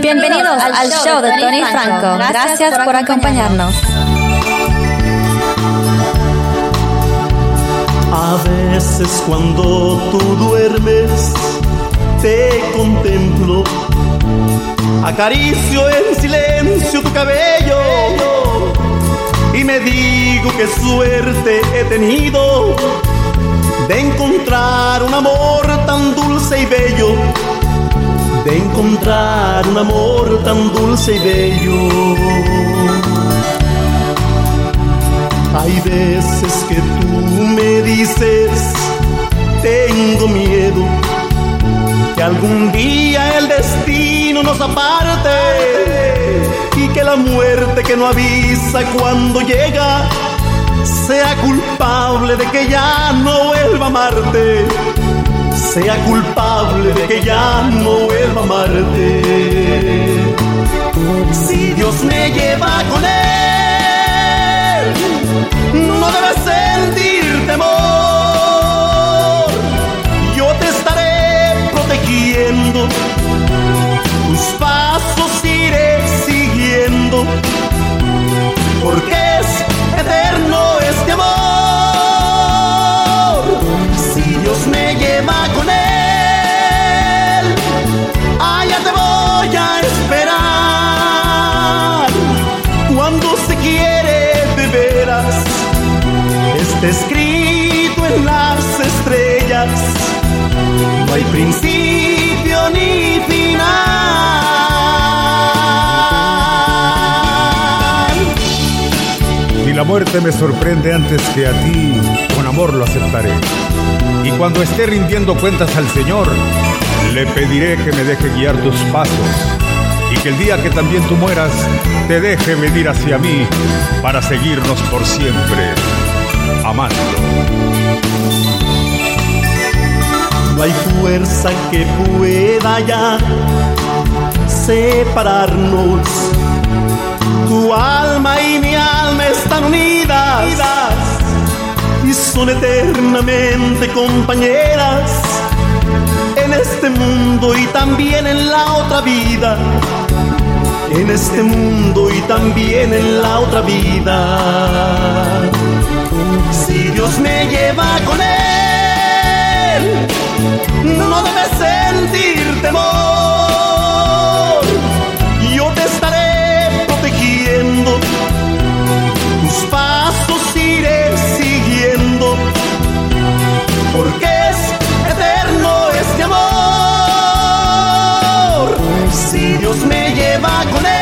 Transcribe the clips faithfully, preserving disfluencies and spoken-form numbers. Bienvenidos al show de Tony Franco. Gracias por acompañarnos. A veces cuando tú duermes te contemplo, acaricio en silencio tu cabello y me digo qué suerte he tenido de encontrar un amor tan dulce y bello, de encontrar un amor tan dulce y bello. Hay veces que tú me dices, tengo miedo que algún día el destino nos aparte y que la muerte que no avisa cuando llega sea culpable de que ya no vuelva a amarte, sea culpable de que ya no vuelva a amarte. Si Dios me lleva con él, no debes sentir temor, yo te estaré protegiendo, tus pasos iré siguiendo, porque es eterno. Escrito en las estrellas, no hay principio ni final. Si la muerte me sorprende antes que a ti, con amor lo aceptaré. Y cuando esté rindiendo cuentas al Señor, le pediré que me deje guiar tus pasos, y que el día que también tú mueras, te deje venir hacia mí para seguirnos por siempre. Amando. No hay fuerza que pueda ya separarnos. Tu alma y mi alma están unidas y son eternamente compañeras en este mundo y también en la otra vida. En este mundo y también en la otra vida. Si Dios me lleva con él, no debes sentir temor, yo te estaré protegiendo, tus pasos iré siguiendo, porque es eterno este amor. Si Dios me lleva con él,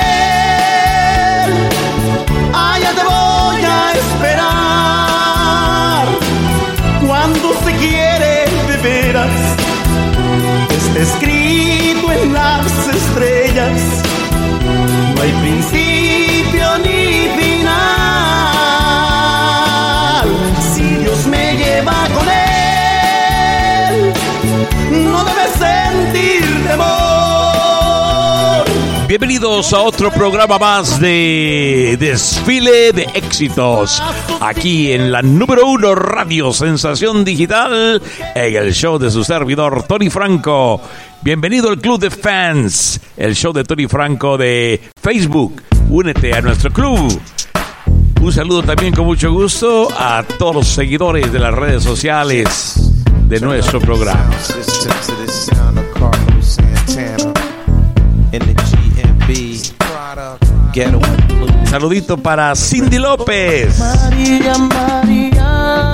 escrito en las estrellas, no hay principio ni final. Si Dios me lleva con él, no debes sentir temor. Bienvenidos a otro programa más de Desfile de Éxitos, aquí en la número uno Radio Sensación Digital, en el show de su servidor Tony Franco. Bienvenido al Club de Fans, el show de Tony Franco de Facebook. Únete a nuestro club. Un saludo también con mucho gusto a todos los seguidores de las redes sociales de nuestro programa. Saludito para Cindy López. María, María.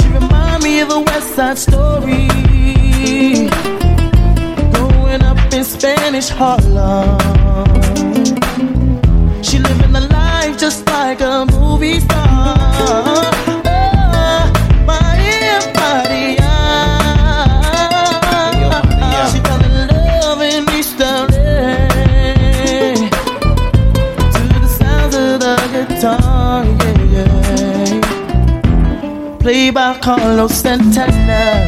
She remind me of the West Side Story. Growing up in Spanish Harlem. She living the life just like a movie star. Played by Carlos Santana.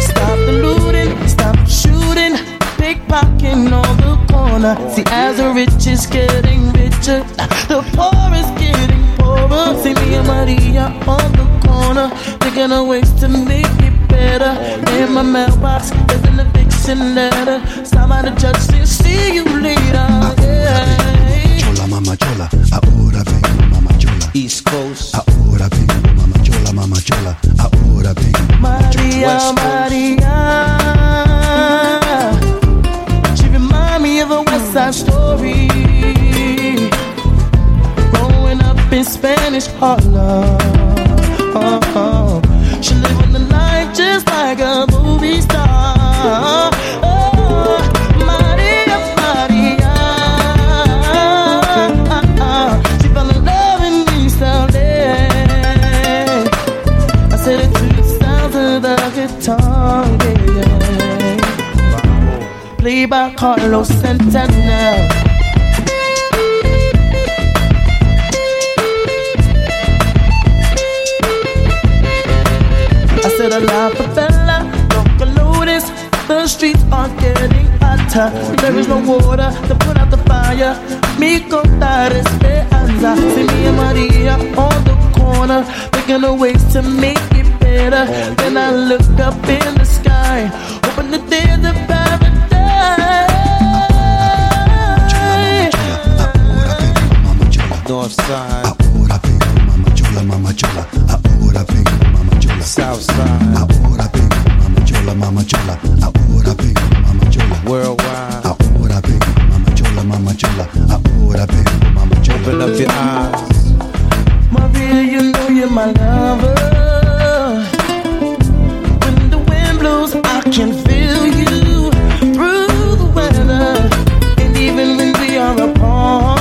Stop the looting, stop the shooting, pickpocketing all the corners. corner. See, as the rich is getting richer, the poor is getting poorer. See me and Maria on the corner, thinking of ways to make it better. In my mailbox, there's an eviction letter. Sign by the judge, says, see you later. Yeah. Chola, mama, chola, ahora vengo, mama, chola. East Coast, ahora vengo, mama, chola, mama, chola, ahora vengo, mama, chola. Maria, Maria. Of a West Side Story, growing up in Spanish Harlem. Oh, oh. She living the life just like a movie star. Oh, Maria, Maria, she fell in love in East L A. I said it to the sounds of the guitar. Played by Carlos Santana. I said a la favela, don't collude this. The streets are getting hotter. There is no water to put out the fire. Mi contar esperanza. See me and Maria on the corner, thinking of ways to make it better. Then I look up in the sky, hoping that there's a paradise. Northside, ahora vengo, mama chola, mama chola, ahora vengo, mama chola. Southside, ahora vengo, mama chola, mama chola, ahora vengo, mama chola. Worldwide, ahora vengo, mama chola, mama chola, ahora vengo, mama chola. Open up your eyes, Maria, you know you're my lover. When the wind blows, I can feel you through the weather, and even when we are apart.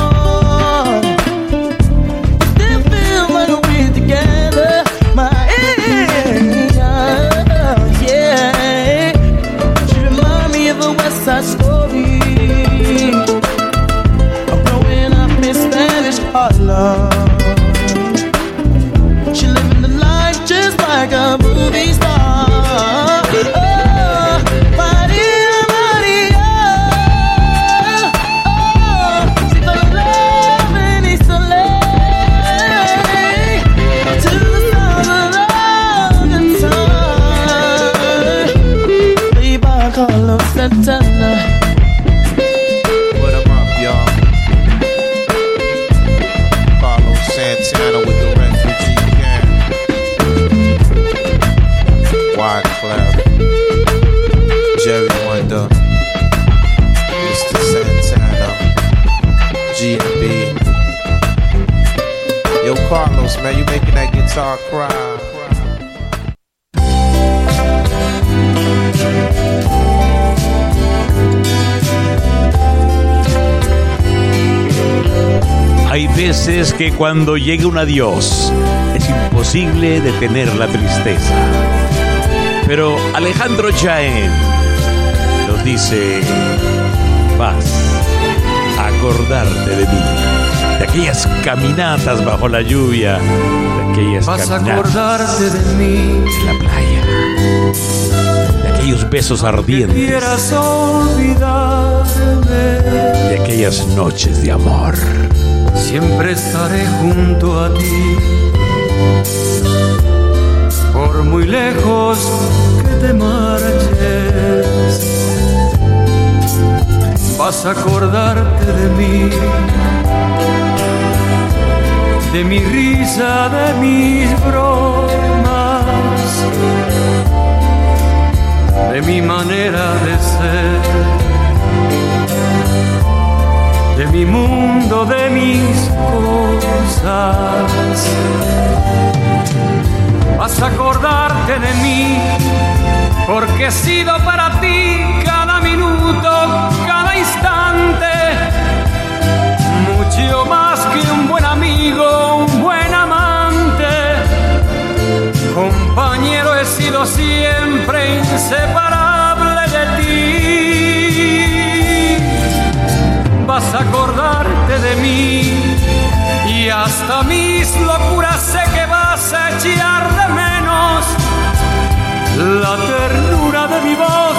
Man, you making that guitar cry. Hay veces que cuando llega un adiós es imposible detener la tristeza. Pero Alejandro Jaén nos dice: vas a acordarte de mí. De aquellas caminatas bajo la lluvia, de aquellas vas caminatas a acordarte de mí, en la playa, de aquellos besos ardientes, de aquellas noches de amor. Siempre estaré junto a ti, por muy lejos que te marches. Vas a acordarte de mí, de mi risa, de mis bromas, de mi manera de ser, de mi mundo, de mis cosas. Vas a acordarte de mí, porque he sido para ti cada minuto, cada instante, mucho más que un buen amigo, un buen amante. Compañero, he sido siempre inseparable de ti. Vas a acordarte de mí, y hasta mis locuras sé que vas a echar de menos. La ternura de mi voz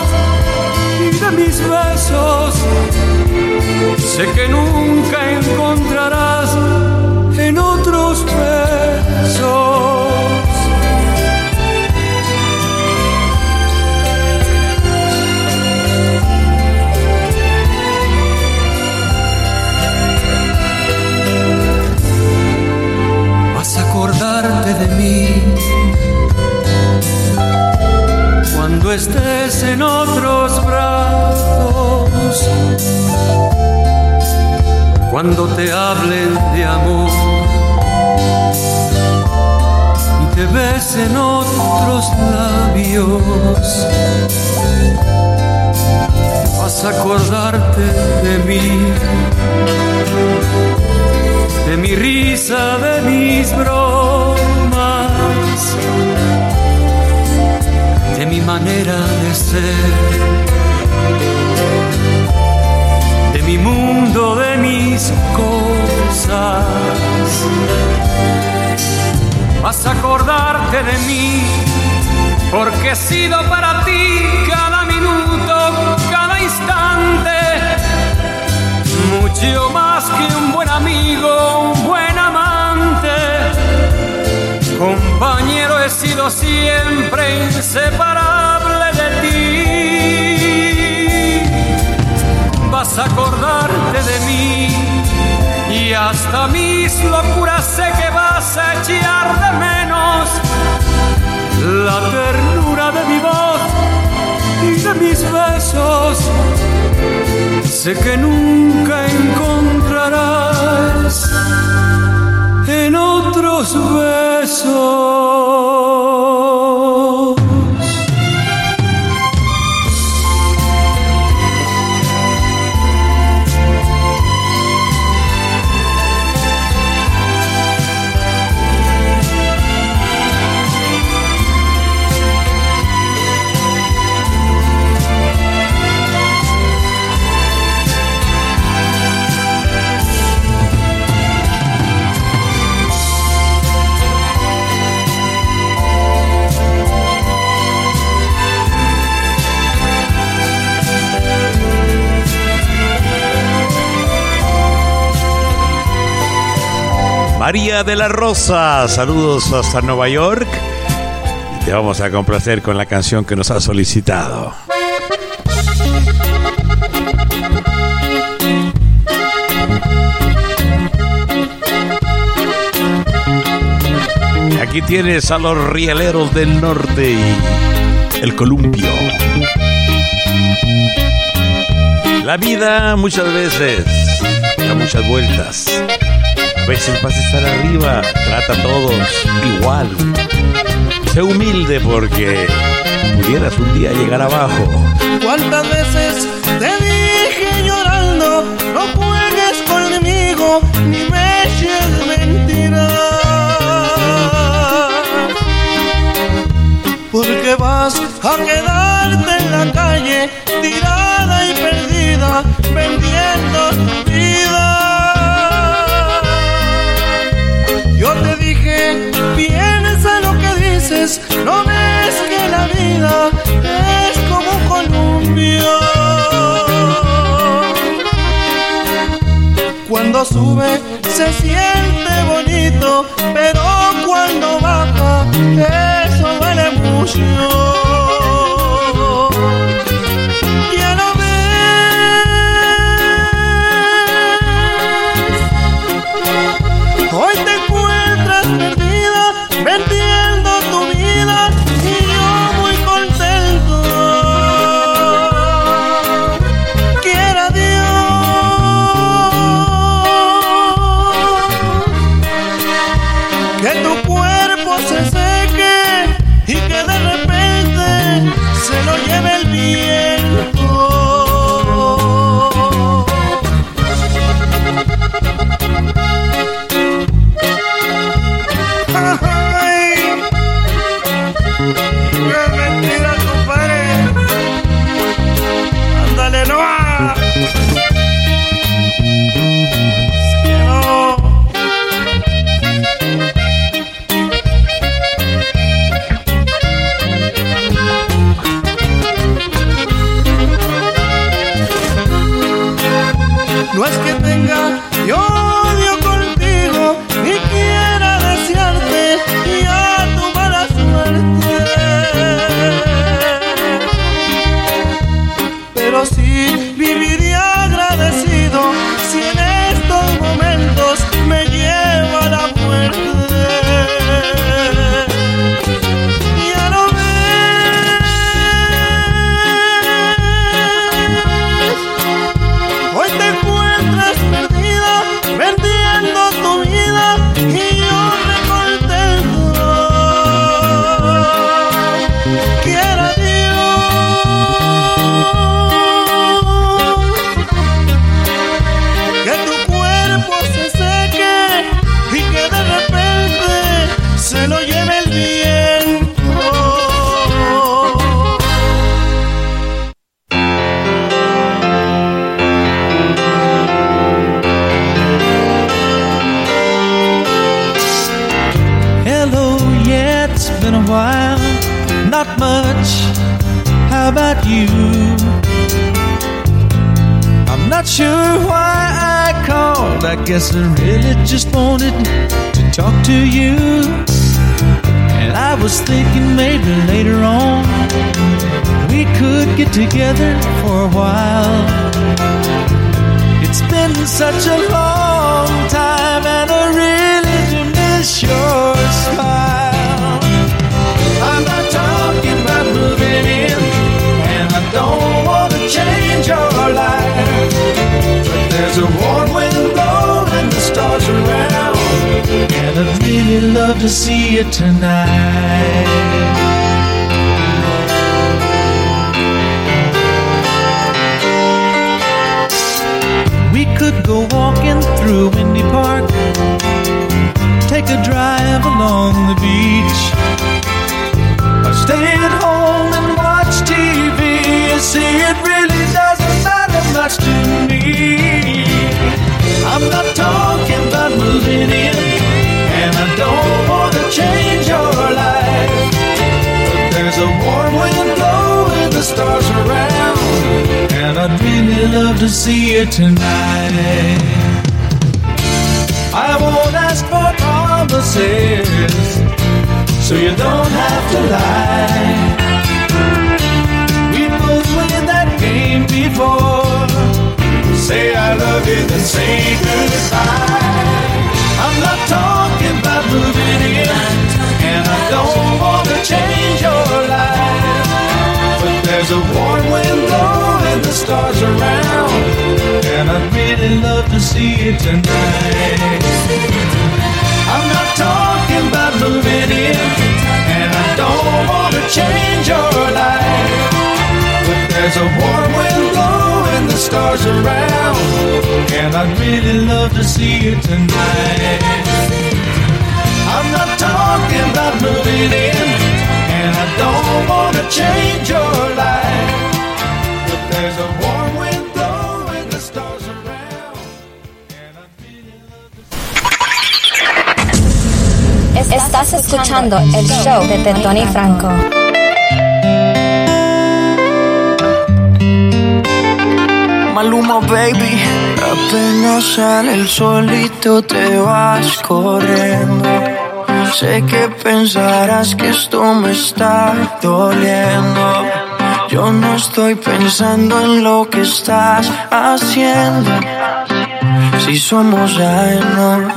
y de mis besos, sé que nunca encontrarás en otros besos vas a acordarte de mí cuando estés en otros brazos, cuando te hablen de amor y te besen otros labios, vas a acordarte de mí, de mi risa, de mis bromas, de mi manera de ser, de mi mundo, de mis cosas. Vas a acordarte de mí, porque he sido para ti cada minuto, cada instante, mucho más que un buen amigo, un buen amante. Compañero, he sido siempre inseparable de ti. Vas a acordarte de mí y hasta mis locuras sé que vas a echar de menos. La ternura de mi voz y de mis besos sé que nunca encontrarás en otros besos. María de la Rosa, saludos hasta Nueva York. Te vamos a complacer con la canción que nos ha solicitado. Aquí tienes a los Rieleros del Norte y El Columpio. La vida muchas veces da muchas vueltas. A veces vas a estar arriba, trata a todos igual. Sé humilde porque pudieras un día llegar abajo. ¿Cuántas veces te dije llorando? No juegues conmigo, ni me eches mentiras, porque vas a quedarte en la calle, tirada y perdida, vendiendo tu vida. Yo te dije, piensa lo que dices, no ves que la vida es como un columpio. Cuando sube se siente bonito, pero cuando baja eso duele mucho. Ya lo ves, hoy te perdida, vendiendo tu vida y yo muy contento. Quiera Dios que tu cuerpo se seque y que de repente que tenga yo odio contigo, ni quiera desearte y a tu mala suerte. Pero sí viviría agradecido si en estos momentos me lleva la muerte. Guess I really just wanted to talk to you, and I was thinking maybe later on we could get together for a while. It's been such a long time, and I really do miss your smile. I'm not talking about moving in, and I don't want to change your life, but there's a warm wind blowing and the stars around, and I'd really love to see you tonight. We could go walking through Windy Park, take a drive along the beach, or stay at home and watch T V. You see, it really doesn't matter much to me. I'm not talking about moving in, and I don't want to change your life, but there's a warm wind blowing, the stars around, and I'd really love to see you tonight. I won't ask for promises, so you don't have to lie. We both played that game before. Say I love you, then say goodbye. I'm not talking about moving in, and I don't want to change your life, but there's a warm wind blowing, the stars around, and I'd really love to see you tonight. I'm not talking about moving in, and I don't want to change your life, but there's a warm wind blowing, the stars around, and I'd really love to see you tonight. I'm not talking about moving in, and I don't want to change your life, but there's a warm wind blowing, the stars around, and I'd really love to see you. Estás escuchando el show de Tony Franco. Maluma, baby. Apenas sale el solito te vas corriendo. Sé que pensarás que esto me está doliendo. Yo no estoy pensando en lo que estás haciendo. Si somos ajenos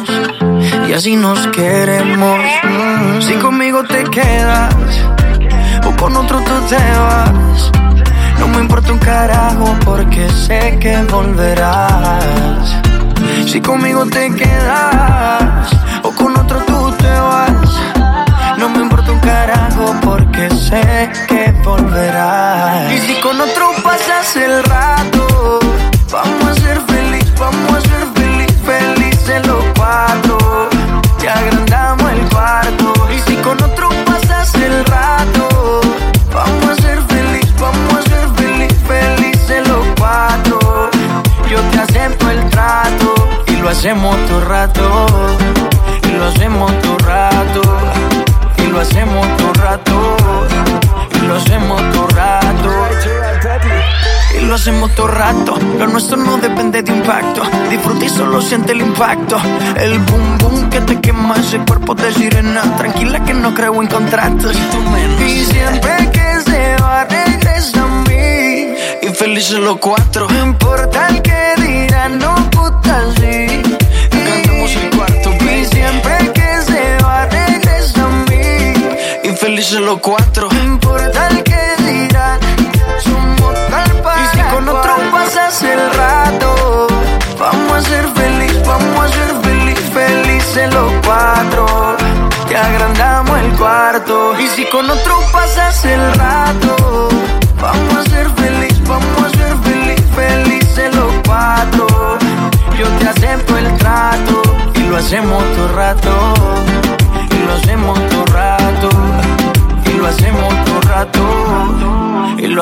y así nos queremos. Mm. Si conmigo te quedas o con otro tú te vas, no me importa un carajo porque sé que volverás. Si conmigo te quedas o con otro tú te vas, no me importa un carajo porque sé que volverás. Y si con otro pasas el rato, vamos a ser feliz, vamos a ser feliz, felices los cuatro. Te agrandamos el cuarto. Y si con otro pasas el rato, vamos a ser feliz, vamos a ser feliz, felices los cuatro. Yo te acepto el trato y lo hacemos todo rato, y lo hacemos todo rato, y lo hacemos todo rato, y lo hacemos todo rato. y lo hacemos todo rato. Lo nuestro no depende de impacto. Disfruta y solo siente el impacto. El boom boom que te quema ese cuerpo de sirena. Tranquila que no creo en contratos. Y tú menos. Y siempre que se va regresa a mí. Y felices los cuatro. No importa el que dirán, no puta sí. Cantamos el cuarto. Y siempre que se va regresa a mí. Y felices los cuatro. No importa el que dirán. Y si con otro pasas el rato, vamos a ser feliz, vamos a ser feliz, felices los cuatro. Te agrandamos el cuarto. Y si con otro pasas el rato, vamos a ser feliz, vamos a ser feliz, felices los cuatro. Yo te acepto el trato y lo hacemos todo rato, y lo hacemos todo rato. Y lo hacemos todo rato, y lo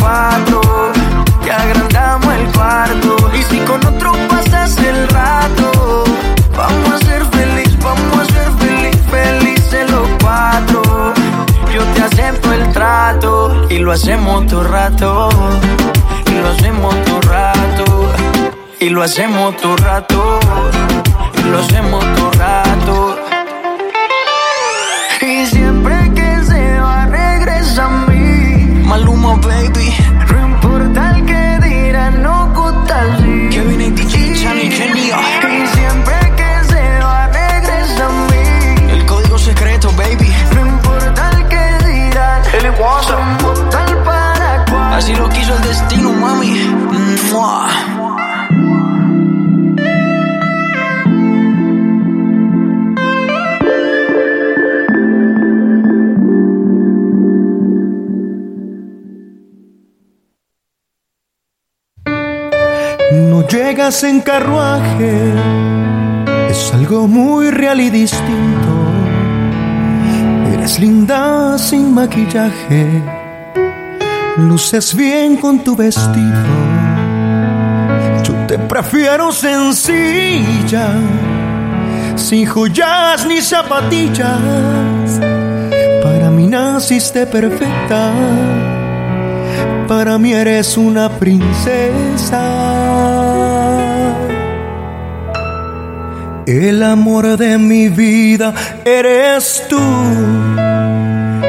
cuatro. Te agrandamos el cuarto. Y si con otro pasas el rato, vamos a ser feliz, vamos a ser feliz, felices los cuatro. Yo te acepto el trato y lo hacemos todo rato, y lo hacemos todo rato, y lo hacemos todo rato, y lo hacemos todo rato. Y siempre que se va regresa a mí. Maluma baby. No importa el que dirán, no gusta así. Kevin y D J Chani Genio. Y siempre que se va regresa a mí. El código secreto baby. No importa el que dirán, el somos tal para cual. Así lo quiso el destino mami. Mua. Llegas en carruaje, es algo muy real y distinto. Eres linda sin maquillaje, luces bien con tu vestido. Yo te prefiero sencilla, sin joyas ni zapatillas. Para mí naciste perfecta, para mí eres una princesa. El amor de mi vida eres tú,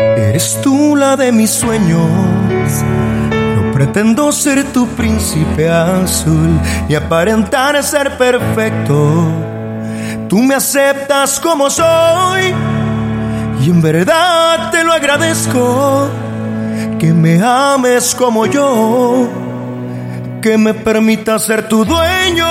eres tú la de mis sueños. No pretendo ser tu príncipe azul y aparentar ser perfecto. Tú me aceptas como soy y en verdad te lo agradezco. Que me ames como yo, que me permitas ser tu dueño.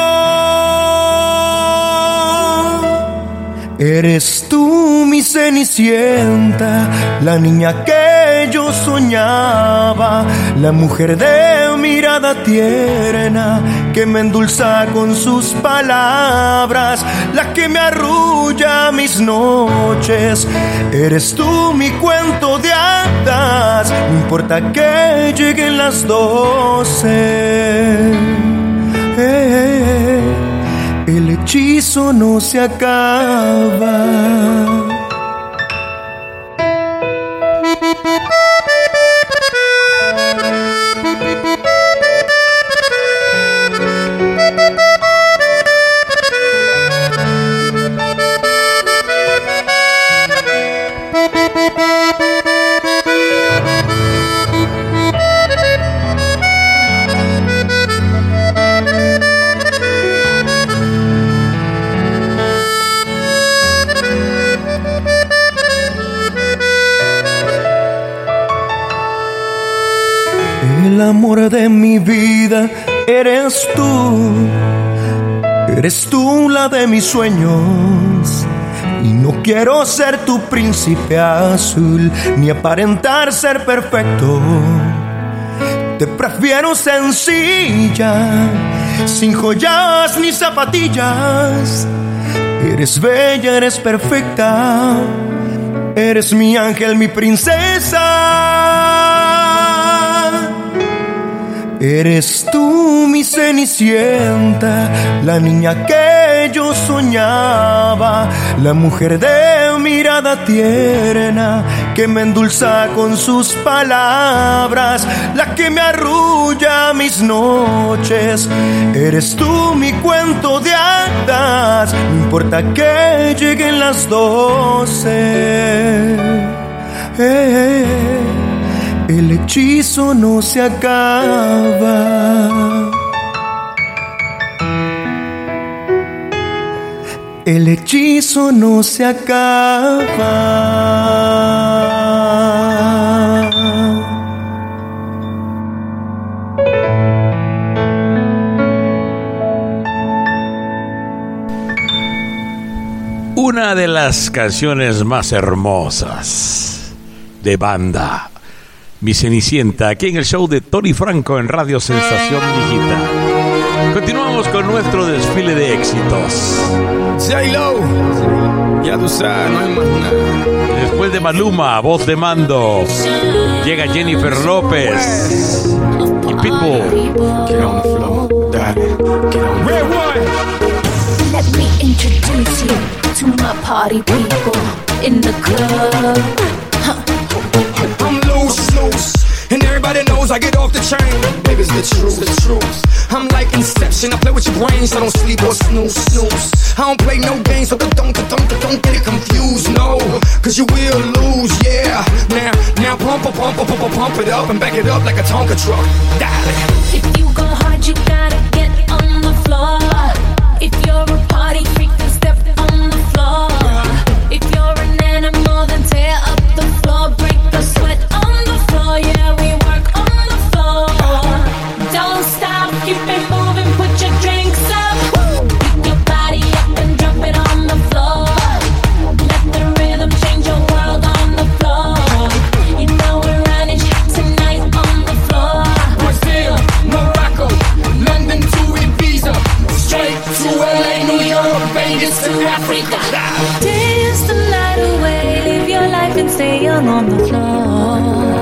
Eres tú mi cenicienta, la niña que yo soñaba, la mujer de mirada tierna que me endulza con sus palabras, la que me arrulla mis noches. Eres tú mi cuento de hadas, no importa que lleguen las doce. Eh. El hechizo no se acaba. El amor de mi vida eres tú, eres tú la de mis sueños. Y no quiero ser tu príncipe azul, ni aparentar ser perfecto. Te prefiero sencilla, sin joyas ni zapatillas. Eres bella, eres perfecta, eres mi ángel, mi princesa. Eres tú mi cenicienta, la niña que yo soñaba, la mujer de mirada tierna que me endulza con sus palabras, la que me arrulla mis noches. Eres tú mi cuento de hadas, no importa que lleguen las doce. Eh, el hechizo no se acaba. El hechizo no se acaba. Una de las canciones más hermosas de banda, Mi Cenicienta, aquí en el show de Tony Franco en Radio Sensación Digital. Continuamos con nuestro desfile de éxitos. J-Lo, ya tú sabes, no hay más nada. Después de Maluma, voz de mando, llega Jennifer López y Pitbull. Get on the floor, dale, get on the floor. Let me introduce you to my party people in the club. Huh. I'm loose, loose, and everybody knows I get off the chain. Baby, it's the truth, the truth. I'm like Inception, I play with your brains, so I don't sleep or snooze, snooze. I don't play no games, so don't, don't, don't, don't get it confused, no. Cause you will lose, yeah. Now, now pump, pump, pump, pump, pump it up and back it up like a Tonka truck. Dale. If you go hard, you gotta get on the floor. If you're a party freak, then step on the floor. If you're an animal, then tear up the floor. Break the sweat on the floor, yeah, we work on the floor. Don't stop. Keep it moving, put your drinks up. Pick your body up and drop it on the floor. Let the rhythm change your world on the floor. You know we're running hot tonight on the floor. Brazil, Morocco, London to Ibiza, straight to L A, New York, Vegas to Africa. Dance the night away, live your life and stay young on the floor.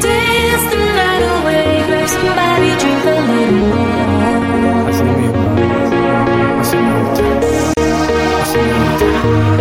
Dance the night away. Somebody drink a little more. Así mismo, así mismo, así mismo, así mismo.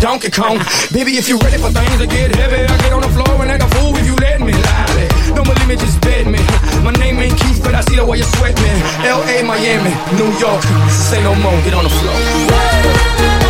Donkey Kong. Baby, if you're ready for things to get heavy, I get on the floor and act a fool if you let me. Lie. Don't believe me, just bet me. My name ain't Keith, but I see the way you sweat me. L A, Miami, New York, say no more, get on the floor.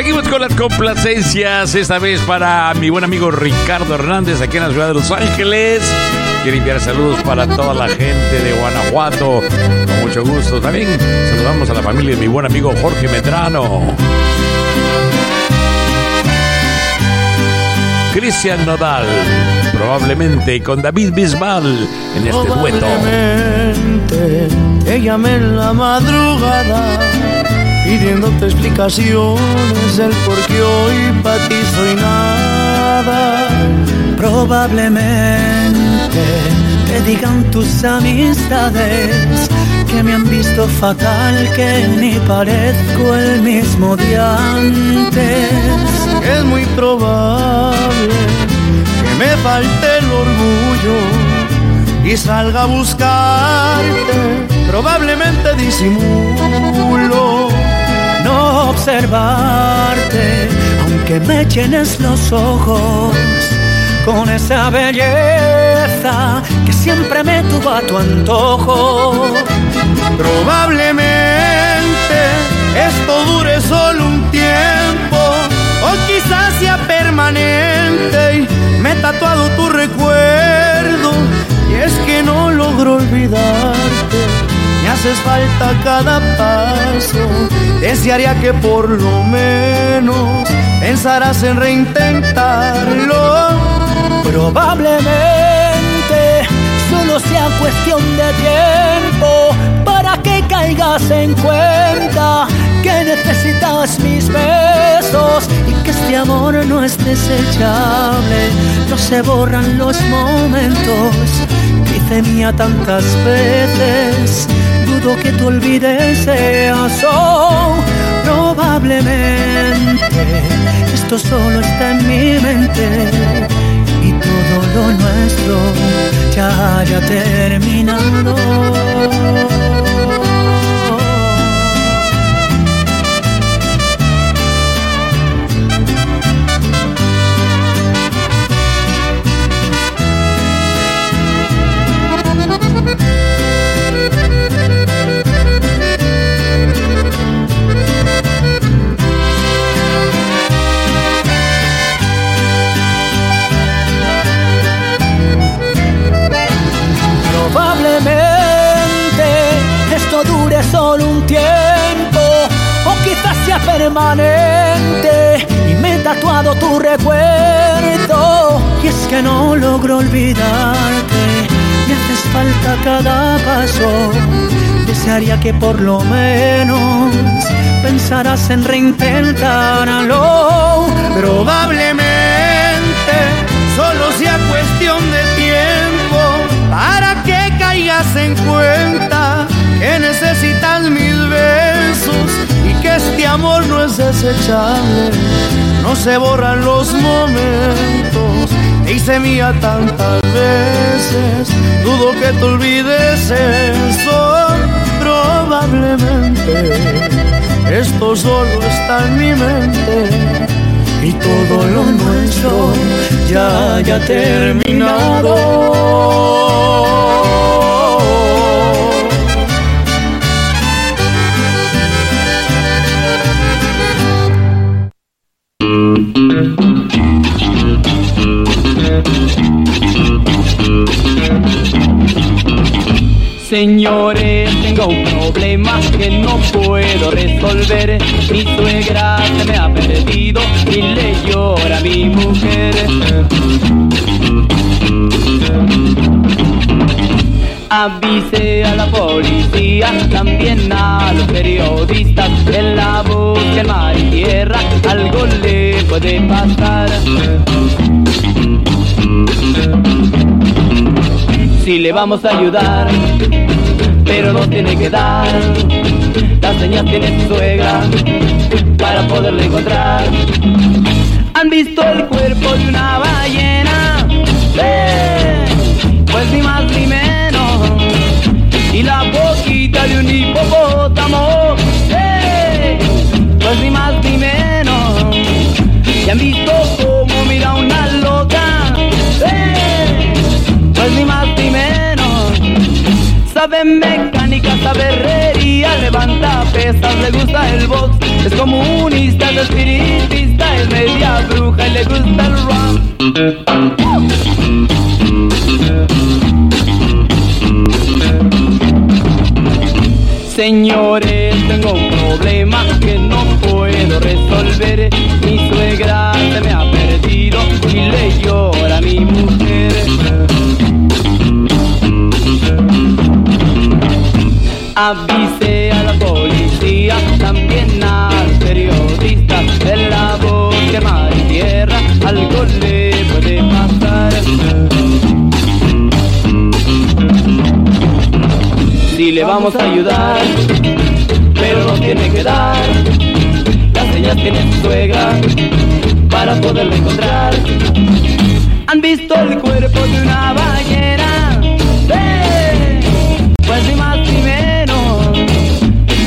Seguimos con las complacencias, esta vez para mi buen amigo Ricardo Hernández, aquí en la ciudad de Los Ángeles. Quiero enviar saludos para toda la gente de Guanajuato, con mucho gusto. También saludamos a la familia de mi buen amigo Jorge Medrano. Cristian Nodal, probablemente con David Bisbal en este dueto. Ella me en la madrugada pidiéndote explicaciones del por qué hoy para ti soy nada. Probablemente te digan tus amistades que me han visto fatal, que ni parezco el mismo de antes. Es muy probable que me falte el orgullo y salga a buscarte. Probablemente disimulo no observarte, aunque me llenes los ojos con esa belleza que siempre me tuvo a tu antojo. Probablemente esto dure solo un tiempo, o quizás sea permanente y me he tatuado tu recuerdo. Y es que no logro olvidarte, me haces falta cada paso. Desearía que por lo menos pensarás en reintentarlo. Probablemente solo sea cuestión de tiempo para que caigas en cuenta que necesitas mis besos y que este amor no es desechable. No se borran los momentos que hice mía tantas veces. Dudo que tú olvides eso. Probablemente esto solo está en mi mente y todo lo nuestro ya haya terminado. Solo un tiempo, o quizás sea permanente, y me he tatuado tu recuerdo. Y es que no logro olvidarte, me haces falta cada paso. Desearía que por lo menos pensarás en reintentarlo. Probablemente solo sea cuestión de tiempo para que caigas en cuenta que necesitas mis besos y que este amor no es desechable. No se borran los momentos, te hice mía tantas veces. Dudo que te olvides eso. Probablemente esto solo está en mi mente y todo lo nuestro ya haya terminado. Señores, tengo un problema que no puedo resolver. Mi suegra se me ha perdido y le llora a mi mujer. Avise a la policía, también a los periodistas. En la búsqueda en mar y tierra, algo le puede pasar. Si le vamos a ayudar, pero no tiene que dar las señas tiene su suegra para poderle encontrar. ¿Han visto el cuerpo de una ballena? ¡Eh! Pues ni más ni menos. Y la boquita de un hipopótamo. ¡Eh! Pues ni más ni menos. ¿Y han visto cómo mira una loca? ¡Eh! Pues ni más ni menos. Sabe mecánica, sabe herrería, levanta pesas. fiestas, le gusta el box, es comunista, es espiritista, es media bruja y le gusta el rock. Señores, tengo un problema que no puedo resolver. Mi suegra se me ha perdido y le llora a mi mujer. Avise a la policía, también al periodista, el labor que mar y tierra, algo le puede pasar. Si le vamos a ayudar, pero no tiene que dar las señas tiene su suegra para poderlo encontrar. Han visto el cuerpo de una ballena, ¡eh! Pues ni más ni menos.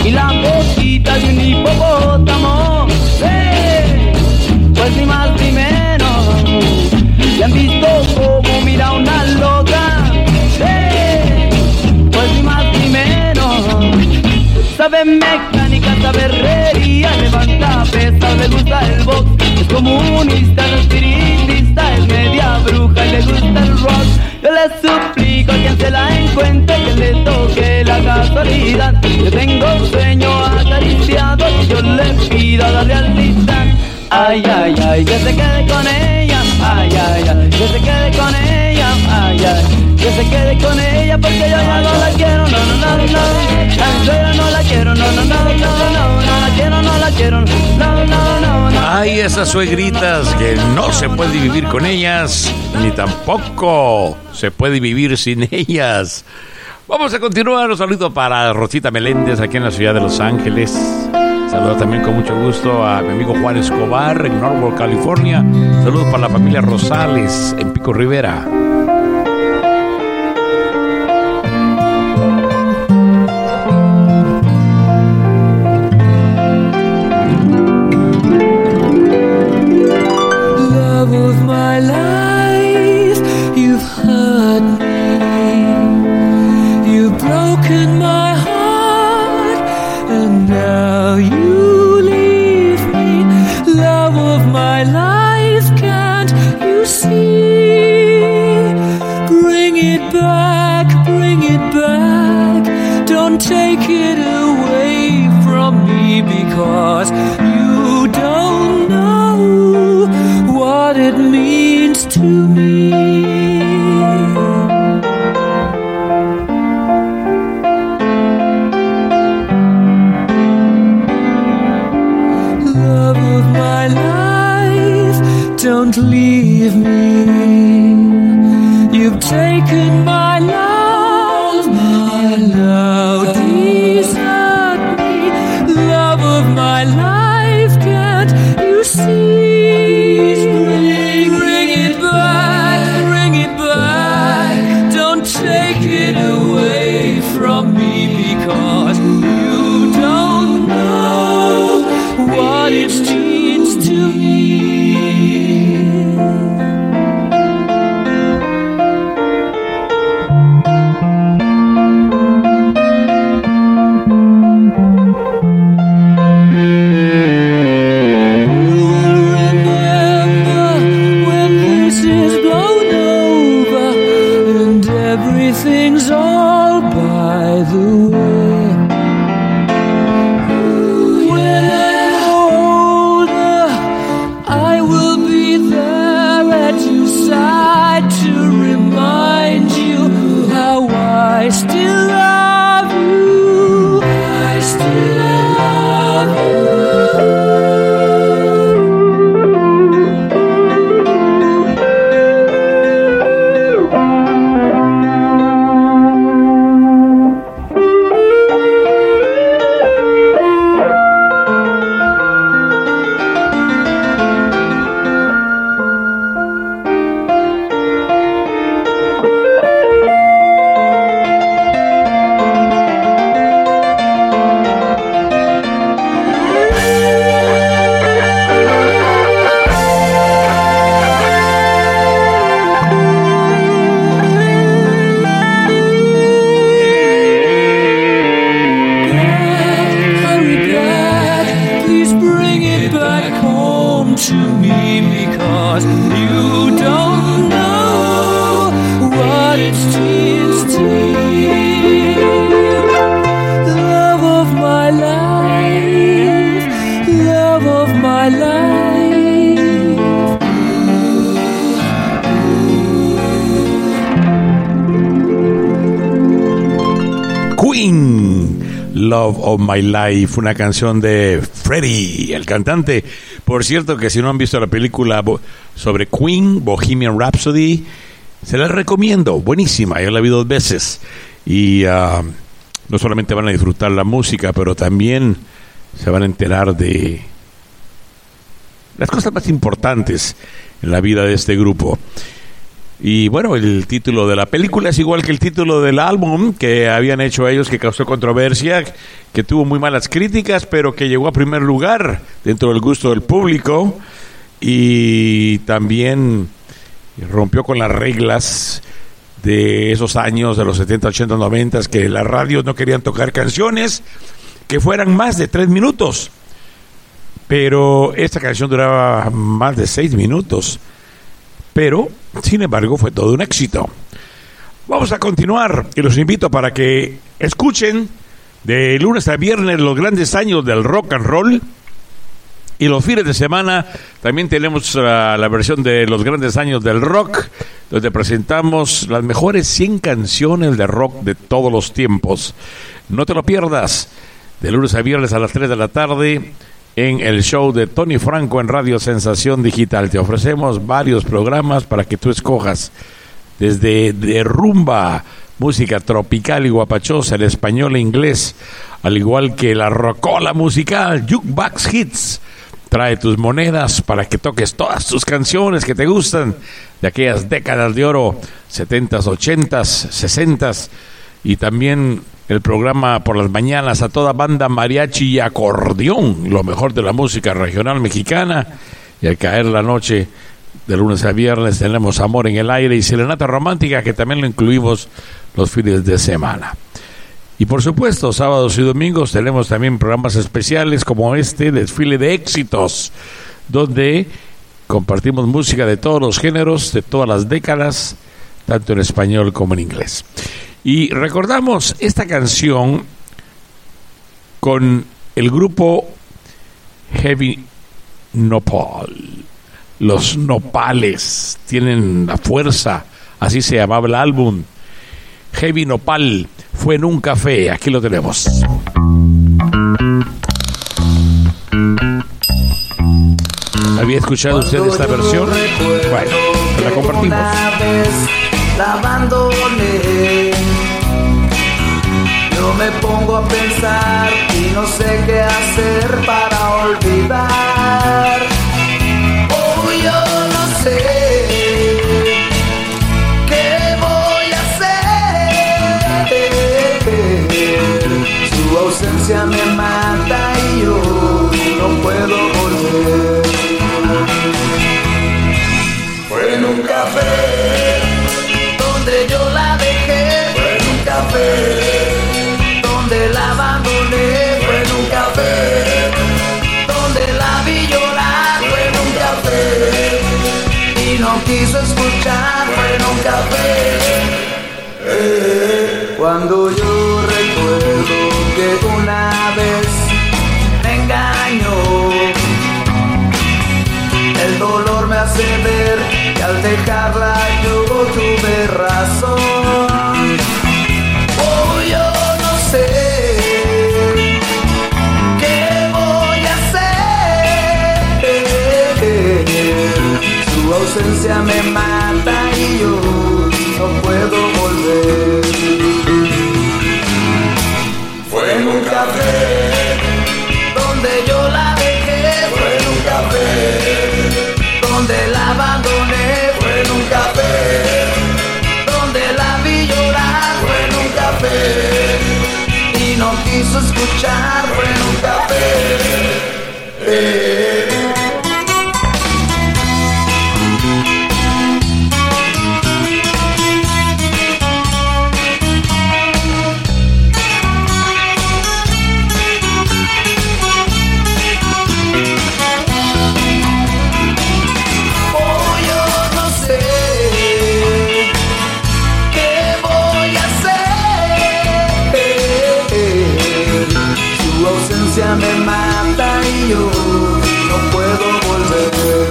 Y la boquita de un hipopótamo, ¡eh! Pues ni más ni menos. Le han visto como mira una loca, ¡eh! Pues ni más ni menos. Sabe mecánica, sabe herrería, levanta pesas, le gusta el box, es comunista, no es piritista, es media bruja y le gusta el rock. Yo le suplico a quien se la encuentre que le toque la casualidad. Yo tengo un sueño acariciado y yo le pido a la realidad. Ay, ay, ay, que se quede con ella, ay, ay, ay, que se quede con ella, ay, ay. Que se quede con ella porque yo ya no la quiero, no, no, no, no. La suegra no la quiero, no, no, no, no, no, no la quiero, no la quiero, no, no, no, no. Ay, esas suegritas que no se puede vivir con ellas, ni tampoco se puede vivir sin ellas. Vamos a continuar, un saludo para Rosita Meléndez aquí en la ciudad de Los Ángeles. Saludos también con mucho gusto a mi amigo Juan Escobar en Norwalk, California. Saludos para la familia Rosales en Pico Rivera. It means to me. Love of My Life, una canción de Freddie, el cantante. Por cierto, que si no han visto la película sobre Queen, Bohemian Rhapsody, se la recomiendo, buenísima, yo la vi dos veces. Y uh, no solamente van a disfrutar la música, pero también se van a enterar de las cosas más importantes en la vida de este grupo. Y bueno, el título de la película es igual que el título del álbum que habían hecho ellos, que causó controversia, que tuvo muy malas críticas, pero que llegó a primer lugar dentro del gusto del público y también rompió con las reglas de esos años de los setenta, ochenta, noventa, que las radios no querían tocar canciones que fueran más de tres minutos. Pero esta canción duraba más de seis minutos. Pero, sin embargo, fue todo un éxito. Vamos a continuar y los invito para que escuchen de lunes a viernes los grandes años del rock and roll. Y los fines de semana también tenemos uh, la versión de los grandes años del rock, donde presentamos las mejores cien canciones de rock de todos los tiempos. No te lo pierdas, de lunes a viernes a las tres de la tarde, en el show de Tony Franco en Radio Sensación Digital. Te ofrecemos varios programas para que tú escojas, desde de rumba, música tropical y guapachosa, el español e inglés, al igual que la rocola musical, Jukebox Hits. Trae tus monedas para que toques todas tus canciones que te gustan de aquellas décadas de oro, setentas, ochentas, sesentas, y también el programa por las mañanas a toda banda, mariachi y acordeón, lo mejor de la música regional mexicana. Y al caer la noche, de lunes a viernes, tenemos Amor en el Aire y Serenata Romántica, que también lo incluimos los fines de semana. Y por supuesto, sábados y domingos tenemos también programas especiales como este Desfile de Éxitos, donde compartimos música de todos los géneros, de todas las décadas, tanto en español como en inglés. Y recordamos esta canción con el grupo Heavy Nopal. Los nopales tienen la fuerza, así se llamaba el álbum. Heavy Nopal fue en un café, aquí lo tenemos. ¿Había escuchado usted esta versión? Bueno, la compartimos. La abandoné. Yo me pongo a pensar y no sé qué hacer para olvidar. Oh, yo no sé qué voy a hacer. Su ausencia me mata y yo no puedo volver. Fue en un café donde yo la dejé, fue en un café. Donde la abandoné, fue en un café. Donde la vi llorar, fue en un café. Y no quiso escuchar, fue en un café. Cuando yo recuerdo que una vez me engañó, el dolor me hace ver que al dejarla yo tuve razón. Oh, yo no sé qué voy a hacer. Su ausencia me mata y yo no puedo volver. Fue en un café donde yo la dejé, fue en un café donde la abandoné, fue en un café. Y no quiso escuchar, fue en un café. Eh. Me mata y yo no puedo volver.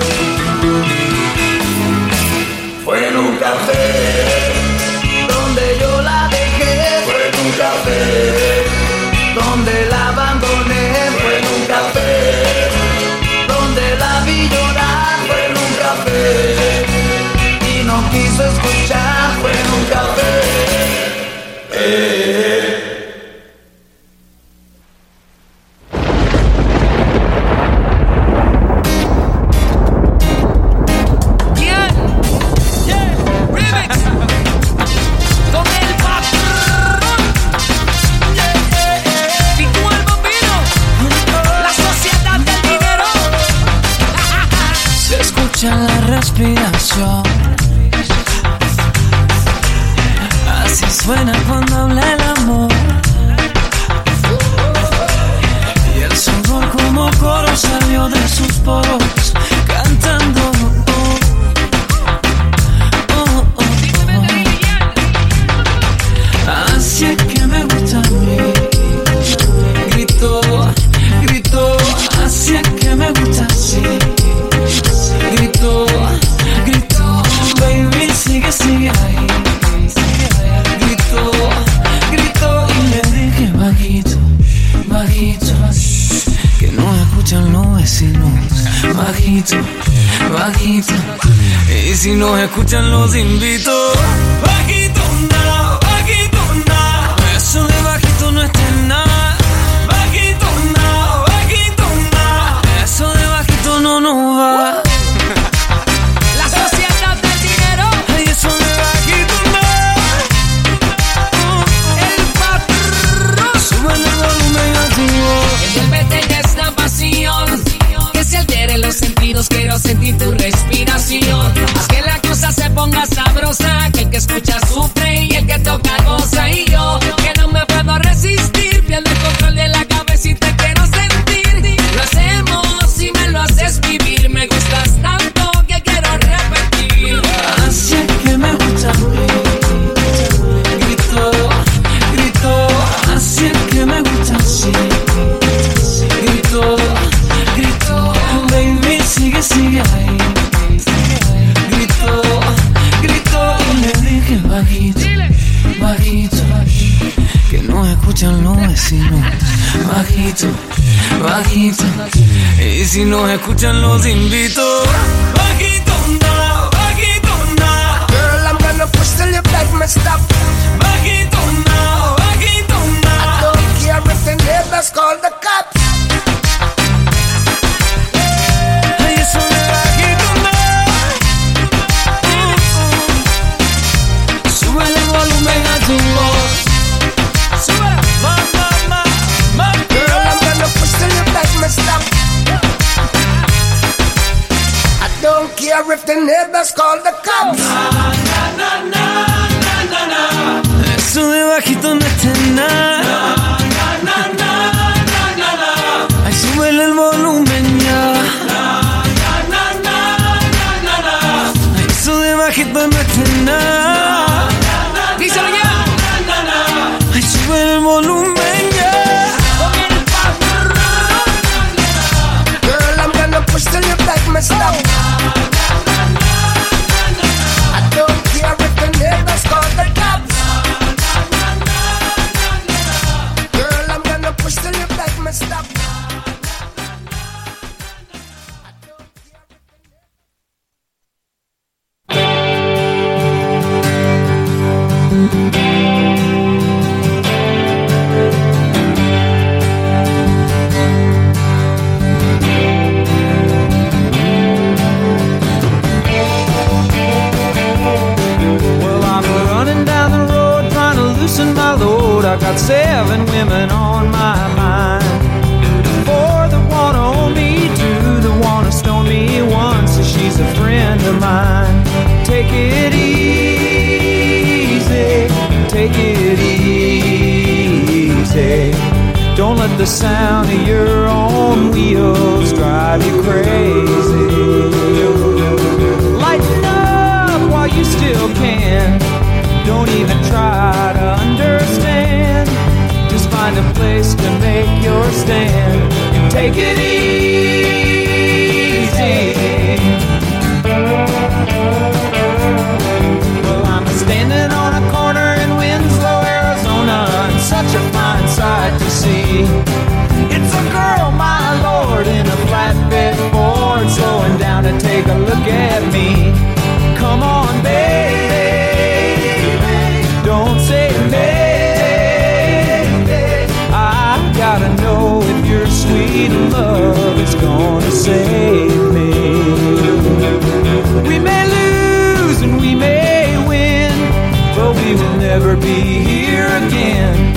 Fue en un café donde yo la dejé, fue en un café donde Come on, baby, don't say baby. need of love is gonna save me. We may lose and we may win, but we will never be here again.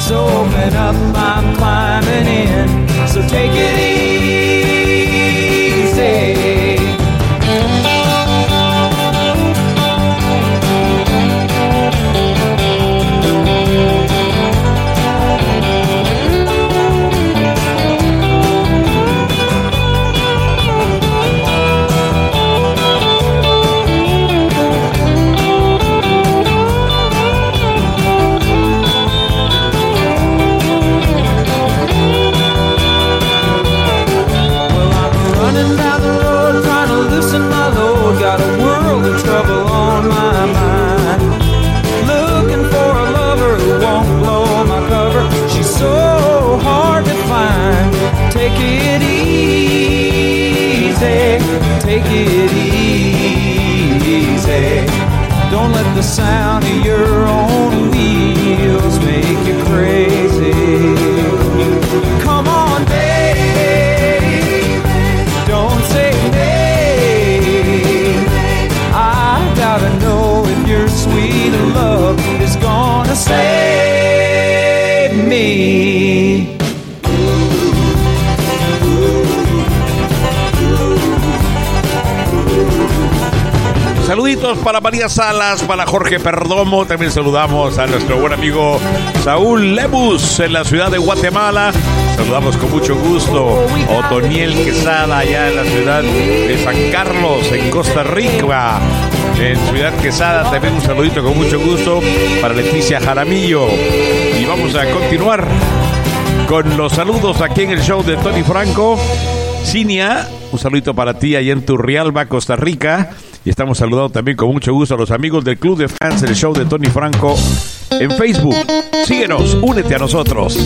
So open up, I'm climbing in. So take it easy. Take it easy. Don't let the sound of your own wheels make you crazy. Come on, baby. Don't say nay. I gotta know if your sweet love is gonna save me. Saluditos para María Salas, para Jorge Perdomo. También saludamos a nuestro buen amigo Saúl Lemus en la ciudad de Guatemala. Saludamos con mucho gusto a Otoniel Quesada allá en la ciudad de San Carlos, en Costa Rica. En Ciudad Quesada también un saludito con mucho gusto para Leticia Jaramillo. Y vamos a continuar con los saludos aquí en el show de Tony Franco. Cinia, un saludito para ti allá en Turrialba, Costa Rica. Y estamos saludando también con mucho gusto a los amigos del Club de Fans, el show de Tony Franco en Facebook. Síguenos, únete a nosotros.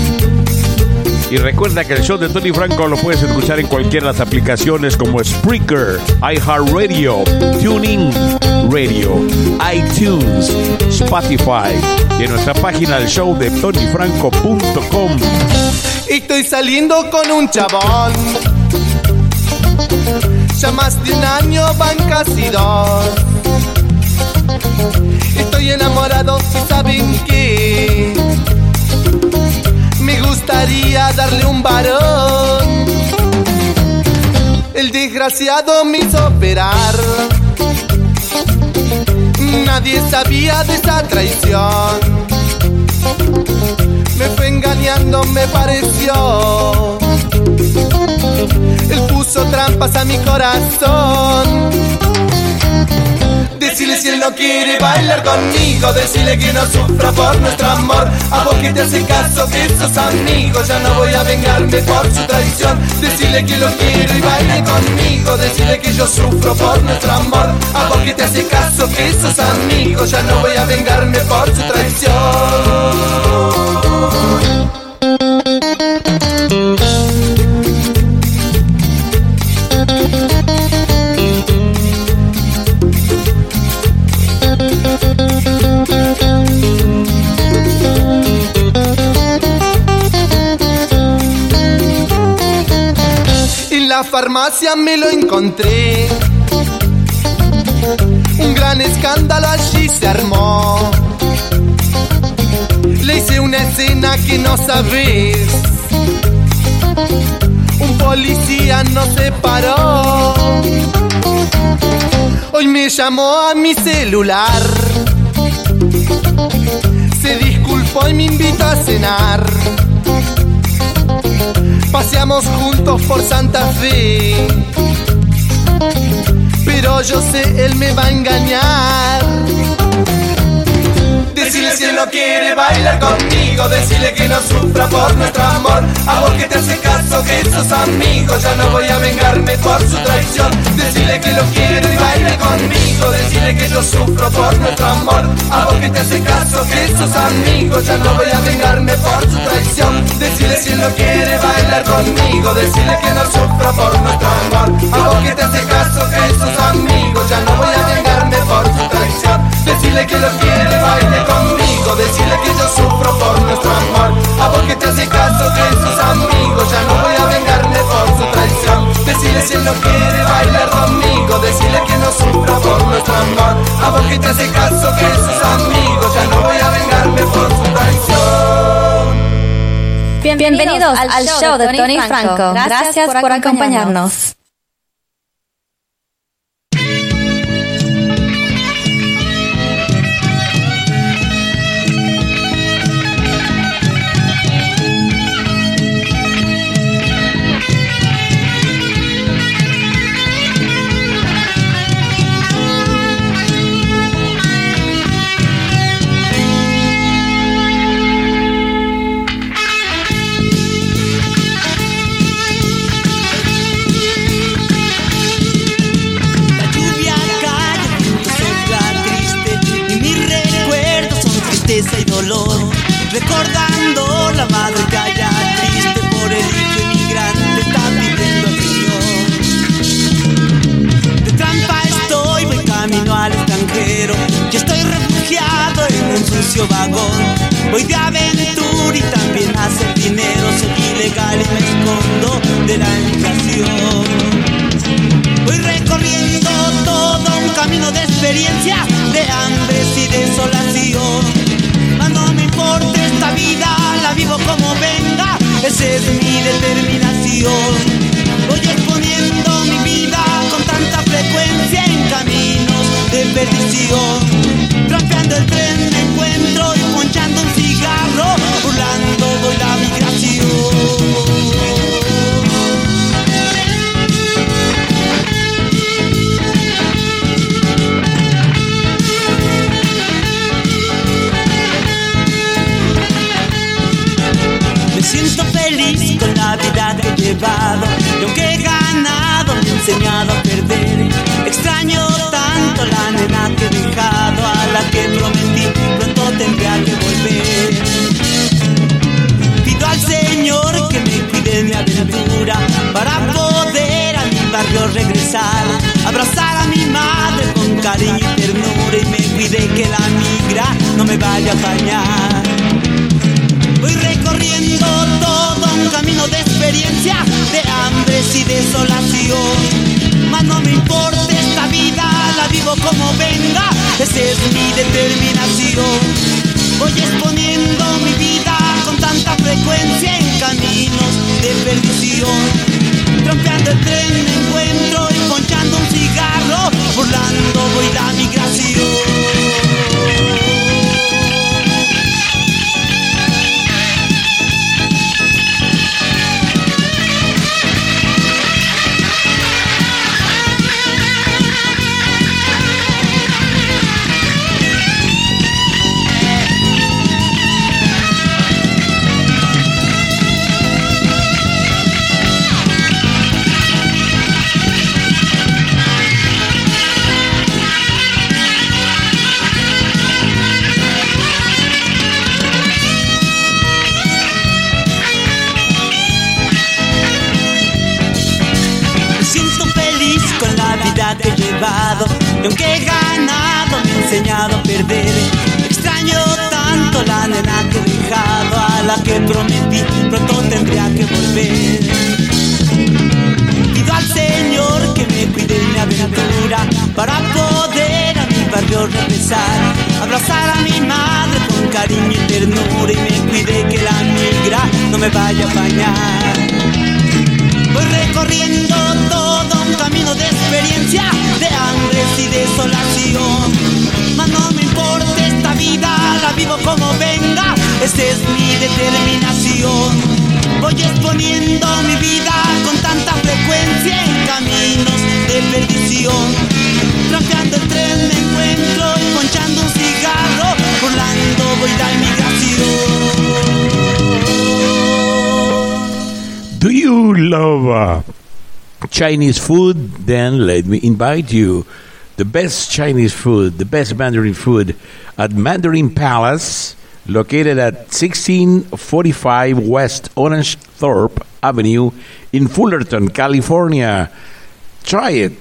Y recuerda que el show de Tony Franco lo puedes escuchar en cualquiera de las aplicaciones como Spreaker, iHeartRadio, TuneIn Radio, iTunes, Spotify. Y en nuestra página del show de tony franco punto com. Estoy saliendo con un chabón. Ya más de un año van casi dos. Estoy enamorado, si saben qué. Me gustaría darle un varón. El desgraciado me hizo operar. Nadie sabía de esa traición. Me fue engañando, me pareció. Él puso trampas a mi corazón. Decile si él no quiere bailar conmigo, decile que no sufra por nuestro amor. A vos que te hace caso, que sos amigo, ya no voy a vengarme por su traición. Decile que lo quiero y baile conmigo, decile que yo sufro por nuestro amor. A vos que te hace caso, que sos amigo, ya no voy a vengarme por su traición. En la farmacia me lo encontré. Un gran escándalo allí se armó. Le hice una escena que no sabés. Un policía no se paró. Hoy me llamó a mi celular. Se disculpó y me invitó a cenar. Paseamos juntos por Santa Fe, pero yo sé, él me va a engañar. Decile si él no quiere bailar conmigo, decile que no sufra por nuestro amor. A vos que te hace caso, que sos amigo, ya no voy a vengarme por su traición. Decile que lo quiero y baile conmigo, decile que yo sufro por nuestro amor. A vos que te hace caso, que sos amigo, ya no voy a vengarme por su traición. Decile si él no quiere bailar conmigo, decile que no sufra por nuestro amor. A vos que te hace caso, que sos amigo, ya no voy a vengarme por su traición. Decile que lo quiere, baile conmigo, decile que yo sufro por nuestro amor. A vos que te hace caso, que sos amigos, ya no voy a vengar. que te hace caso, que sus amigos, ya no voy a vengarme por su traición. Bienvenidos al, al show de Tony Franco, Franco. Gracias, Gracias por, por acompañarnos, acompañarnos. Y dolor, recordando la madre callada, triste por el hijo inmigrante, está pidiendo al Señor. De trampa estoy, voy camino al extranjero, yo estoy refugiado en un sucio vagón. Voy de aventura y también hacer dinero, soy ilegal y me escondo de la inflación. Voy recorriendo todo un camino de experiencias, de hambres y desolación. No me importa esta vida, la vivo como venga, esa es mi determinación. Voy exponiendo mi vida con tanta frecuencia en caminos de perdición. Trapeando el tren me encuentro y ponchando un cigarro, burlando voy la migración. Siento feliz con la vida que he llevado, y aunque he ganado me he enseñado a perder. Extraño tanto la nena que he dejado, a la que prometí pronto tendría que volver. Pido al Señor que me cuide mi aventura, para poder a mi barrio regresar, abrazar a mi madre con cariño y ternura, y me cuide que la migra no me vaya a apañar. Voy recorriendo todo un camino de experiencia, de hambres y desolación. Mas no me importa esta vida, la vivo como venga, esa es mi determinación. Voy exponiendo mi vida con tanta frecuencia en caminos de perdición. Trampeando el tren me encuentro y ponchando un cigarro, burlando voy la migración. Te he llevado, y aunque he ganado me he enseñado a perder. Extraño tanto la nena que he dejado, a la que prometí pronto tendría que volver. Pido al Señor que me cuide mi aventura, para poder a mi barrio regresar, abrazar a mi madre con cariño y ternura, y me cuide que la migra no me vaya a apañar. Voy recorriendo todo un camino de experiencia, de hambres y desolación. Mas no me importa esta vida, la vivo como venga, esa es mi determinación. Voy exponiendo mi vida con tanta frecuencia en caminos de perdición. Trampeando el tren me encuentro y ponchando un cigarro, burlando voy la inmigración. Do you love uh, Chinese food? Then let me invite you. The best Chinese food, the best Mandarin food at Mandarin Palace, located at sixteen forty-five West Orange Thorpe Avenue in Fullerton, California. Try it,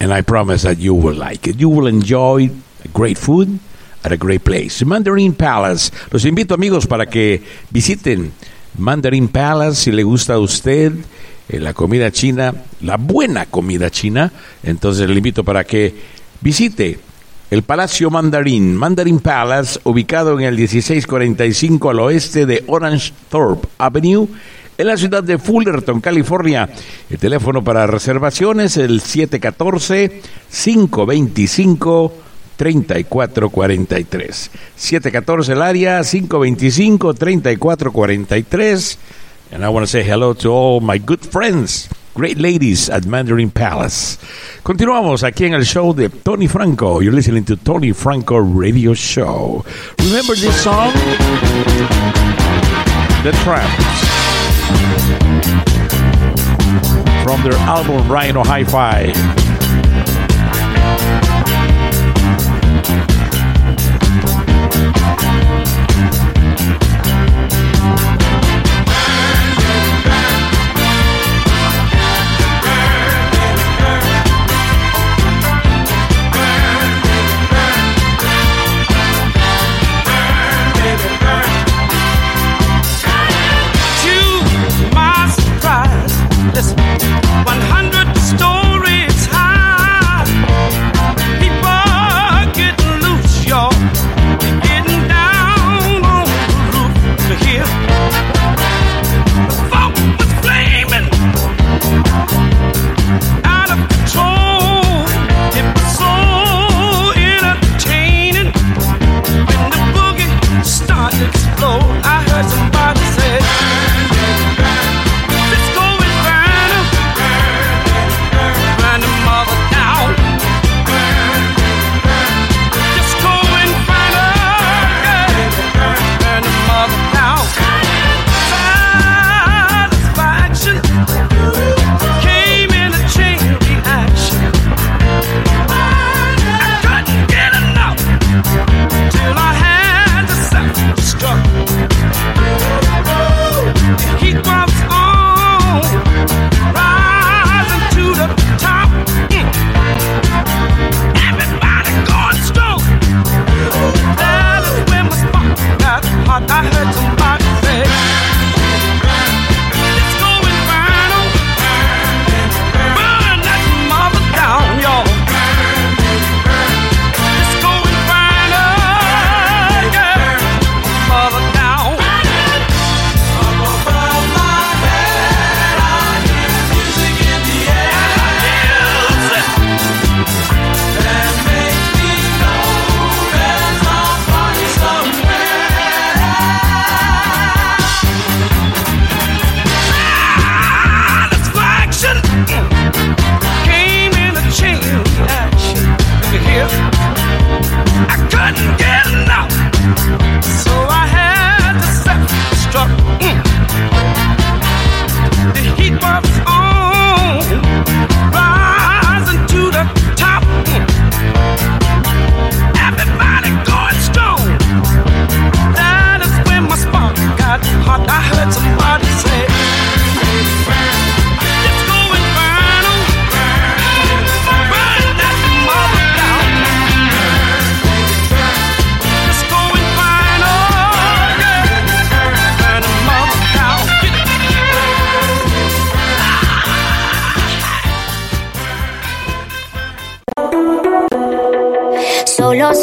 and I promise that you will like it. You will enjoy great food at a great place. Mandarin Palace. Los invito, amigos, para que visiten Mandarin Palace, si le gusta a usted eh, la comida china, la buena comida china, entonces le invito para que visite El Palacio Mandarin, Mandarin Palace, ubicado en el dieciséis cuarenta y cinco al oeste de Orange Thorpe Avenue, en la ciudad de Fullerton, California. El teléfono para reservaciones, el siete uno cuatro, cinco dos cinco, tres cuatro cuatro tres. siete uno cuatro el área, cinco dos cinco, tres cuatro cuatro tres. And I want to say hello to all my good friends, great ladies at Mandarin Palace. Continuamos aquí en el show de Tony Franco. You're listening to Tony Franco Radio Show. Remember this song? The Tramps. From their album Rhino Hi-Fi.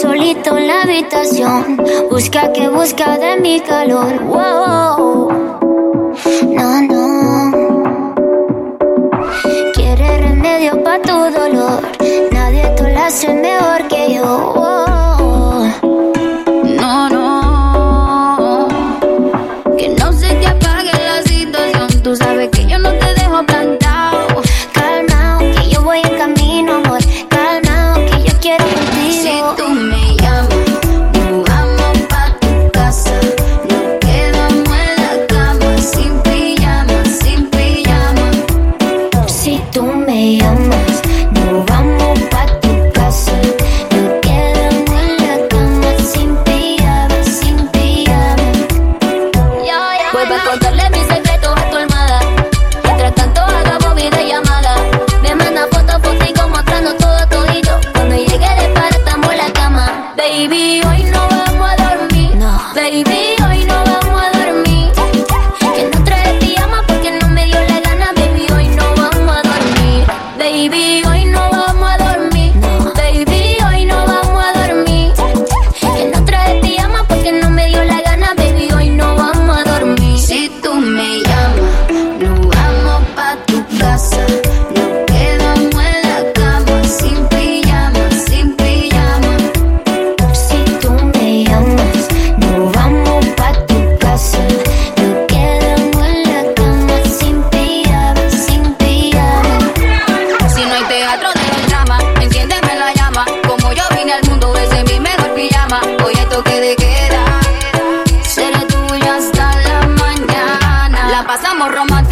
Solito en la habitación, busca que busca de mi calor. Wow, no, no. Quiere remedio pa' tu dolor. Nadie te lo hace mejor que yo. Wow. No, no. Que no se te apague la situación. Tú sabes que yo no te dejo plantado. Calmao, que yo voy en camino, amor. Calmao, que yo quiero contigo. Si tú me voy a contarle mis secretos a tu almohada. Mientras tanto haga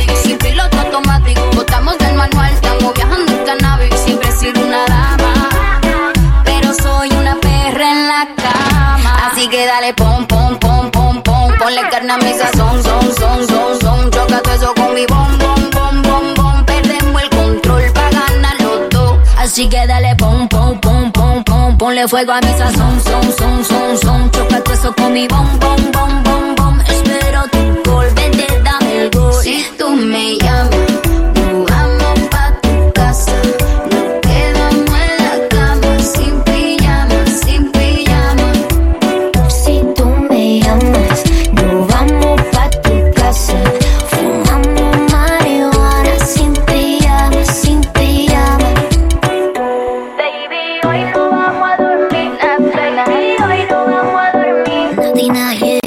automático, sin piloto automático. Botamos del manual, estamos viajando en cannabis. Siempre he sido una dama, pero soy una perra en la cama. Así que dale pom, pom, pom, pom, pom. Ponle carne a mi sazón, son, son, son, son. Choca todo eso con mi bom, bom, bom, bom, bom. Perdemos el control pa' ganar los dos. Así que dale pom, pom, pom, pom, pom. Ponle fuego a mi sazón, son, son, son, son. Choca todo eso con mi bom, bom, bom, bom, bom. Espero tu gol, vente, dame el gol. Si tú me llamas, nos vamos pa' tu casa. Nos quedamos en la cama, sin pijama, sin pijama. Si tú me llamas, nos vamos pa' tu casa. Fumamos marihuana, sin pijama, sin pijama. Baby, hoy no vamos a dormir. Baby, hoy no vamos a dormir. No di nadie.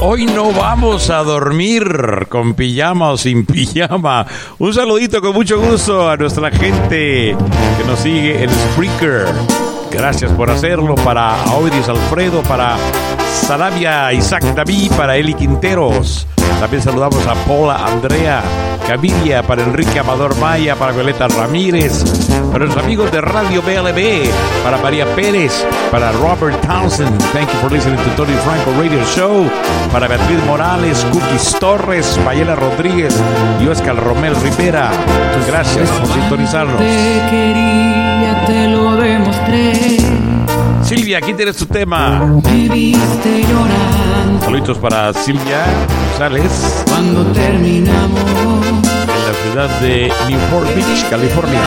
Hoy no vamos a dormir con pijama o sin pijama. Un saludito con mucho gusto a nuestra gente que nos sigue en Spreaker. Gracias por hacerlo. Para Audis Alfredo, para Sarabia Isaac David, para Eli Quinteros. También saludamos a Paula Andrea Camilia, para Enrique Amador Maya, para Violeta Ramírez, para los amigos de Radio B L B, para María Pérez, para Robert Townsend. Thank you for listening to Tony Franco Radio Show. Para Beatriz Morales, Cookies Torres, Mayela Rodríguez y Oscar Romel Rivera. Muchas gracias por sintonizarnos. Te quería, te lo demostré. Silvia, aquí tienes tu tema. Viviste llorando. Saluditos para Silvia González. Cuando terminamos. En la ciudad de Newport Beach, California.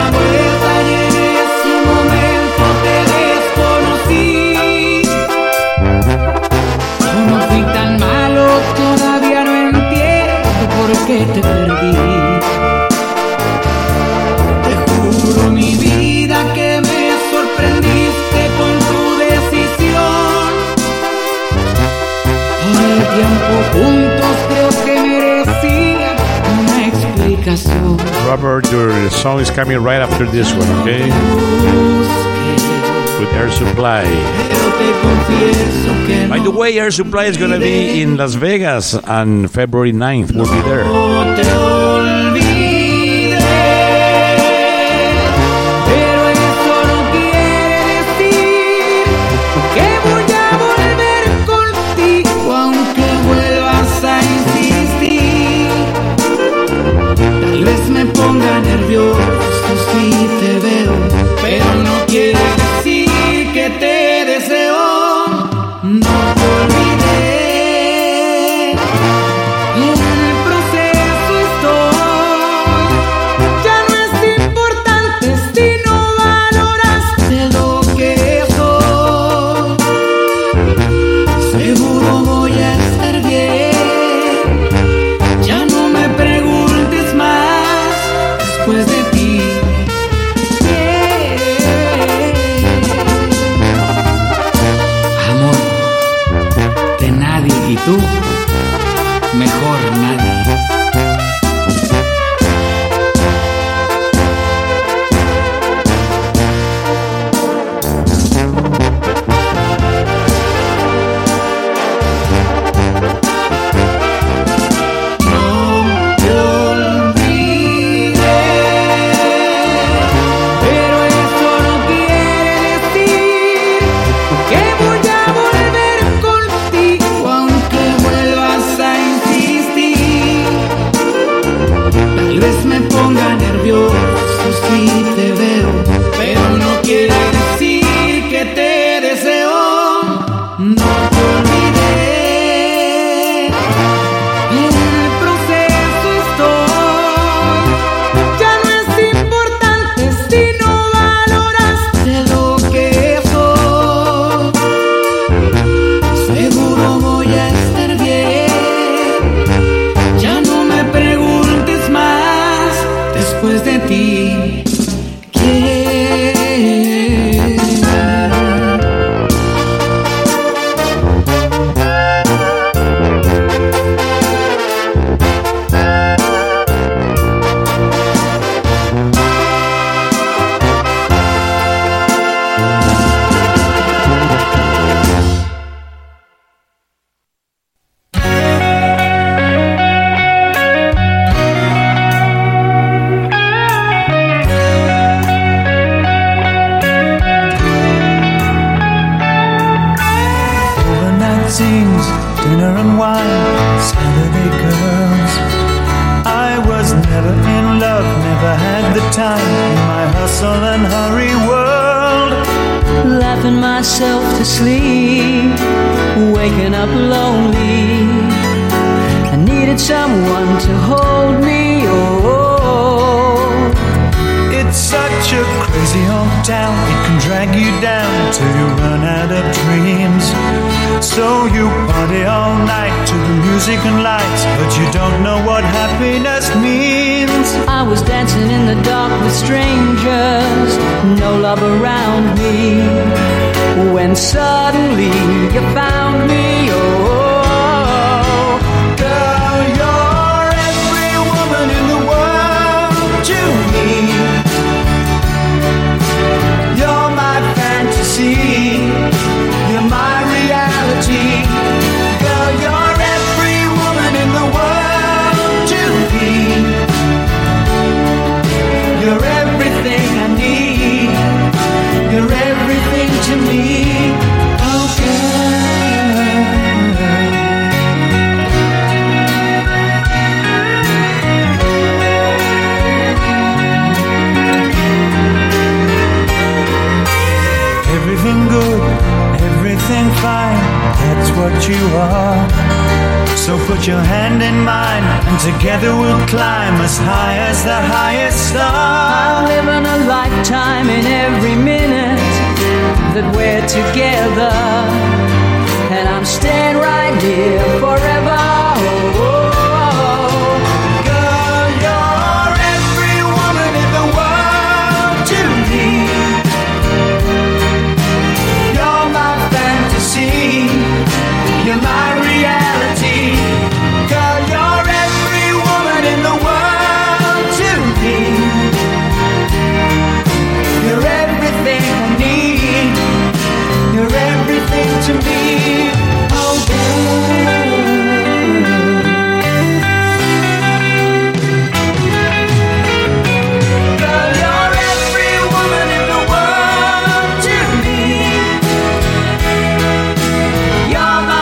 No fui tan malo, todavía no entiendo por qué te perdí. Te juro mi vida que me sorprendiste con tu decisión. Por el tiempo juntos creo que merecía una explicación. Robert, your song is coming right after this one, okay? With Air Supply. By the way, Air Supply is going to be in Las Vegas on February ninth. We'll be there. Tal vez me ponga nervioso si te veo, pero no quiero decir que te deseo, no te olvidé. En el proceso estoy, ya no es importante si no valoraste lo que soy. Seguro voy a estar bien, ya no me preguntes más después de ti. Y tú, mejor nadie. No te olvidé, pero eso no quiere decir que voy a volver. Tal vez me ponga nervioso si te veo, pero no quiere decir que te deseo, no te olvidé. En el proceso estoy, ya no es importante si no valoraste lo que soy. Seguro voy a estar bien, ya no me pregunto después de ti, ¿quién? magazines, dinner and wine, Saturday girls. I was never in love, never had the time in my hustle and hurry world. Laughing myself to sleep, waking up lonely. I needed someone to hold me, oh. It's such a crazy old town, it can drag you down till you run out of dreams. So you party all night to the music and lights, but you don't know what happiness means. I was dancing in the dark with strangers, no love around me, when suddenly you found me, oh. What you are, so put your hand in mine, and together we'll climb as high as the highest star. I'm living a lifetime in every minute that we're together, and I'm staying right here forever. Oh, oh, oh. Girl, you're every woman in the world to me. You're my fantasy. You're my reality, girl, you're every woman in the world to me. You're everything I need, you're everything to me, oh girl. Girl, you're every woman in the world to me. You're my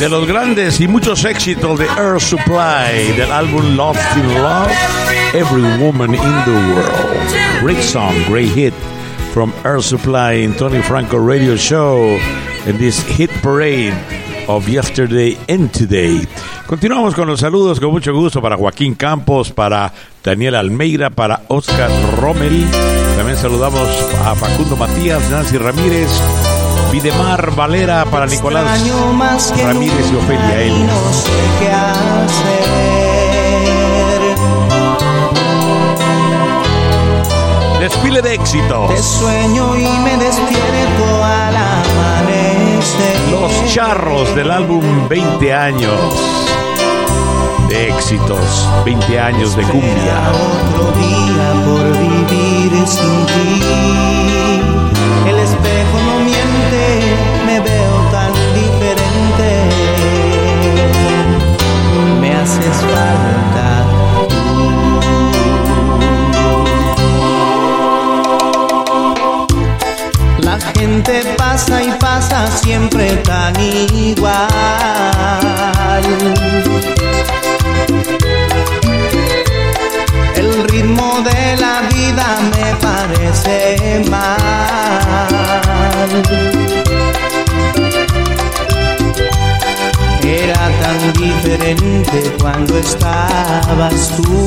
de los grandes y muchos éxitos de Air Supply, del álbum Love to Love, Every Woman in the World. Great song, great hit from Air Supply in Tony Franco Radio Show and this hit parade of yesterday and today. Continuamos con los saludos con mucho gusto para Joaquín Campos, para Daniel Almeida, para Oscar Rommel. También saludamos a Facundo Matías, Nancy Ramírez, Videmar Valera, para Nicolás Ramírez y Ofelia Elías. No sé qué hacer. Desfile de éxitos. Te sueño y me despierto al amanecer. Los Charros, del álbum veinte años de éxitos, veinte años de cumbia. Espera otro día por vivir sin ti. El espejo no miente, me veo tan diferente, me haces falta tú. La gente pasa y pasa siempre tan igual. El ritmo de la vida me parece mal. Era tan diferente cuando estabas tú.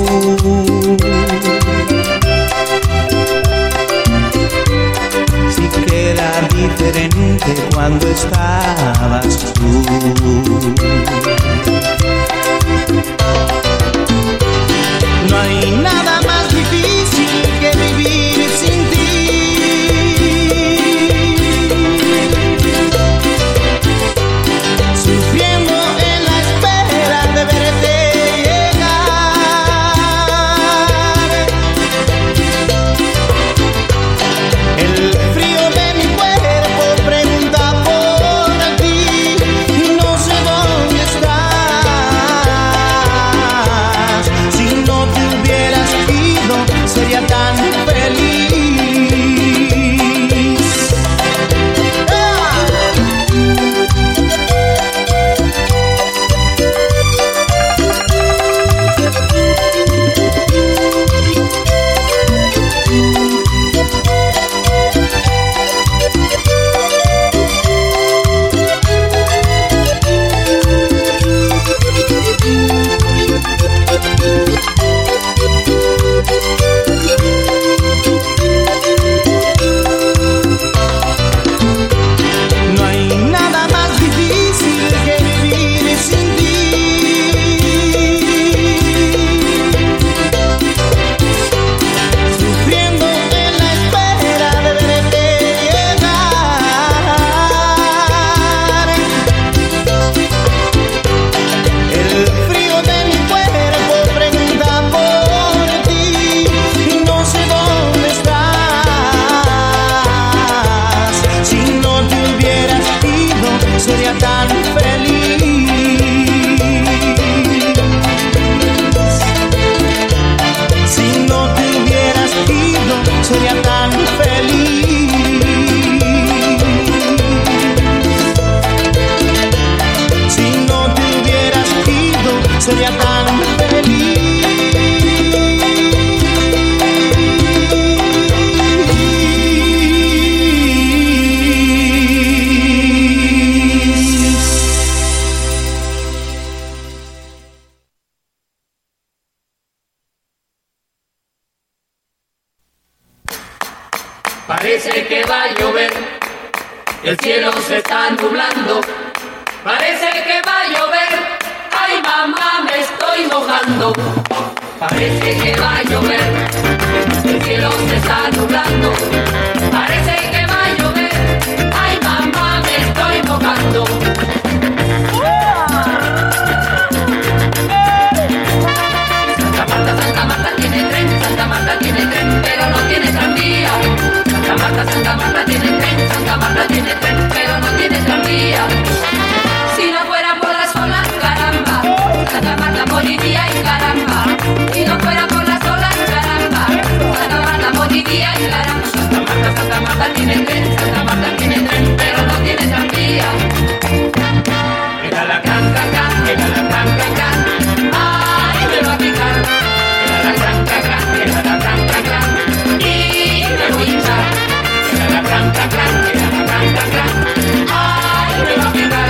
Sí que era diferente cuando estabas tú. No hay nada más difícil que vivir sin ti, sufriendo en la espera de verte llegar. que va a llover, el cielo se está nublando, parece que va a llover, ay mamá me estoy mojando, parece que va a llover, el cielo se está nublando, parece que va a llover, ay mamá me estoy mojando. Santa Marta tiene tren, Santa Marta tiene tren, pero no tiene tranvía. Santa Marta, Santa Marta tiene tren, Santa Marta tiene tren, pero no tiene tranvía. Si no fuera por las olas, caramba, Santa Marta moriría y caramba. Si no fuera por las olas, caramba, Santa Marta moriría y caramba. Santa Marta, Santa Marta tiene tren, Santa Marta tiene tren, pero no tiene tranvía. Era la can, can, can, era la can, can, can. Ay, me va a picar. La tranca grande, la tranca grande, y me voy a hinchar. La tranca grande, la tranca grande, ay, me va a picar.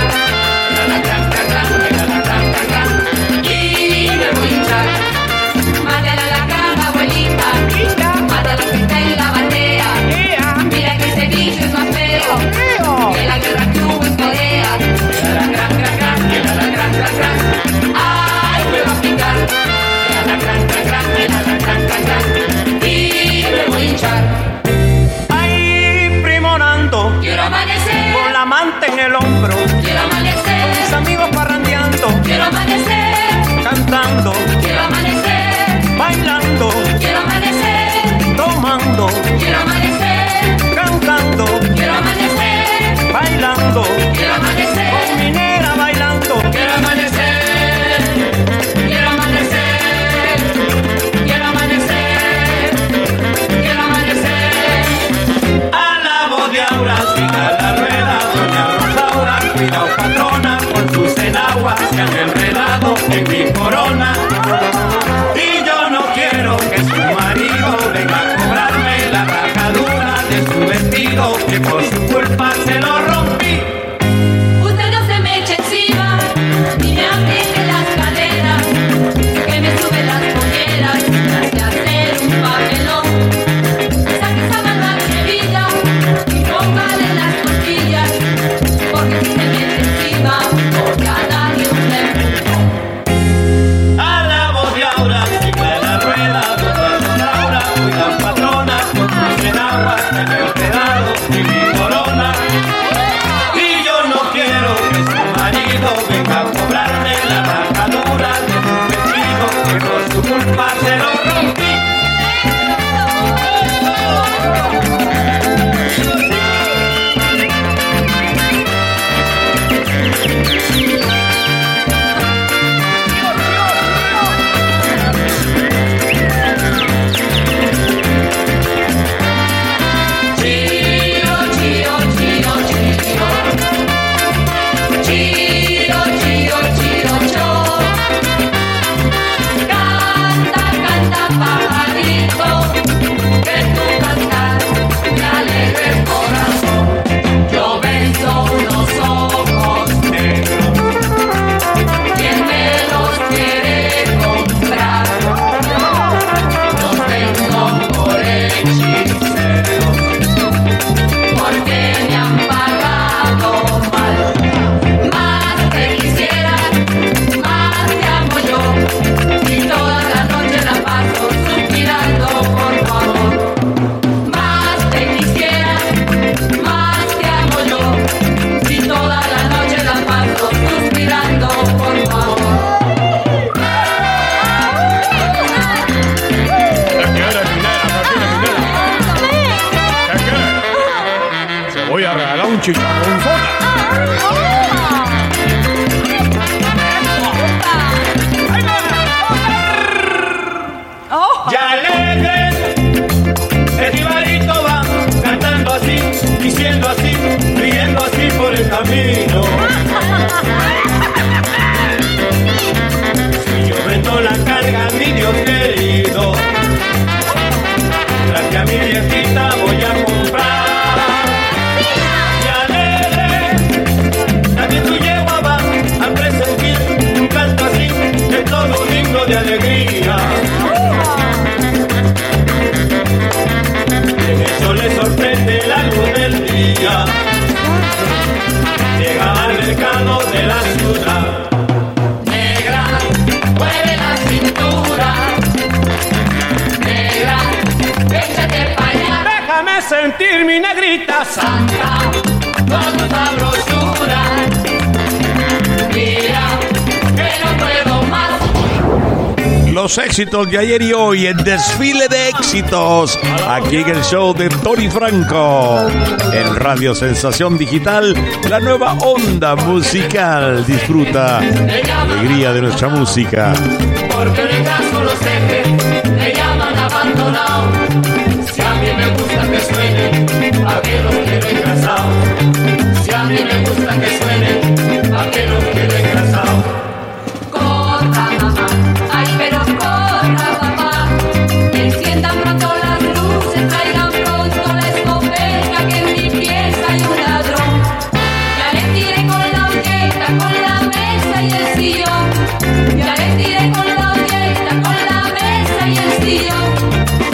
La tranca grande, la tranca grande, y me voy a hinchar. Mátala la cara, abuelita, mata lo que está en la batea. Mira que ese bicho es más feo que la guerra que hubo en Corea. La tranca grande, la tranca grande, ay, me va a picar. La tranca grande, la tranca grande, y me voy a hinchar. Ay, primo Nando, quiero amanecer con la manta en el hombro. Quiero amanecer con mis amigos parrandeando. Quiero amanecer cantando. Quiero amanecer bailando. Quiero amanecer tomando. Quiero amanecer cantando. Quiero amanecer bailando. Quiero amanecer con minera bailando. Quiero amanecer. Quiero amanecer. Siga la rueda, doña Rosaura, cuidado patrona, con sus enaguas se han enredado en mi corona. Y yo no quiero que su marido venga a cobrarme la rajadura de su vestido, que por su culpa se lo rompí. Usted no se me eche encima, ni me apriete las caderas, que me suben las polleras, de hacer un papelón. Sorprende la luz. cercano de la ciudad. Negra, mueve la cintura. Negra, échate pa' allá. Déjame sentir mi negrita santa con tu sabrosura. Mira, que no puedo más. Los éxitos de ayer y hoy, el desfile de éxitos, aquí en el show de Tony Franco, en Radio Sensación Digital, la nueva onda musical. Disfruta la alegría de nuestra música. Porque le caso los ejes, le llaman abandonado. Si a mí me gusta que suene, a que los quiero engrasado. Si a mí me gusta que suene, a que los quiero engrasado. Corta mamá, ay pero corta papá, enciendan pronto las luces, traigan pronto la escopeta, que en mi pieza hay un ladrón. Ya les tiré con la olleta, con la mesa y el sillón. Ya les tiré con la olleta, con la mesa y el sillón.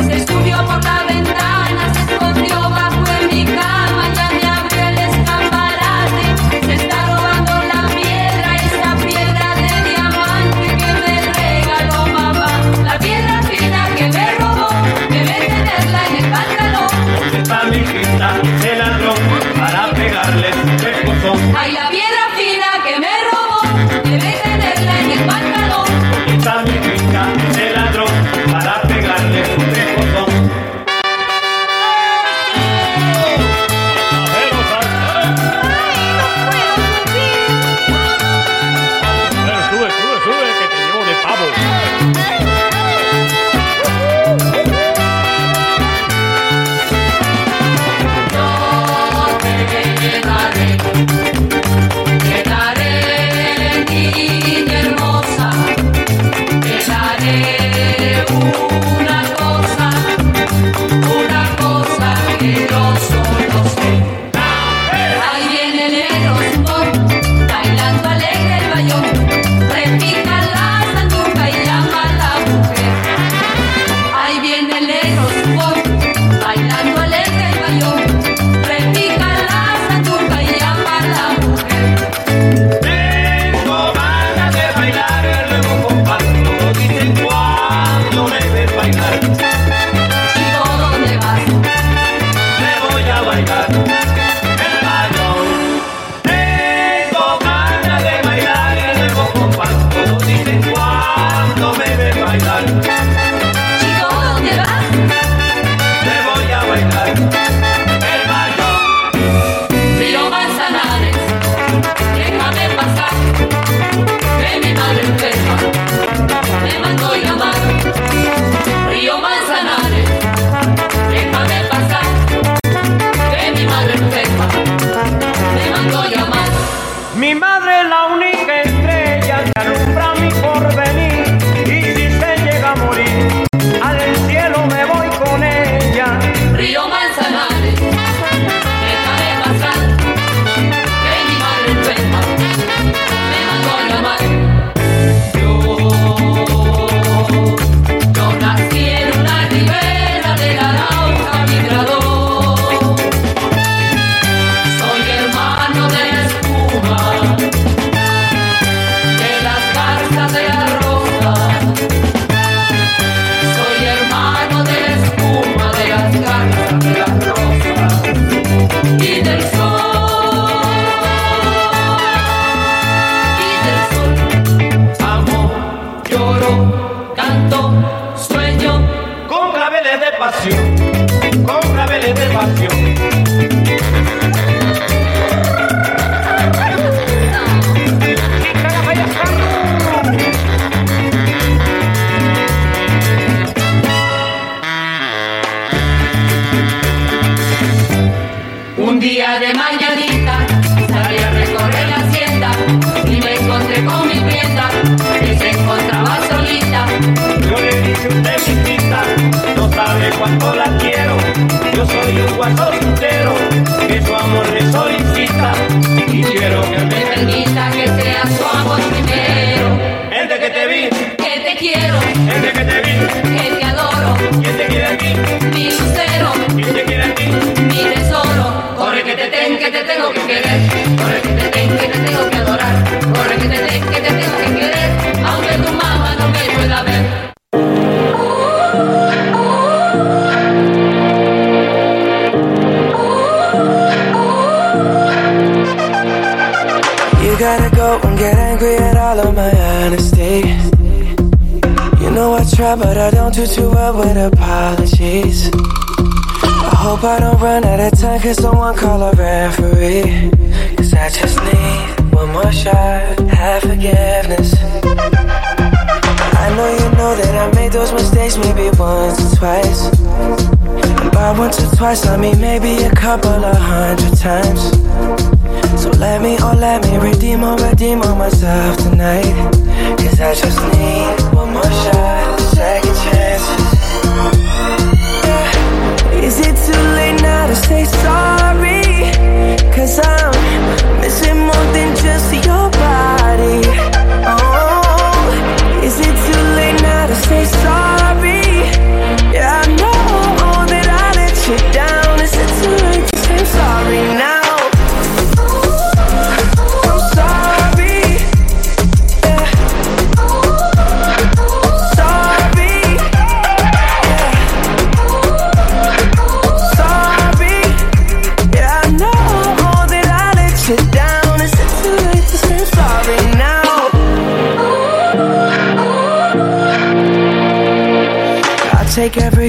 Se subió por la ventana, se escondió bajo en mi cama, ya me abrió el escaparate, se está robando la piedra, esta piedra de diamante que me regaló mamá, la piedra fina que me robó, debe tenerla en el pantalón. ¿Dónde está mi cristal, el ladrón, para pegarle su pescozón? Ay, la piedra fina que me robó, debe tenerla en el pantalón. ¿Dónde está mi cristal, el ladrón, para pegarle su pescozón? Ay, no puedo contigo. Pero sube, sube, sube, que te llevo de pavo. Yo te quedaré, quedaré niña hermosa, quedaré una cosa, una cosa que yo solo sé. Ahí viene el erosón, bailando alegre el bayón, repica la sanduca y llama a la mujer. Ahí viene el erosón, bailando alegre el bayón, repica la sanduca y llama a la mujer. Tengo ganas de bailar el nuevo compás, no dicen cuándo debes bailar. Chico, ¿dónde vas? Me voy a bailar el balón. Tengo ganas de bailar el nuevo compás, no dicen cuándo debes bailar. Chico, ¿dónde vas? Me voy a bailar el balón. Río Manzanares, déjame pasar, que mi madre enferma me mandó llamar. Río Manzanares, déjame pasar, que mi madre enferma me mandó llamar. Mi madre es la única estrella que alumbra mi porvenir, y si se llega a morir, al cielo me voy con ella. Río Manzanares, déjame pasar, que mi madre enferma me mandó a llamar. Yo, yo nací en una ribera de la Arauca vibrador. Soy hermano de la espuma, de las garzas de la roca. Soy hermano de la espuma, de las garzas de las rosas y del sol, y del sol. Amo, lloro, canto, sueño, con claveles de pasión, con claveles de pasión. Un día de mañanita salí a recorrer la hacienda y me encontré con mi prieta que se encontraba solita. Yo le dije usted mi pista, no sabe cuánto la quiero. Yo soy un guaso soltero que su amor le solicita y quiero que Me me permita que sea su amor primero. desde que te vi, Que te quiero, desde que te vi, que te adoro, ¿quién te quiere a ti? mi lucero, ¿Quién te quiere a ti? mi tesoro. Corre que te ten, que te tengo que querer. Corre que te ten, que te tengo que gotta go and get angry at all of my honesty. You know I try, but I don't do too well with apologies. I hope I don't run out of time, cause someone call a referee. Cause I just need one more shot, have forgiveness. I know you know that I made those mistakes maybe once or twice. And by once or twice, I mean maybe a couple of hundred times. So let me, oh let me redeem, oh redeem on myself tonight. Cause I just need one more shot, second chances. Is it too late now to say sorry? Cause I'm missing more than just your body. Oh, is it too late now to say sorry? Yeah, I know that I let you down. Is it too late to say sorry now? Take every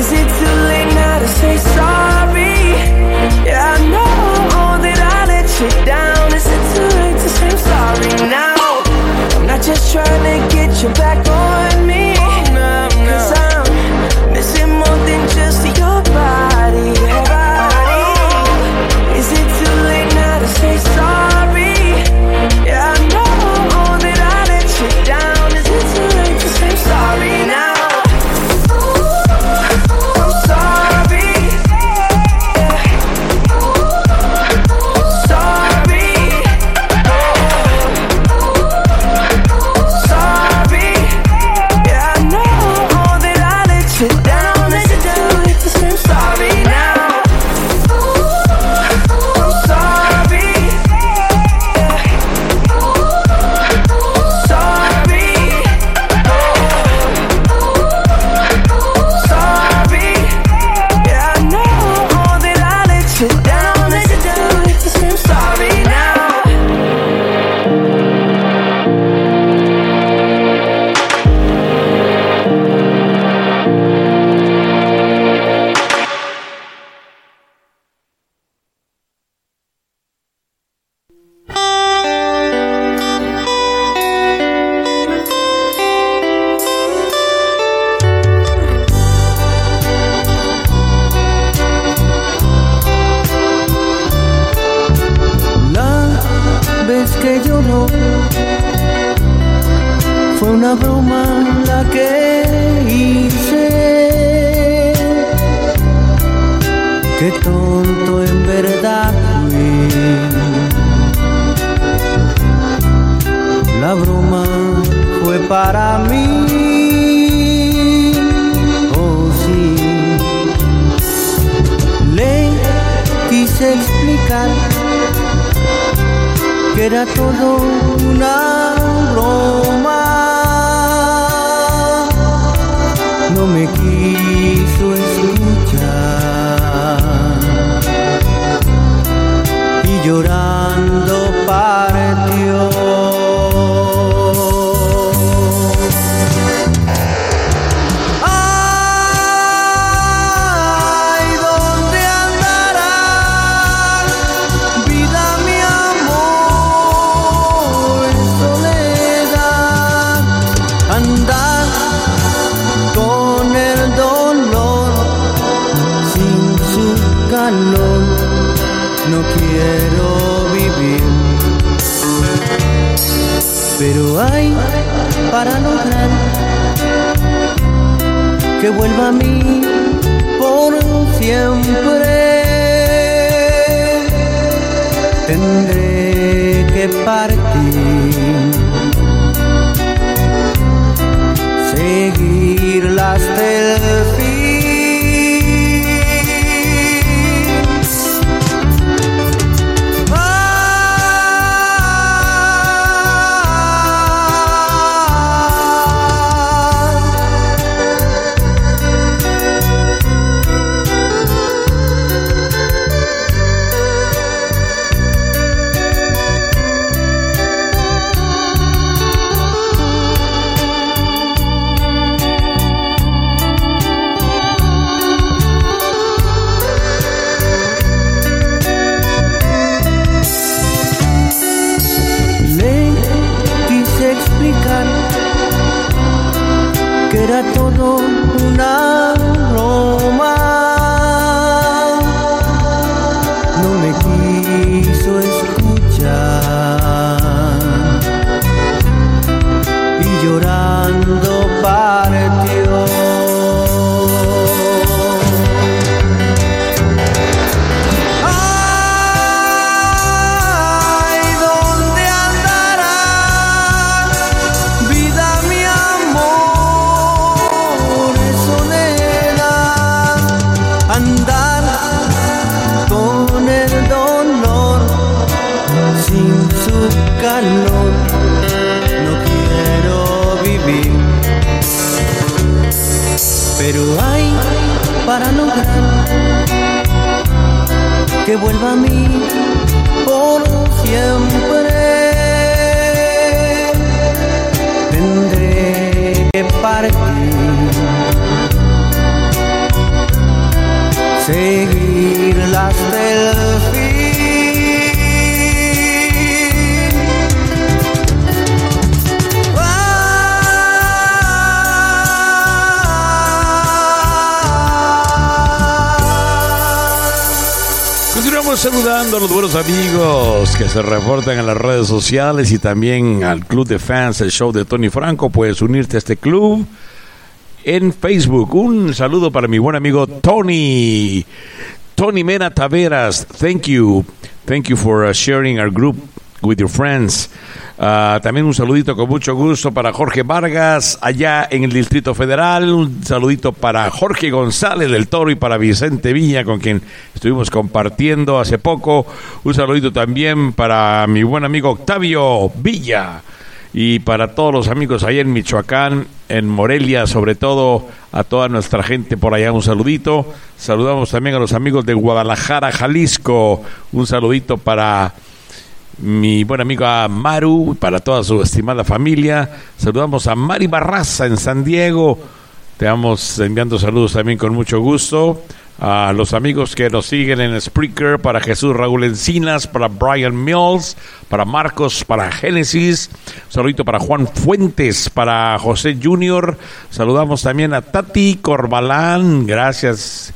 Is it too late now to say sorry? Yeah, I know that I let you down. Is it too late to say I'm sorry now? I'm not just trying to get you back on me. No, no. Cause I'm missing more than just your body. Oh, is it too late now to say sorry? Yeah, I know that I let you down. Is it too late to say I'm sorry now? Tendré que partir explicar que era todo una broma. No me quiso escuchar y llorando partió. Para lograr que vuelva a mí por siempre, tendré que partir, seguir las del saludando a los buenos amigos que se reportan en las redes sociales y también al club de fans, el show de Tony Franco. Puedes unirte a este club en Facebook. Un saludo para mi buen amigo Tony, Tony Mena Taveras. Thank you, thank you for uh, sharing our group with your friends. Uh, también un saludito con mucho gusto para Jorge Vargas allá en el Distrito Federal, un saludito para Jorge González del Toro y para Vicente Villa, con quien estuvimos compartiendo hace poco. Un saludito también para mi buen amigo Octavio Villa y para todos los amigos allá en Michoacán, en Morelia, sobre todo a toda nuestra gente por allá, un saludito. Saludamos también a los amigos de Guadalajara, Jalisco, un saludito para mi buen amiga Maru, para toda su estimada familia. Saludamos a Mari Barraza en San Diego. Te vamos enviando saludos también con mucho gusto. A los amigos que nos siguen en Spreaker, para Jesús Raúl Encinas, para Brian Mills, para Marcos, para Génesis. Saludito para Juan Fuentes, para José Junior. Saludamos también a Tati Corbalán. Gracias,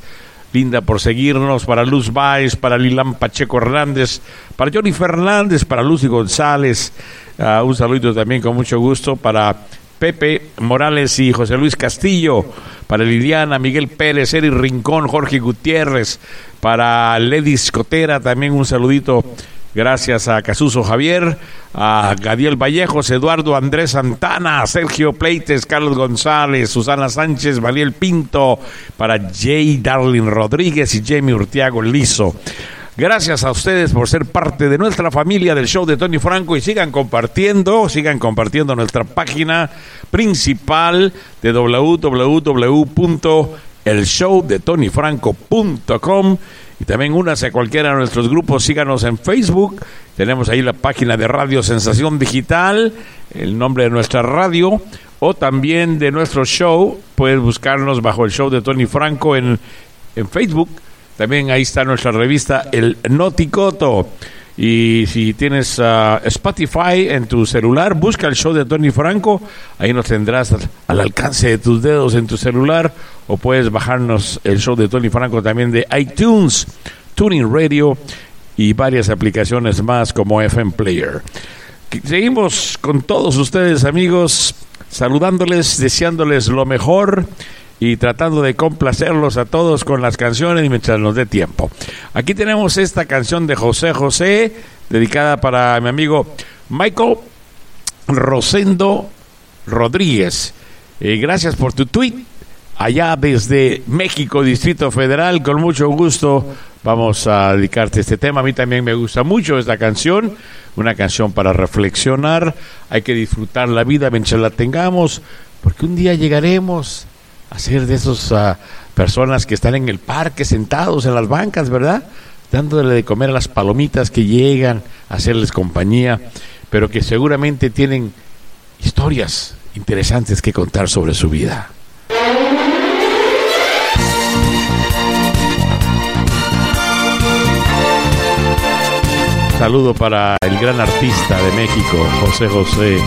linda, por seguirnos, para Luz Báez, para Lilán Pacheco Hernández, para Johnny Fernández, para Lucy González, uh, un saludo también con mucho gusto para Pepe Morales y José Luis Castillo, para Liliana, Miguel Pérez, Eric Rincón, Jorge Gutiérrez, para Lady Escotera también un saludito. Gracias a Casuso Javier, a Gadiel Vallejos, Eduardo Andrés Santana, Sergio Pleites, Carlos González, Susana Sánchez, Valiel Pinto, para Jay Darling Rodríguez y Jamie Urtiago Lizo. Gracias a ustedes por ser parte de nuestra familia del show de Tony Franco y sigan compartiendo, sigan compartiendo nuestra página principal de doble u doble u doble u punto el show de tony franco punto com. Y también únase a cualquiera de nuestros grupos, síganos en Facebook, tenemos ahí la página de Radio Sensación Digital, el nombre de nuestra radio, o también de nuestro show, puedes buscarnos bajo el show de Tony Franco en, en Facebook, también ahí está nuestra revista El Noticoto, y si tienes uh, Spotify en tu celular, busca el show de Tony Franco, ahí nos tendrás al alcance de tus dedos en tu celular, o puedes bajarnos el show de Tony Franco también de iTunes, Tuning Radio y varias aplicaciones más como F M Player. Seguimos con todos ustedes, amigos, saludándoles, deseándoles lo mejor y tratando de complacerlos a todos con las canciones mientras nos dé tiempo. Aquí tenemos esta canción de José José, dedicada para mi amigo Michael Rosendo Rodríguez. Eh, gracias por tu tweet. Allá desde México, Distrito Federal, con mucho gusto vamos a dedicarte este tema. A mí también me gusta mucho esta canción, una canción para reflexionar. Hay que disfrutar la vida mientras la tengamos, porque un día llegaremos a ser de esas uh, personas que están en el parque sentados en las bancas, ¿verdad? Dándole de comer a las palomitas que llegan, a hacerles compañía, pero que seguramente tienen historias interesantes que contar sobre su vida. Saludo para el gran artista de México, José José.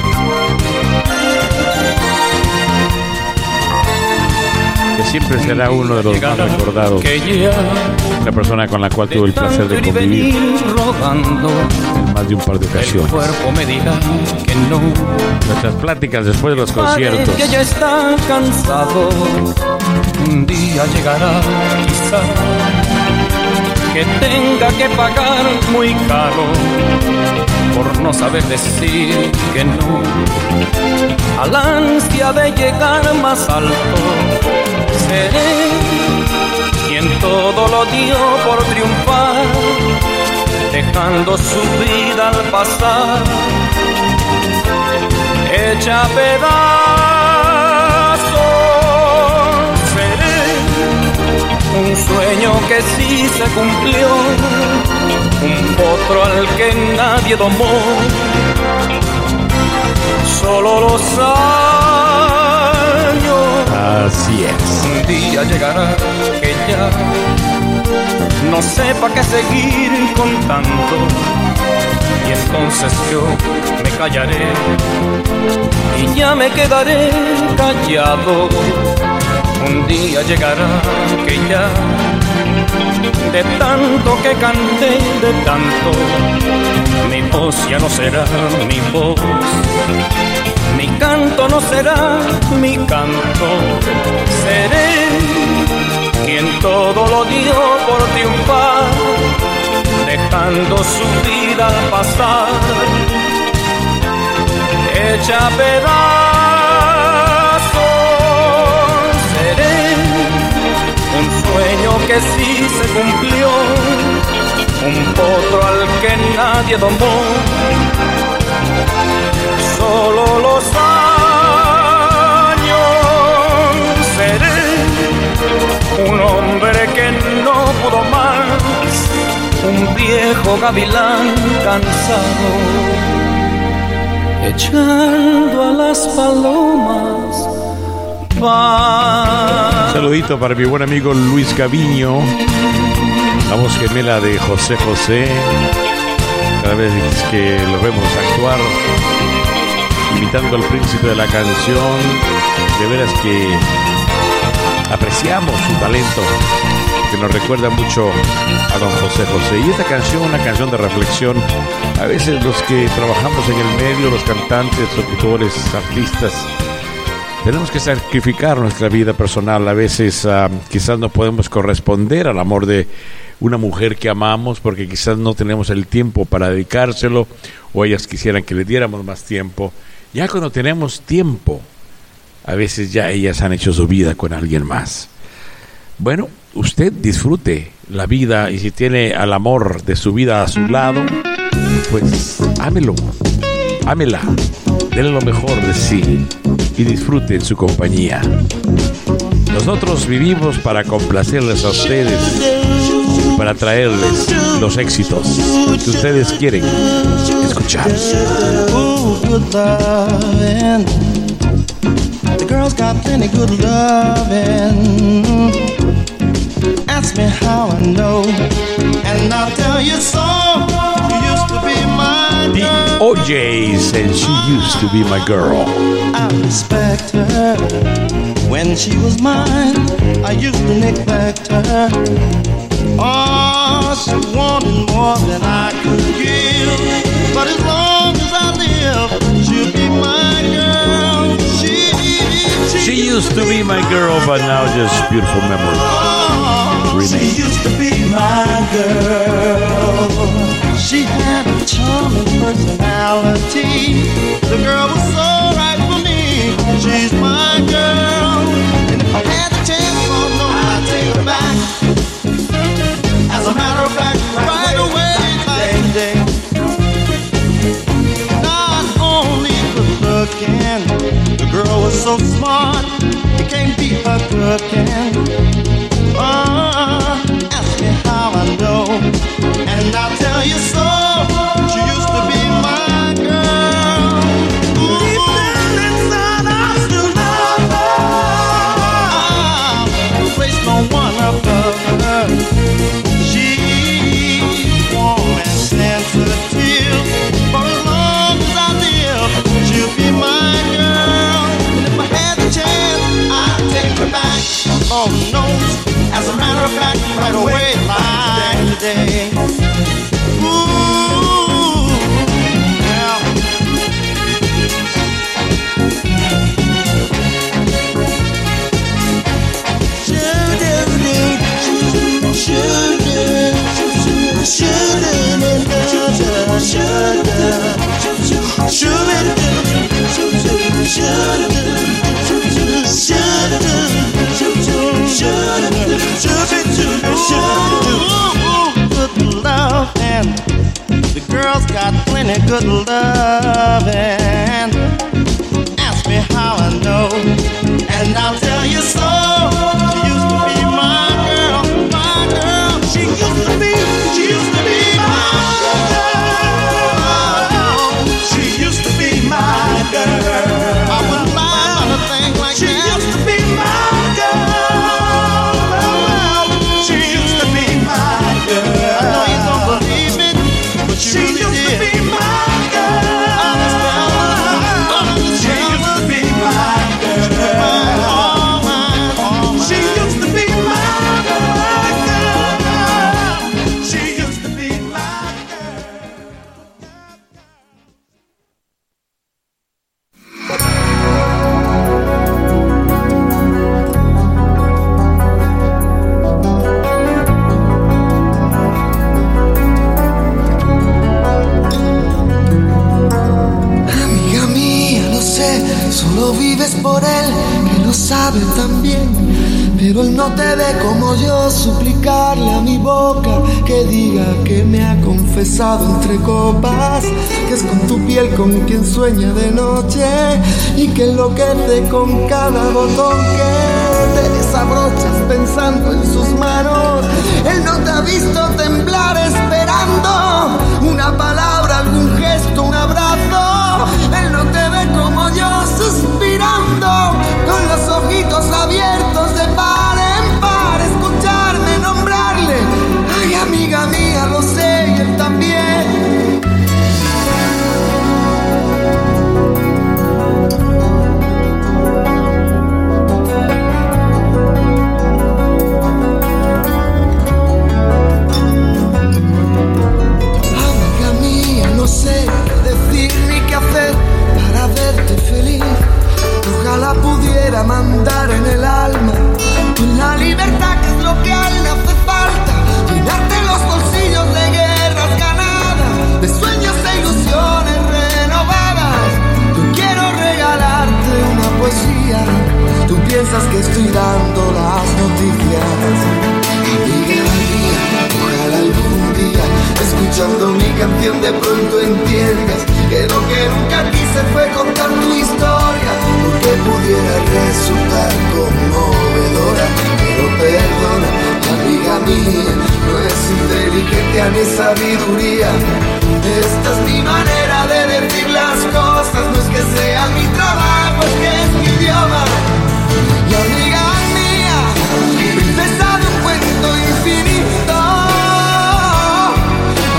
que siempre será uno de los más recordados, la persona con la cual tuve el placer de convivir en más de un par de ocasiones. Nuestras pláticas después de los conciertos. Un día llegará, quizá, que tenga que pagar muy caro por no saber decir que no al ansia de llegar más alto. Seré quien todo lo dio por triunfar, dejando su vida al pasar hecha pedazos. Seré un sueño que sí se cumplió, un potro al que nadie domó, solo los años. Así es. Un día llegará que ya no sepa qué seguir contando, y entonces yo me callaré y ya me quedaré callado. Un día llegará que ya, de tanto que canté, de tanto, mi voz ya no será mi voz, mi canto no será mi canto. Seré quien todo lo dio por triunfar, dejando su vida al pasar hecha pedazos. Seré un sueño que sí se cumplió, un potro al que nadie domó, solo los años. Seré un hombre que no pudo más, un viejo gavilán cansado, echando a las palomas. Un saludito para mi buen amigo Luis Gaviño, la voz gemela de José José. Cada vez que lo vemos actuar imitando al príncipe de la canción, de veras que apreciamos su talento, que nos recuerda mucho a don José José. Y esta canción, una canción de reflexión. A veces los que trabajamos en el medio, los cantantes, locutores, artistas, tenemos que sacrificar nuestra vida personal. A veces uh, quizás no podemos corresponder al amor de una mujer que amamos porque quizás no tenemos el tiempo para dedicárselo, o ellas quisieran que le diéramos más tiempo. Ya cuando tenemos tiempo, a veces ya ellas han hecho su vida con alguien más. Bueno, usted disfrute la vida, y si tiene al amor de su vida a su lado, pues ámelo, ámela, denle lo mejor de sí y disfruten su compañía. Nosotros vivimos para complacerles a ustedes, para traerles los éxitos que ustedes quieren escuchar. The O J's and She Used to Be My Girl. I respect her. When she was mine, I used to neglect her. Oh, she wanted more than I could give, but as long as I live, she'll be my girl. She, she, she used, used to be my girl, but now just beautiful memories. Oh, she used to be my girl. She had a charming personality. The girl was so right for me. She's my girl. And if I had the chance, oh no, I'd take her back. As a matter of fact, right away, like day. Not only good looking, the girl was so smart, you can't beat her cooking. Oh, ask me how I know, and I'll tell you so. She used to be my girl. Ooh. Deep down inside I still love her. I'll place no one above her. She's warm and sensitive. For as long as I live, she'll be my girl. And if I had the chance, I'd take her back. Girls got plenty good loving. Ask me how I know, and I'll tell you so. She used to be my girl, my girl. She used to be, she used to be my girl. She used to be my girl. I wouldn't lie on a thing like she that. She used to be my girl. She used to be my girl. I know you don't believe it, but you she really used did. To be my girl. I understand. She used to be my girl. All mine, all mine. She used to be my girl. She used to be my girl. Solo vives por él, que lo sabe también, pero él no te ve como yo. Suplicarle a mi boca que diga que me ha confesado entre copas, que es con tu piel con quien sueña de noche, y que enloquece con cada botón que te desabrochas pensando en sus manos. Él no te ha visto temblar esperando una palabra, algún gesto, un abrazo. Él no te ve como yo, suspirando con los ojitos abiertos de par en par, escucharme nombrarle. Ay, amiga mía, lo sé, y él también. Amiga mía, no sé qué decir ni qué hacer para verte feliz. Ojalá pudiera mandar en el alma con la libertad, que es lo que a él le hace falta. Llenarte los bolsillos de guerras ganadas, de sueños e ilusiones renovadas. Yo quiero regalarte una poesía. Tú piensas que estoy dando las noticias. Amiga mía, ojalá algún día, escuchando mi canción, de pronto entiendas que lo que nunca quise fue contar tu historia, porque pudiera resultar conmovedora. Pero perdona, amiga mía, no es inteligencia ni sabiduría. Esta es mi manera de decir las cosas, no es que sea mi trabajo, es que es mi idioma. Y amiga mía, princesa de un cuento infinito.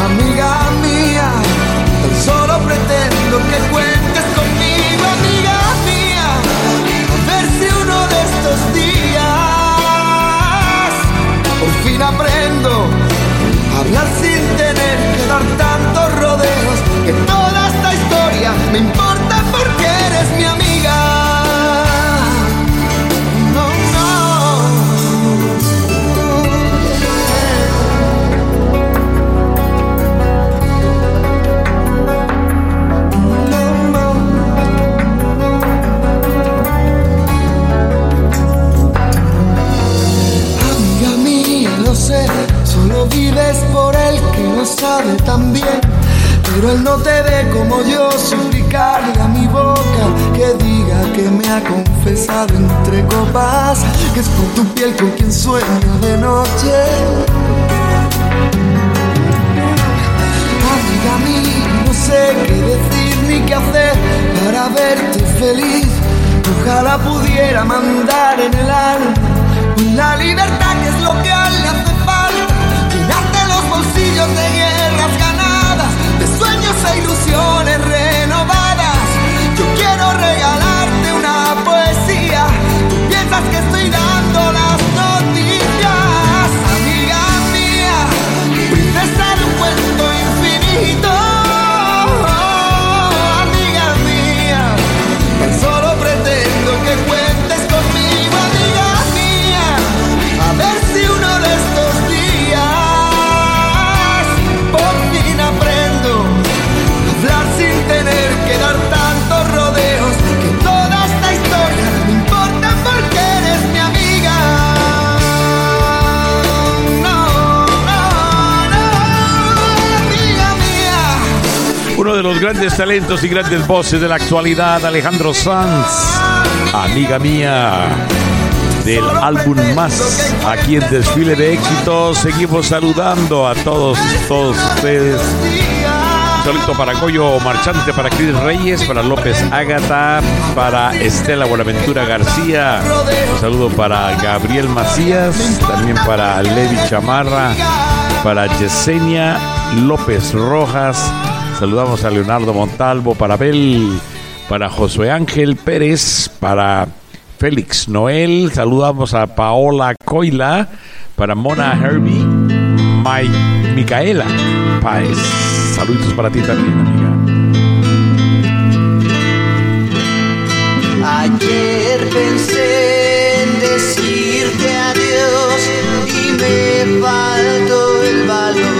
Amiga mía, tan solo pretendo que cuentes conmigo, amiga mía. A ver si uno de estos días por fin aprendo a hablar sin tener que dar tantos rodeos. Que toda esta historia me importa porque eres mi amiga. Solo vives por él, que lo sabe también, pero él no te ve como yo. Suplicarle a mi boca que diga que me ha confesado entre copas, que es con tu piel con quien sueño de noche. Amiga mía, no sé qué decir ni qué hacer para verte feliz. Ojalá pudiera mandar en el alma la libertad, que es lo que a él le hace falta. Llenarte los bolsillos de guerras ganadas, de sueños e ilusiones renovadas. Yo quiero regalarte una poesía. Tú piensas que estoy dando las noticias. Amiga mía, princesa de un cuento infinito. Amiga mía, tan solo pretendo que cuentes conmigo, amiga mía. A ver si uno de estos días por fin aprendo a hablar sin tener que dar tantos rodeos. Que de los grandes talentos y grandes voces de la actualidad, Alejandro Sanz, Amiga Mía, del álbum Más. Aquí en Desfile de Éxitos seguimos saludando a todos, todos ustedes. Saludo para Goyo Marchante, para Cris Reyes, para López Ágata, para Estela Buenaventura García. Un saludo para Gabriel Macías, también para Levi Chamarra, para Yesenia López Rojas. Saludamos a Leonardo Montalvo, para Abel, para Josué Ángel Pérez, para Félix Noel. Saludamos a Paola Coila, para Mona Herbie, Mike, Micaela Páez. Saludos para ti también, amiga. Ayer pensé en decirte adiós y me faltó el valor.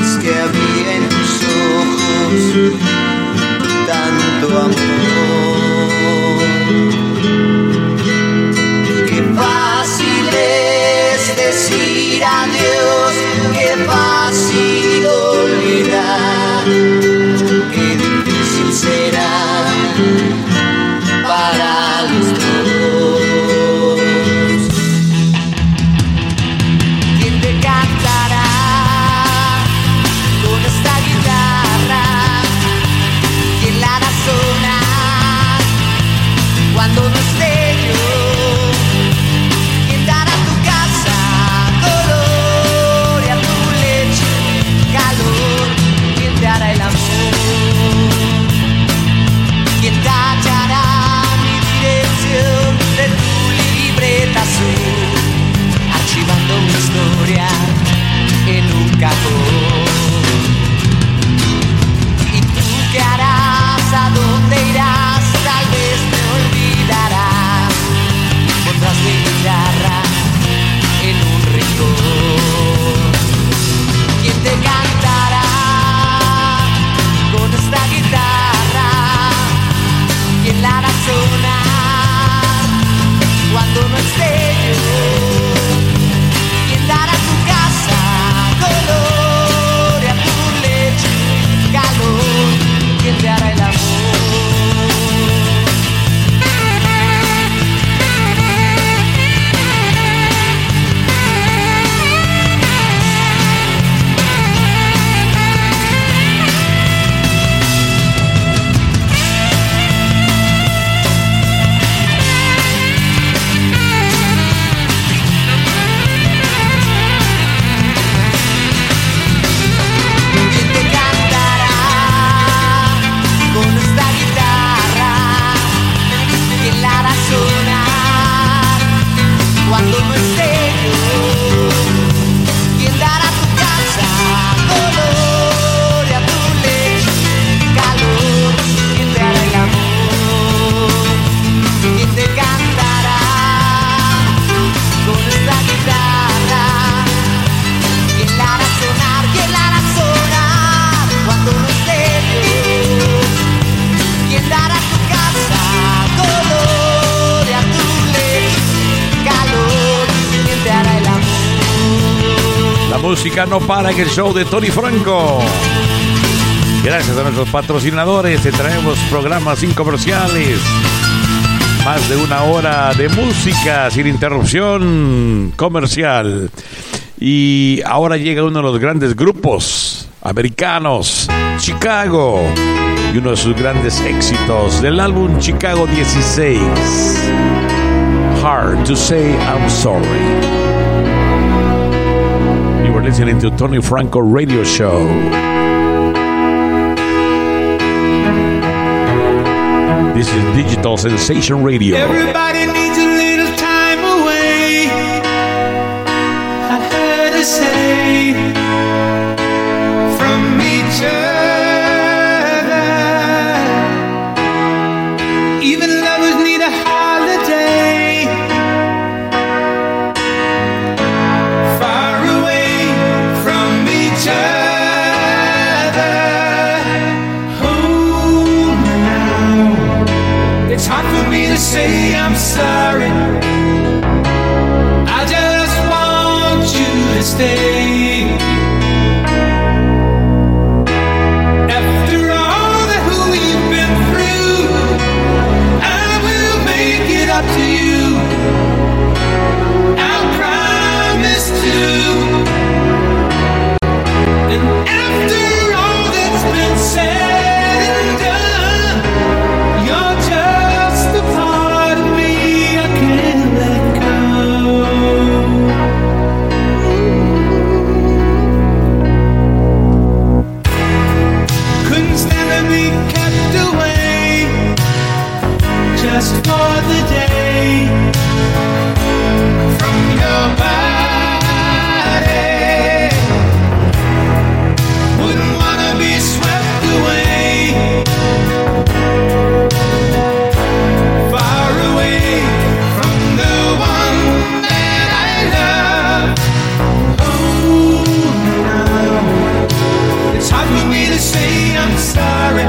Es que había en tus ojos tanto amor. Qué fácil es decir adiós, qué fácil olvidar, qué difícil será para los dos. ¿Quién te cantará con esta guitarra? ¿Quién la hará sonar cuando no esté yo? Archivando una historia en un cajón. ¿Y tú qué harás? ¿A dónde irás? Tal vez te olvidarás. Pondrás mi guitarra en un rincón. ¿Quién te cantará con esta guitarra? ¿Quién la hará sonar cuando no esté yo? ¿Quién te hará el amor? Música no para en el show de Tony Franco. Gracias a nuestros patrocinadores te traemos programas sin comerciales, más de una hora de música sin interrupción comercial. Y ahora llega uno de los grandes grupos americanos, Chicago, y uno de sus grandes éxitos del álbum Chicago dieciséis, Hard to Say I'm Sorry. We're listening to Tony Franco Radio Show. This is Digital Sensation Radio. Everybody needs a little time away, I heard her say, from each other. Even lovers need a holiday. It's hard for me to say I'm sorry. I just want you to stay. just for the day from your body. Wouldn't wanna be swept away, far away from the one that I love. Oh, now it's hard for me to say I'm sorry.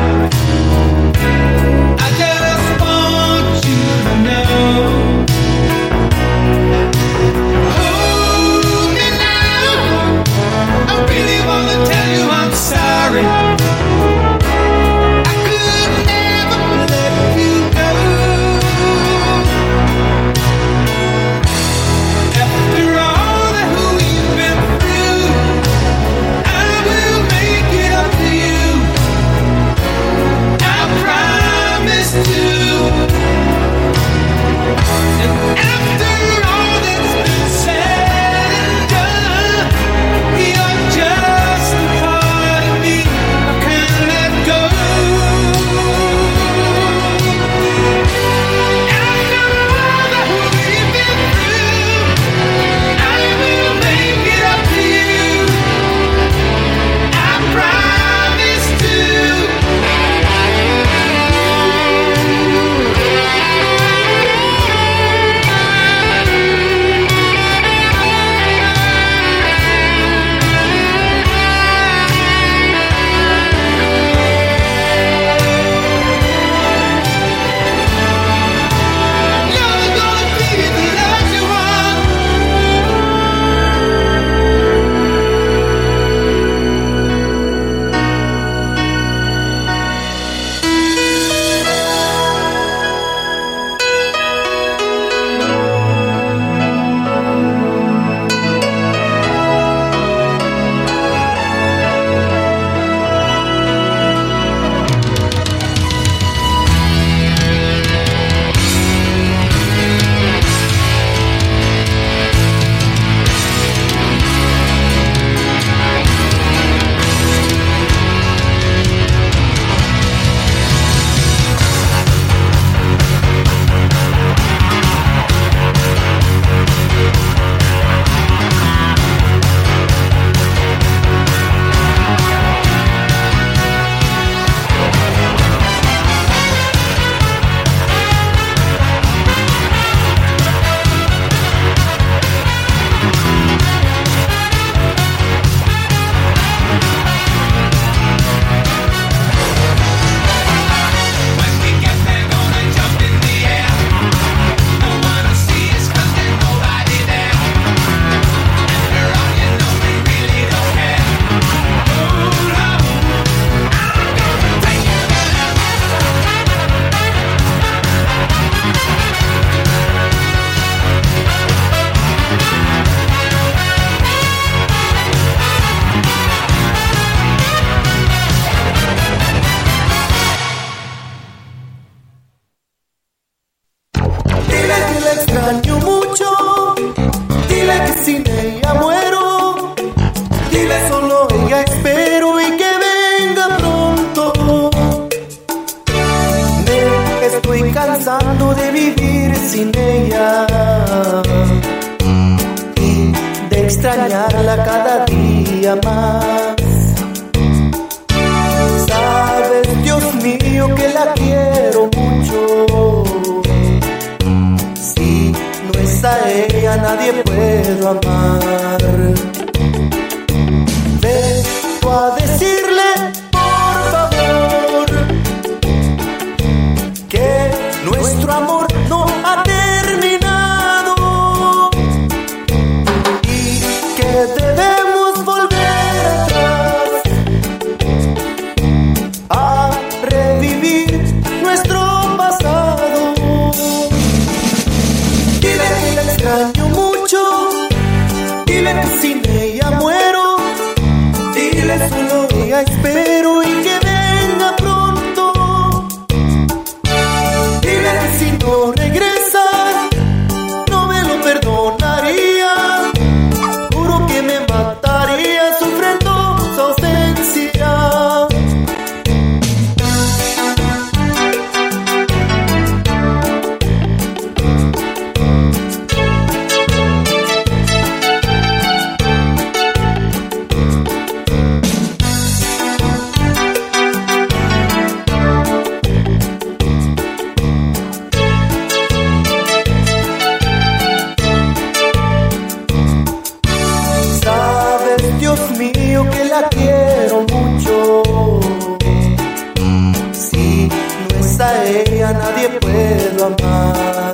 nadie puedo amar.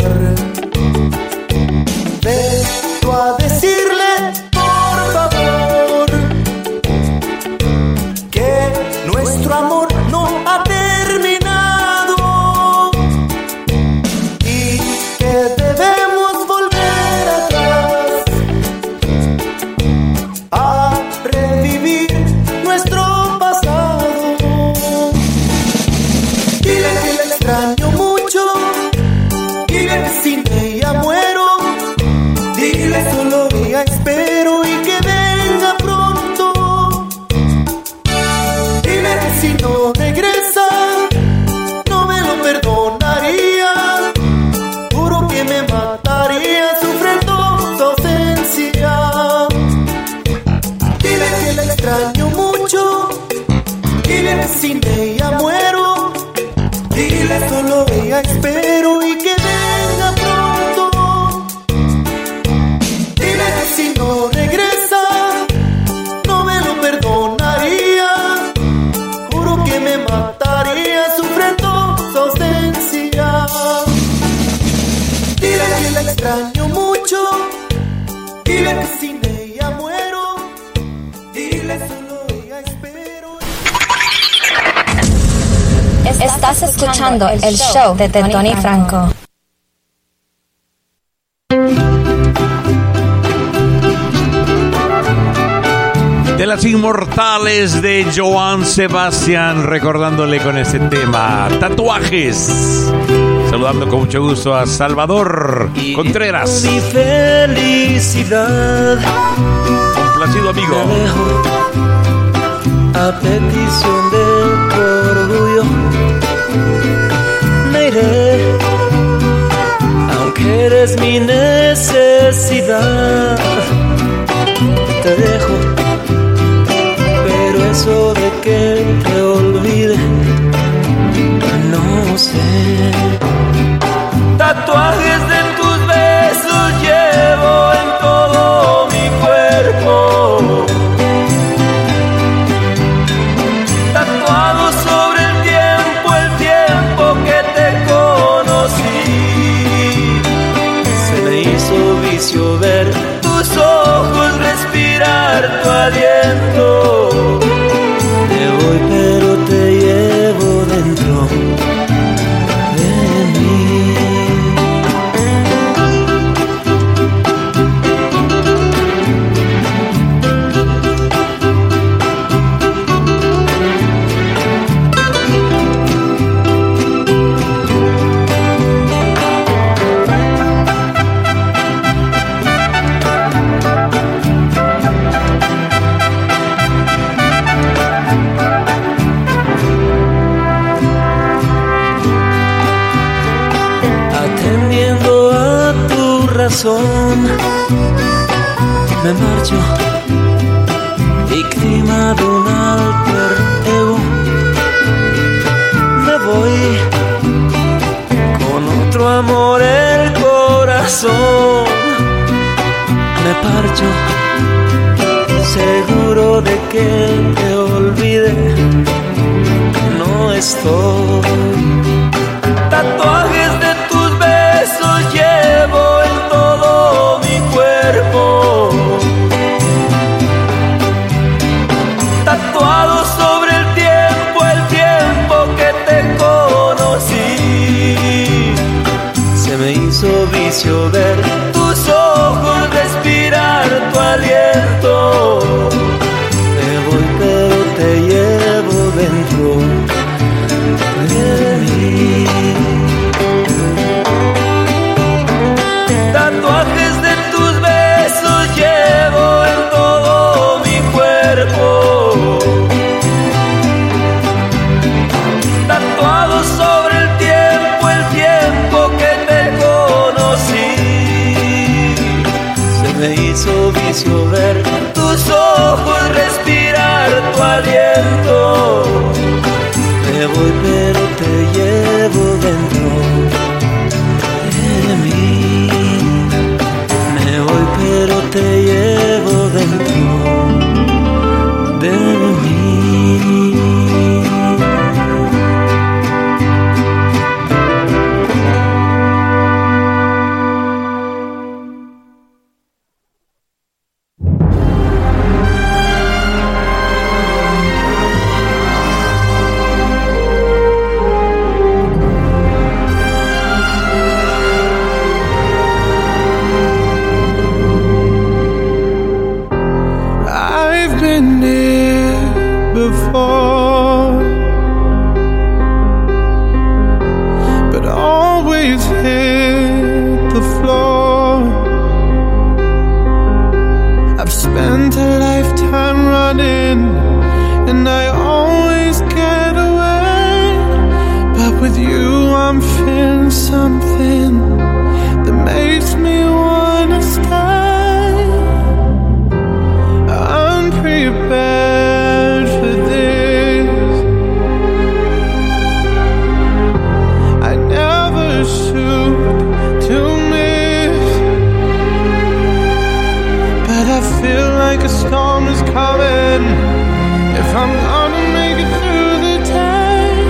Vengo a decirle, por favor, que nuestro amor no ha terminado y que debemos volver atrás a revivir nuestro pasado. Dile que la extraño mucho, dile que sin ella muero. Dile solo la espero y que venga pronto. Dile que si no regresa, no me lo perdonaría. Juro que me mataría sufriendo su ausencia. Dile que la extraño mucho, dile que sin ella muero. Dile solo la espero y que venga pronto. Si no regresa, no me lo perdonaría. Juro que me mataría sufriendo su ausencia. Dile que la extraño mucho, dile que sin ella muero, dile solo ella espero. Estás escuchando el show de Tony Franco. De las inmortales de Joan Sebastián, recordándole con este tema, tatuajes. Saludando con mucho gusto a Salvador y Contreras. Mi felicidad. Complacido, amigo. A petición de tu orgullo, me iré, aunque eres mi necesidad. Te dejo. Eso de que te olvide, no sé. Tatuajes de tus besos llevo en todo mi cuerpo, tatuado sobre el tiempo, el tiempo que te conocí. Se me hizo vicio ver tus ojos, respirar tu aliento. Me marcho, víctima de un alter ego. Me voy con otro amor, el corazón me parcho, seguro de que te olvide, no estoy. Tatuajes de tus besos llevo cuerpo, tatuado sobre el tiempo, el tiempo que te conocí. Se me hizo vicio ver tus ojos, respirar tu aliento. Me voy pero te llevo dentro de mí. Tatuajes de llevo en todo mi cuerpo, tatuado sobre el tiempo, el tiempo que te conocí. the floor. I've spent a lifetime running, and I always get away. But with you I'm feeling something that makes me wanna stay. I'm prepared for this. I never shoot to miss, but I feel like a storm is coming. If I'm gonna make it through the day,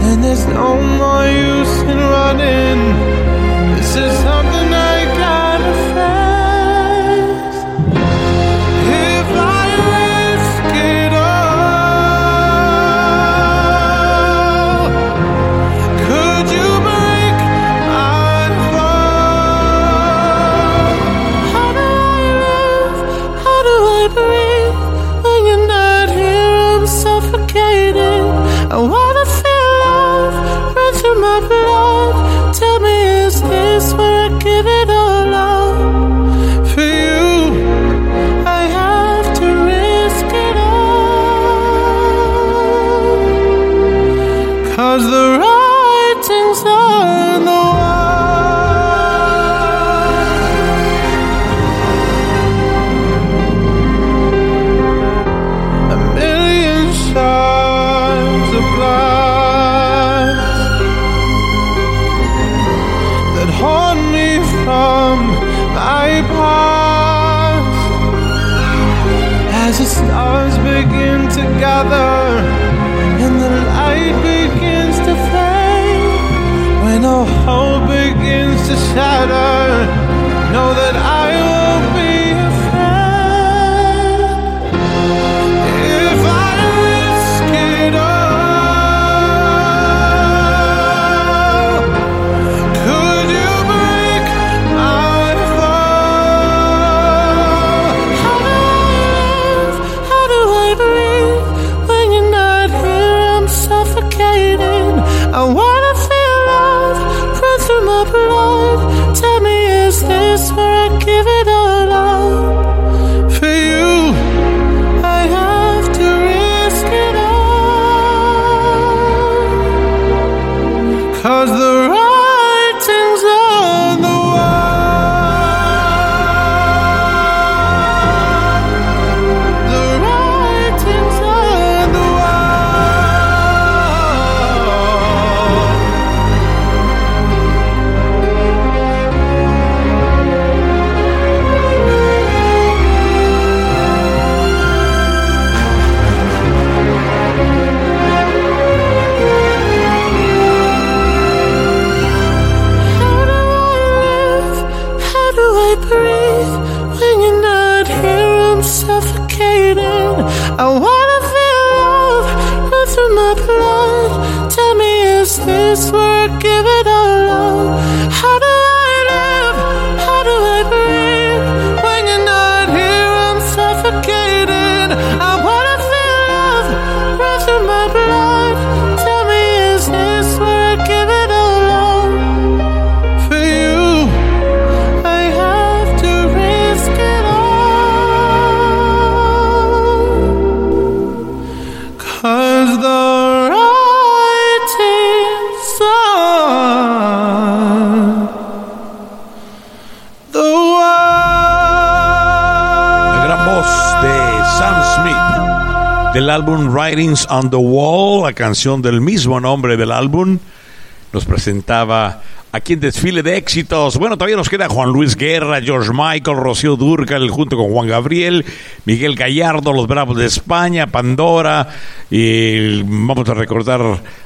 then there's no more use in running. This is something I gotta face. If I risk it all, could you break my fall? How do I live? How do I breathe? When you're not here, I'm suffocating. I wanna feel love run through my blood. Tell me, is this where I give it all up? For you, I have to risk it all. Cause the writing's on the wall. A million shards of glass that haunt me from my past. As the stars begin to gather and the light begins to fade, when all hope begins to shatter, know that I will be afraid. If I risk it all, could you break my fall? How do I live? How do I breathe? When you're not here, I'm suffocating. I wanna feel love run through my blood. Tell me, is this where I give it all up? For you, I have to risk it all. Cause the writing's on the wall. The writing's on the wall. How do I live? How do I breathe? When you're not here, I'm suffocating. I wanna feel love run through my blood. Tell me, is this where I give it all up? How do I live? How do I breathe? When you're not here, I'm suffocating. I wanna feel love run through my blood. Tell me, is this where I give it all up? For you, I have to risk it all. Cause the writing's on the wall. La gran voz de Sam Smith del álbum Writings on the Wall, la canción del mismo nombre del álbum, nos presentaba aquí en Desfile de Éxitos. Bueno, todavía nos queda Juan Luis Guerra, George Michael, Rocío Dúrcal junto con Juan Gabriel, Miguel Gallardo, Los Bravos de España, Pandora, y vamos a recordar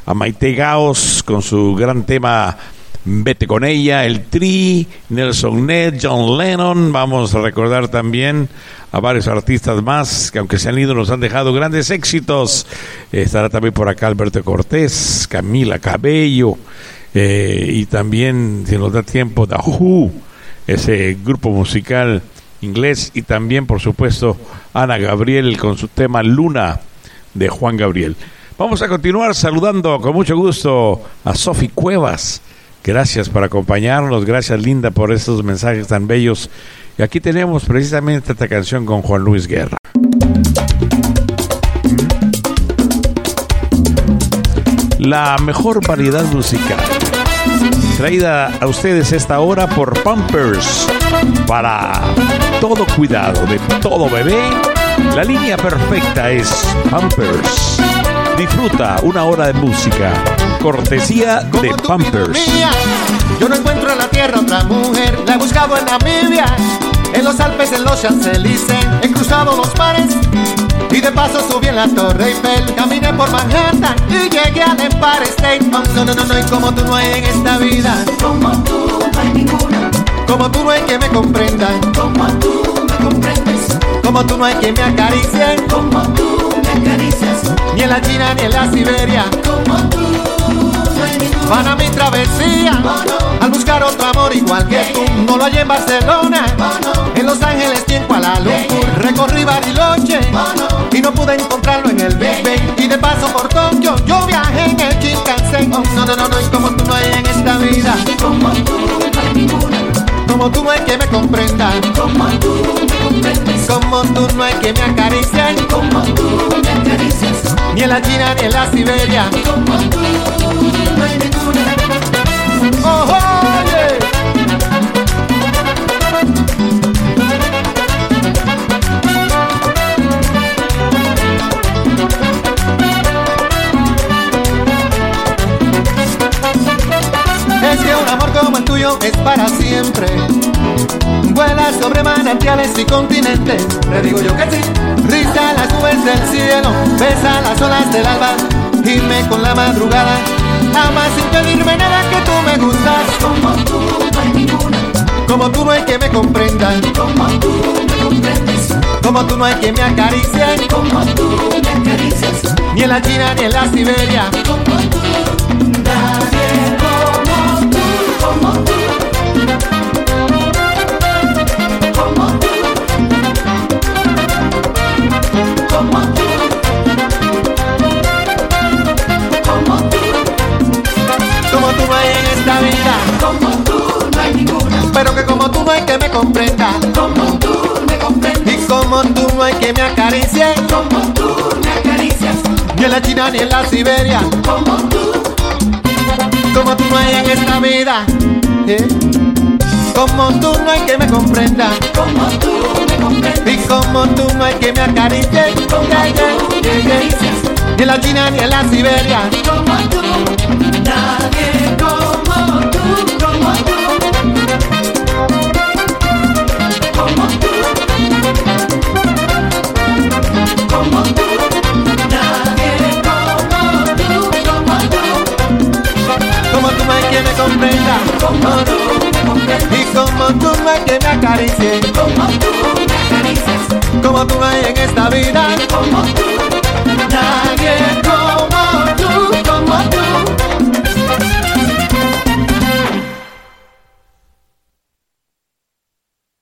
a Maite Gaos con su gran tema Vete con ella, el Tri, Nelson Ned, John Lennon. Vamos a recordar también a varios artistas más que, aunque se han ido, nos han dejado grandes éxitos. Estará también por acá Alberto Cortés, Camila Cabello, eh, y también, si nos da tiempo, The Who, ese grupo musical inglés, y también, por supuesto, Ana Gabriel con su tema Luna de Juan Gabriel. Vamos a continuar saludando con mucho gusto a Sofi Cuevas, Gracias por acompañarnos, gracias Linda por estos mensajes tan bellos. Y aquí tenemos precisamente esta canción con Juan Luis Guerra. La mejor variedad musical, traída a ustedes esta hora por Pampers, para todo cuidado de todo bebé. La línea perfecta es Pampers. Disfruta una hora de música, cortesía de Pampers. Yo no encuentro en la tierra otra mujer, la he buscado en Namibia, en los Alpes, en los Champs-Élysées, he cruzado los mares y de paso subí en la Torre Eiffel, caminé por Manhattan y llegué al Empire State. No, no, no, no, no, y como tú no hay en esta vida, como tú no hay ninguna, como tú no hay que me comprenda, como tú me comprendes, como tú no hay que me acaricie, como tú me acaricias, ni en la China ni en la Siberia, como tú. Van a mi travesía, al buscar otro amor igual que tú. No lo hallé en Barcelona, en Los Ángeles y en Kuala Lumpur. Recorrí Bariloche y no pude encontrarlo en el Big Bang. Y de paso por Tokio yo viajé en el Shinkansen. Oh, no, no, no, no, y como tú no hay en esta vida, como tú no hay ninguna, como tú no hay que me comprendas, como tú me comprendes, como tú no hay que me acaricias, como tú me acaricias, ni en la China ni en la Siberia, como tú no hay ninguna. Oh, oh, yeah. Es que un amor como el tuyo es para siempre. Vuela sobre manantiales y continentes. Te digo yo que sí. Riza las nubes del cielo, besa las olas del alba, dime con la madrugada, jamás sin pedirme nada, que tú me gustas. Como tú no hay ninguna, como tú no hay que me comprendas, como tú me comprendes, como tú no hay que me acaricias, como tú me acaricias, ni en la China ni en la Siberia, como tú, nadie como tú, como tú, como tú, como tú, como tú, como tú no hay en esta vida, como tú no hay ninguna, pero que como tú no hay que me comprenda, como tú me comprendes, y como tú no hay que me acaricie, como tú me acaricias, ni en la China ni en la Siberia, como tú, como tú no hay en esta vida, ¿eh? Como tú no hay que me comprenda, como tú me comprendes, y como tú no hay que me acaricie, como tú me acaricias, ni en la China ni en la Siberia, como tú, nadie como tú, como tú, como tú, como tú, nadie como tú, como tú, como tú no hay que me comprenda, como tú me comprendes, y como tú no hay que me acaricie, como tú me acaricias, como tú no hay en esta vida, como tú, nadie como tú, como tú.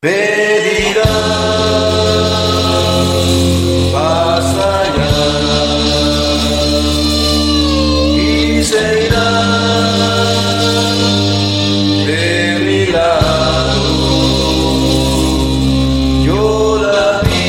Pedirás más allá y se irá de mi lado. Yo la vi.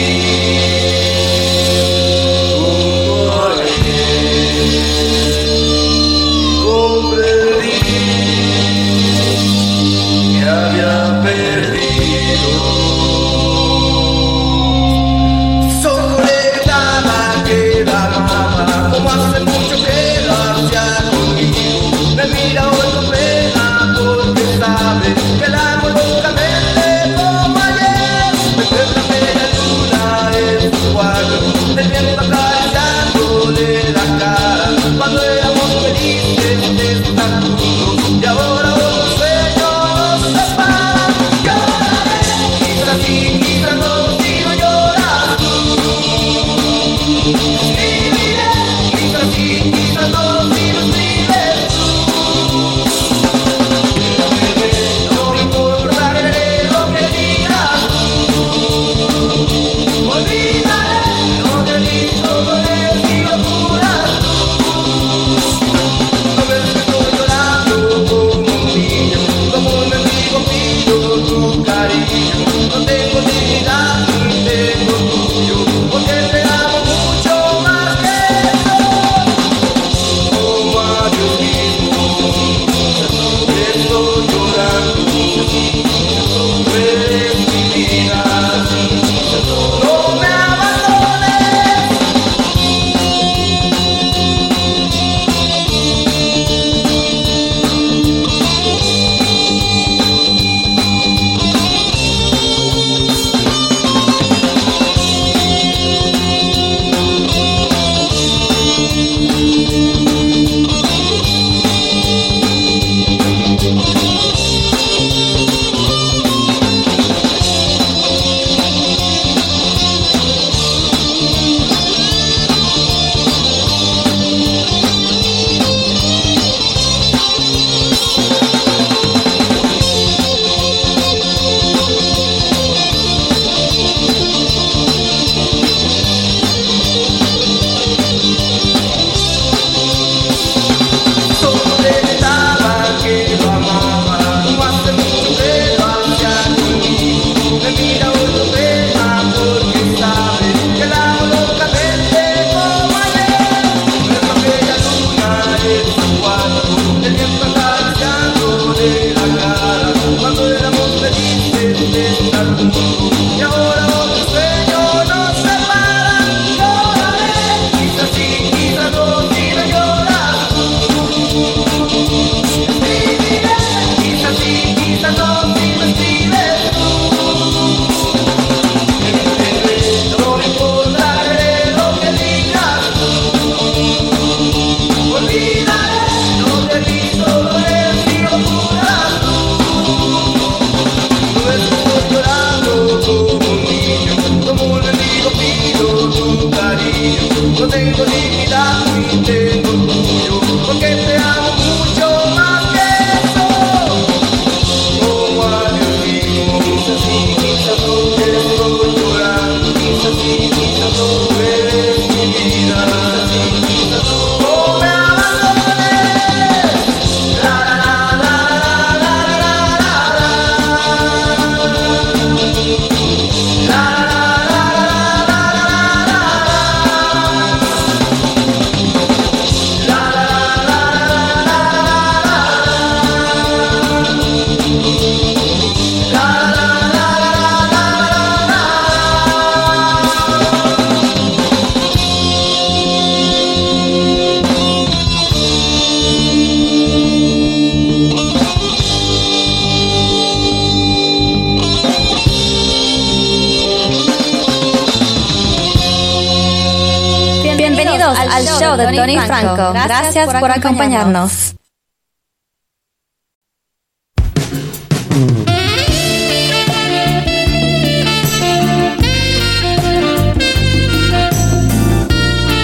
Bienvenidos al, al show de Tony Franco. Franco. Gracias, Gracias por acompañarnos.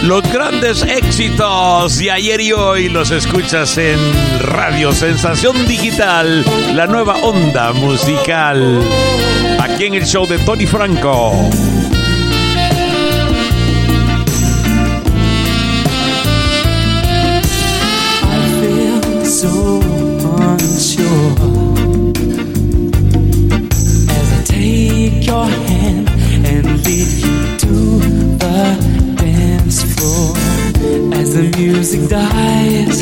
Los grandes éxitos de ayer y hoy los escuchas en Radio Sensación Digital, la nueva onda musical, aquí en el show de Tony Franco. I feel so unsure as I take your hand and lead you to the as the music dies,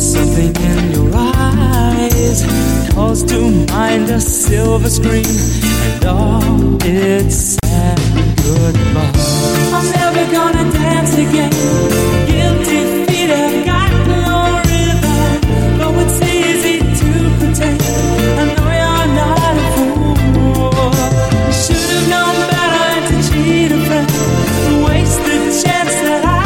something in your eyes calls to mind a silver screen and all its sad goodbye. I'm never gonna dance again, guilty feet have got no rhythm, though it's easy to pretend. I know you're not a fool, you should have known better to cheat a friend and waste the chance that I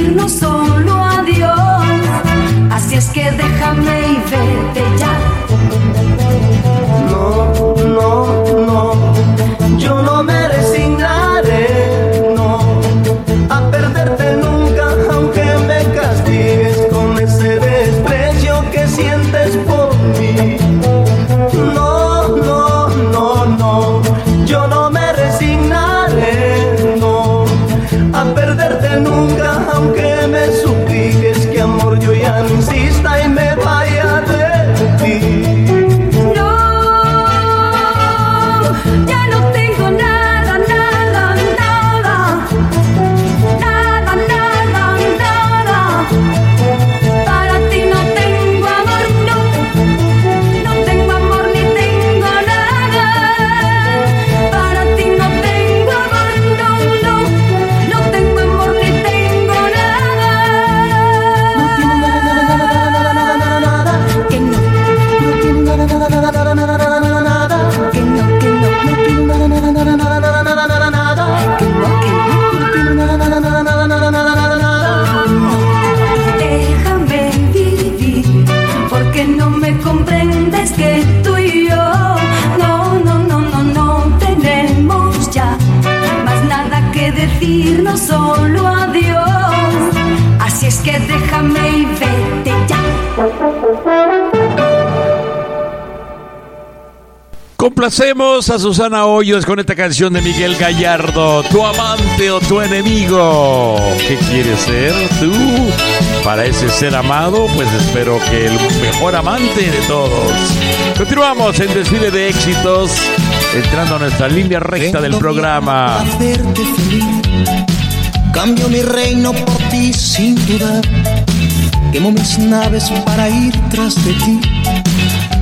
decirnos solo adiós. Así es que déjame y vete ya. No, no, no, yo no me resignaré, no, a perderte nunca, aunque me castigues con ese desprecio que sientes por mí. No, no, no, no, yo no me resignaré, no, a perderte nunca, aunque me supliques que amor yo ya no insista y me vaya de ti. Solo adiós, así es que déjame y vete ya. Complacemos a Susana Hoyos con esta canción de Miguel Gallardo, tu amante o tu enemigo. ¿Qué quieres ser tú? Para ese ser amado, pues espero que el mejor amante de todos. Continuamos en Desfile de Éxitos, entrando a nuestra línea recta del programa. Cambio mi reino por ti sin dudar. Quemo mis naves para ir tras de ti.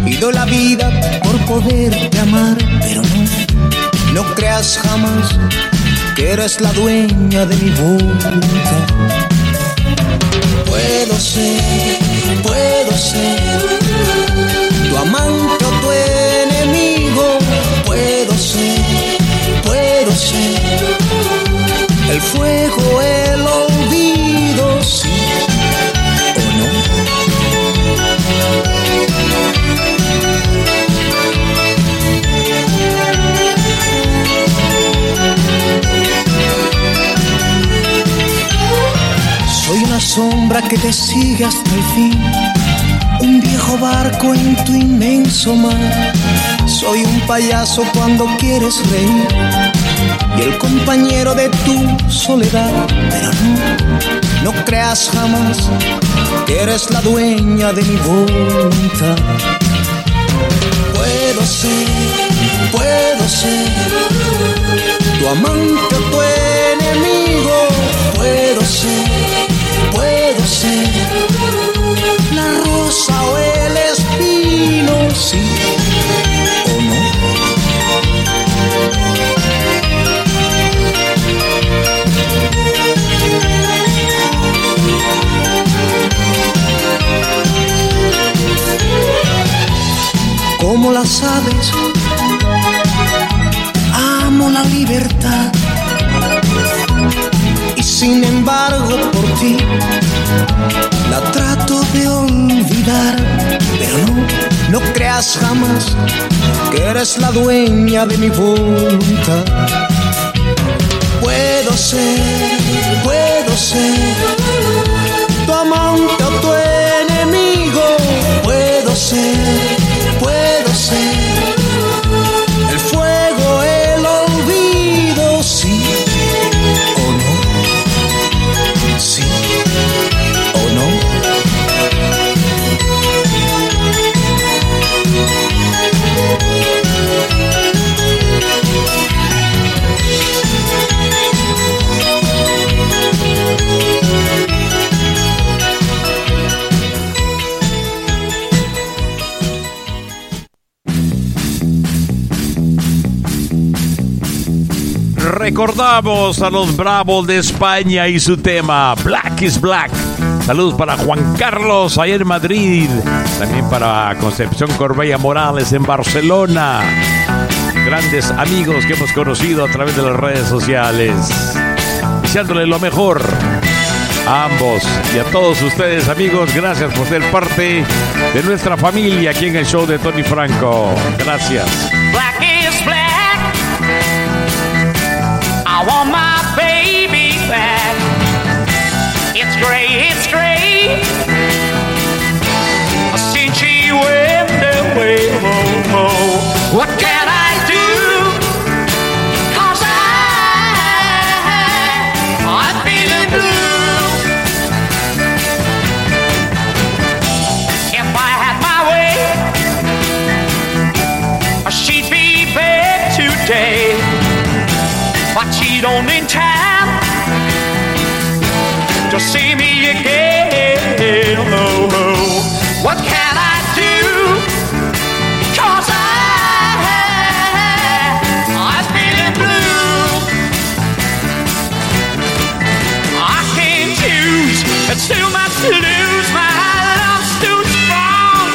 Y doy la vida por poderte amar. Pero no, no creas jamás que eres la dueña de mi voluntad. Puedo ser, puedo ser tu amante o tu enemigo. Puedo ser, puedo ser el fuego, el olvido, sí o no. Soy una sombra que te sigue hasta el fin, un viejo barco en tu inmenso mar. Soy un payaso cuando quieres reír y el compañero de tu soledad. Pero no, no creas jamás que eres la dueña de mi voluntad. Puedo ser, puedo ser tu amante o tu enemigo. Puedo ser, puedo ser la rosa o el espino, sí o no. Como las aves, amo la libertad. Y sin embargo por ti, la trato de olvidar. Pero no, no creas jamás que eres la dueña de mi voluntad. Puedo ser, puedo ser tu amante o tu enemigo. Puedo ser, puedo ser el fuego, el olvido, sí o no, sí o no. Recordamos a los Bravos de España y su tema Black is Black. Saludos para Juan Carlos allá en Madrid. También para Concepción Corbella Morales en Barcelona. Grandes amigos que hemos conocido a través de las redes sociales. Deseándole lo mejor a ambos y a todos ustedes, amigos. Gracias por ser parte de nuestra familia aquí en el show de Tony Franco. Gracias. Black is black. I want my baby back. It's gray, it's gray. Since she went away, oh, oh. What can I do? Cause I, I feel the blue. If I had my way, she'd be back today. But she don't in time to see me again, oh, oh. What can I do? Cause I, I'm feeling blue. I can't choose, it's too much to lose. My love's too strong.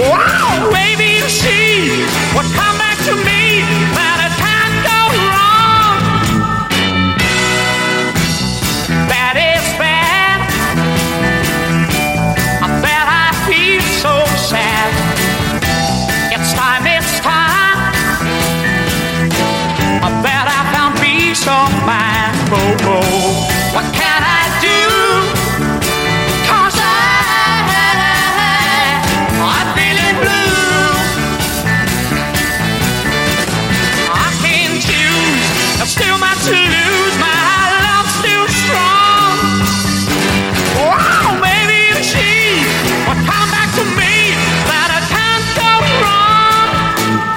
Wow, maybe she would come back to me by the time goes wrong. That is bad. I bet I feel so sad. Of mine, oh, oh. What can I do? Cause I, I'm feeling blue. I can't choose, I'm still much to lose. My love's still strong. Wow, maybe if she would come back to me, that I can't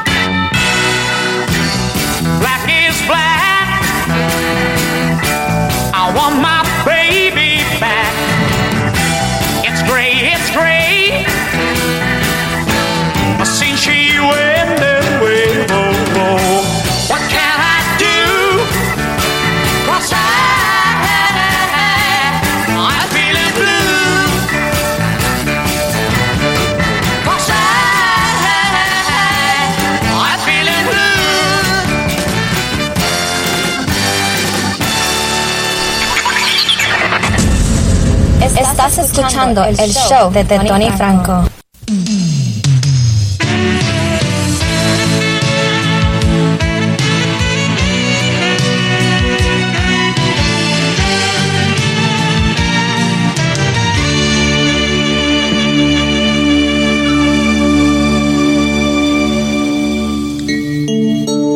go wrong. Black is black. I want my baby back. It's gray, it's gray. Since she went away, oh, oh. What can I do? 'Cause I, I'm feeling blue. 'Cause I, I'm feeling blue. Estás escuchando el show de Tony Franco.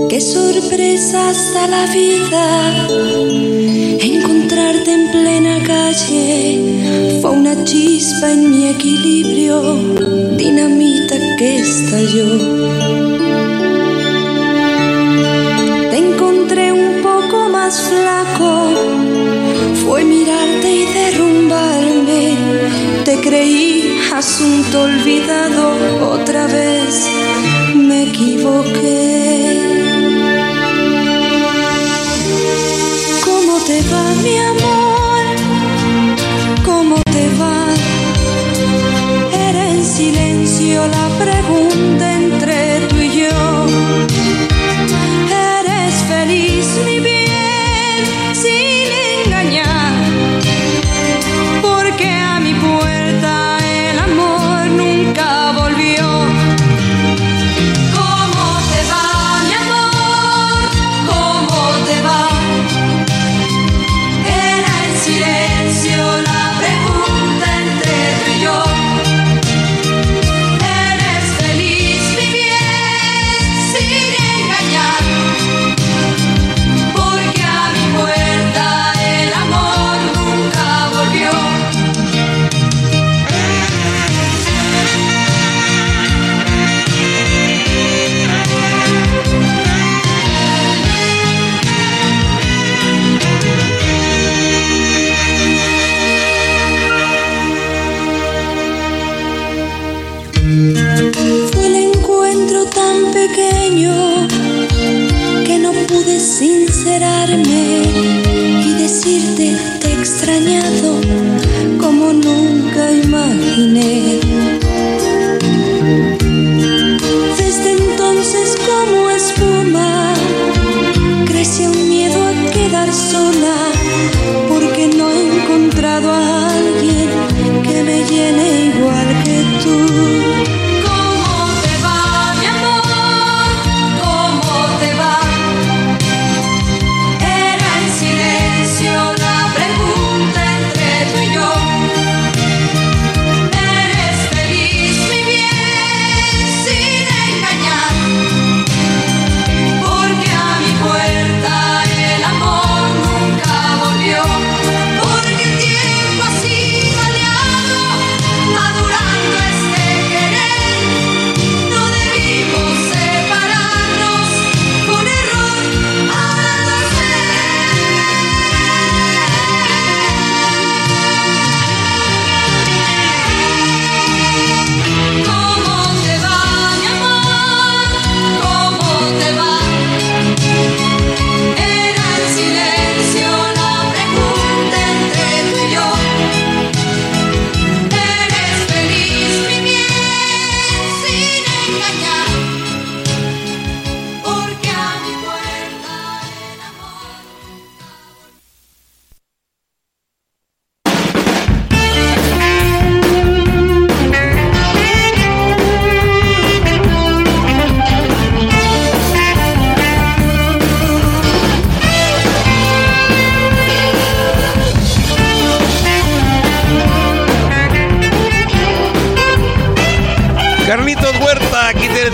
Qué sorpresa está la vida. Encontrarte en plena calle fue una chispa en mi equilibrio, dinamita que estalló. Te encontré un poco más flaco, fue mirarte y derrumbarme. Te creí asunto olvidado, otra vez me equivoqué. ¿Cómo te va, mi amor? ¿Cómo te va? Era en silencio la pregunta entre tú y yo. ¿Eres feliz, mi bien, sin engañar? Porque a mi puerta el amor nunca volvió. ¿Cómo te va, mi amor? ¿Cómo te va? La pregunta entre tú y yo. ¿Eres feliz, mi bien, sin engañar? Porque a mi puerta el amor nunca volvió. Fue el encuentro tan pequeño que no pude sincerarme y decirte te he extrañado como nunca imaginé. Desde entonces como espuma creció un miedo a quedar sola porque no encontré encontrado a alguien que me llene igual que tú.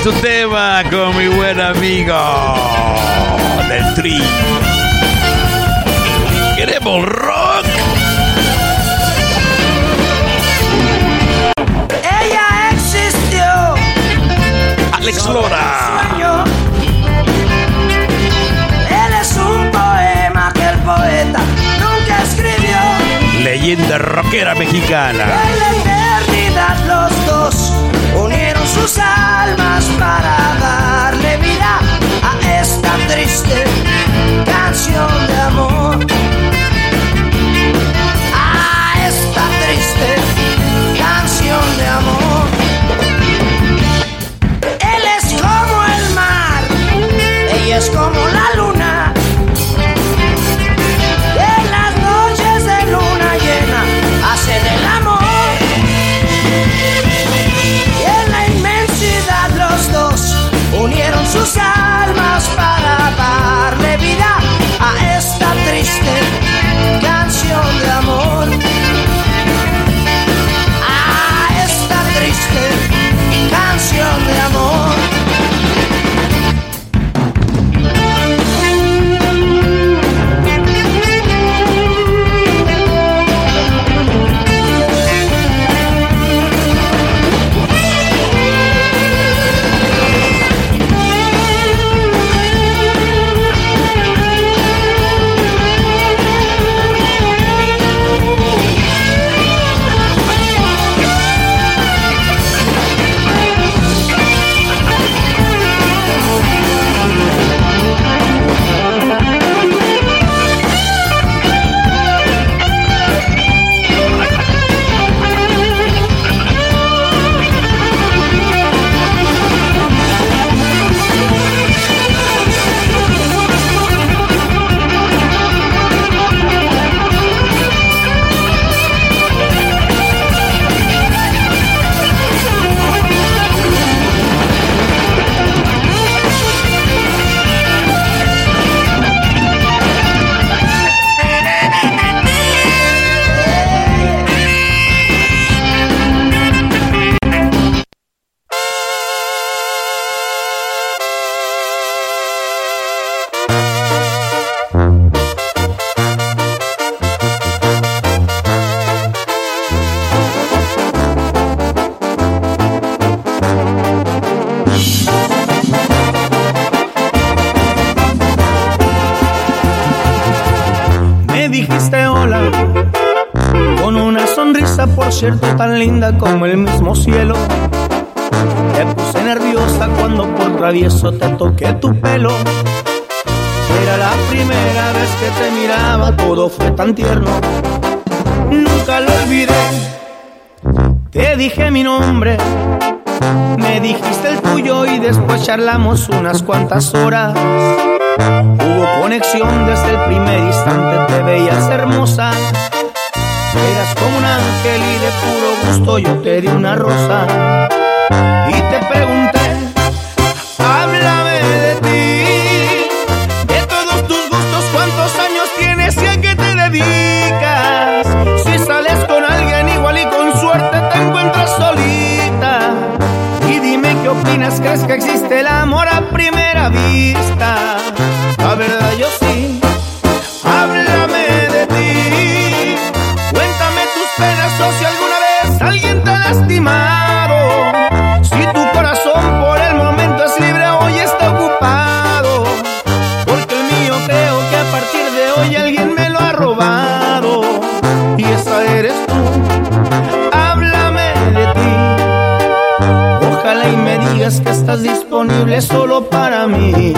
Tu tema con mi buen amigo del Tri. Queremos rock. Ella existió. Alex Lora. Él es un poema que el poeta nunca escribió. Leyenda rockera mexicana. En la eternidad los dos unieron sus almas para darle vida a esta triste canción de amor, a esta triste canción de amor. Él es como el mar, ella es como la luna. En las noches de luna llena hacen el amor. Unieron sus almas para darle vida a esta triste canción de amor, a esta triste canción de amor. Tan linda como el mismo cielo. Te puse nerviosa cuando por travieso te toqué tu pelo. Era la primera vez que te miraba, todo fue tan tierno, nunca lo olvidé. Te dije mi nombre, me dijiste el tuyo y después charlamos unas cuantas horas. Hubo conexión desde el primer instante, te veías hermosa. de puro gusto yo te di una rosa y te pregunté, háblame de ti, de todos tus gustos, cuántos años tienes y a qué te dedicas. Si sales con alguien igual y con suerte te encuentras solita, y dime qué opinas, ¿crees que existe el amor a primera vista? La verdad yo sí. Háblame de ti, cuéntame tus penas o si alguna vez alguien te ha lastimado. Si tu corazón por el momento es libre, hoy está ocupado, porque el mío creo que a partir de hoy alguien me lo ha robado, y esa eres tú. Háblame de ti, ojalá y me digas que estás disponible solo para mí.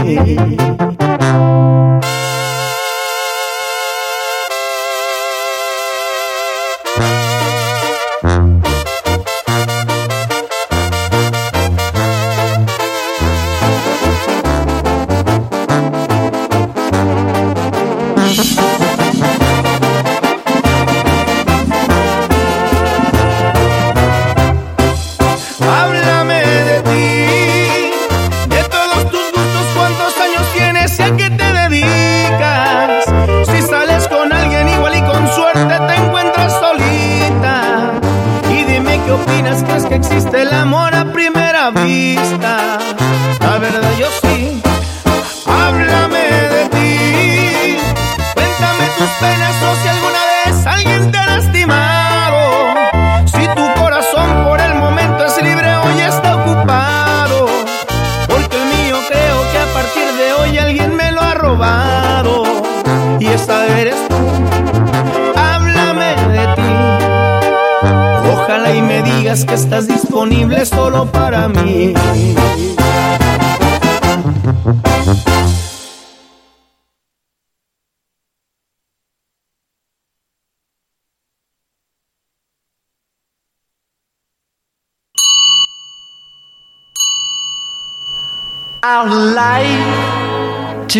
Que estás disponible solo para mí. Our life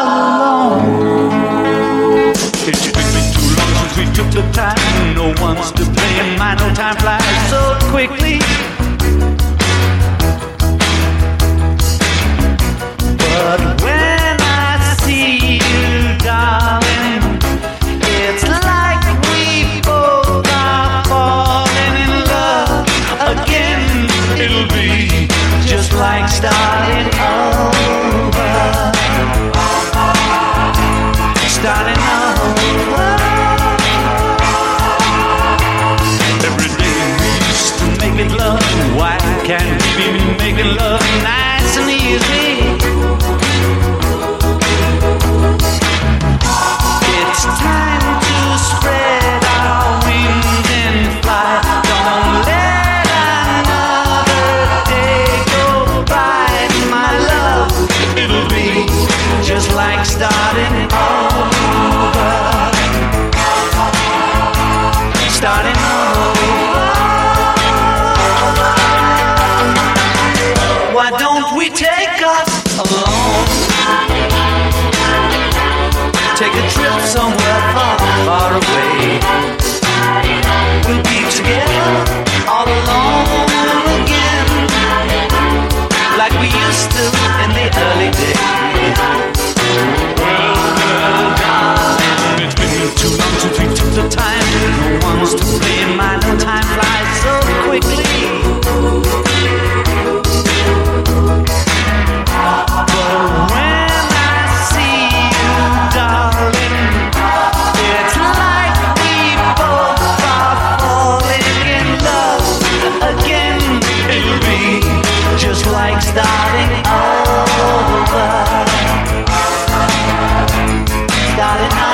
alone. It's been too long since we took the time, no one's to blame. I know time flies so quickly, but when I see you, darling, it's like we both are falling in love again. It'll be just like starting over, starting over. Making love, why can't we be making love nice and easy? It's time to spread our wings and fly. Don't let another day go by, my love. It'll be just like starting over, starting over. Take a trip somewhere far, far away. We'll be together all alone again, like we used to in the early days. Well, well, darling, it's been too long since we took the time. No one wants to blame. I know time flies so quickly, but when just like starting over, starting over.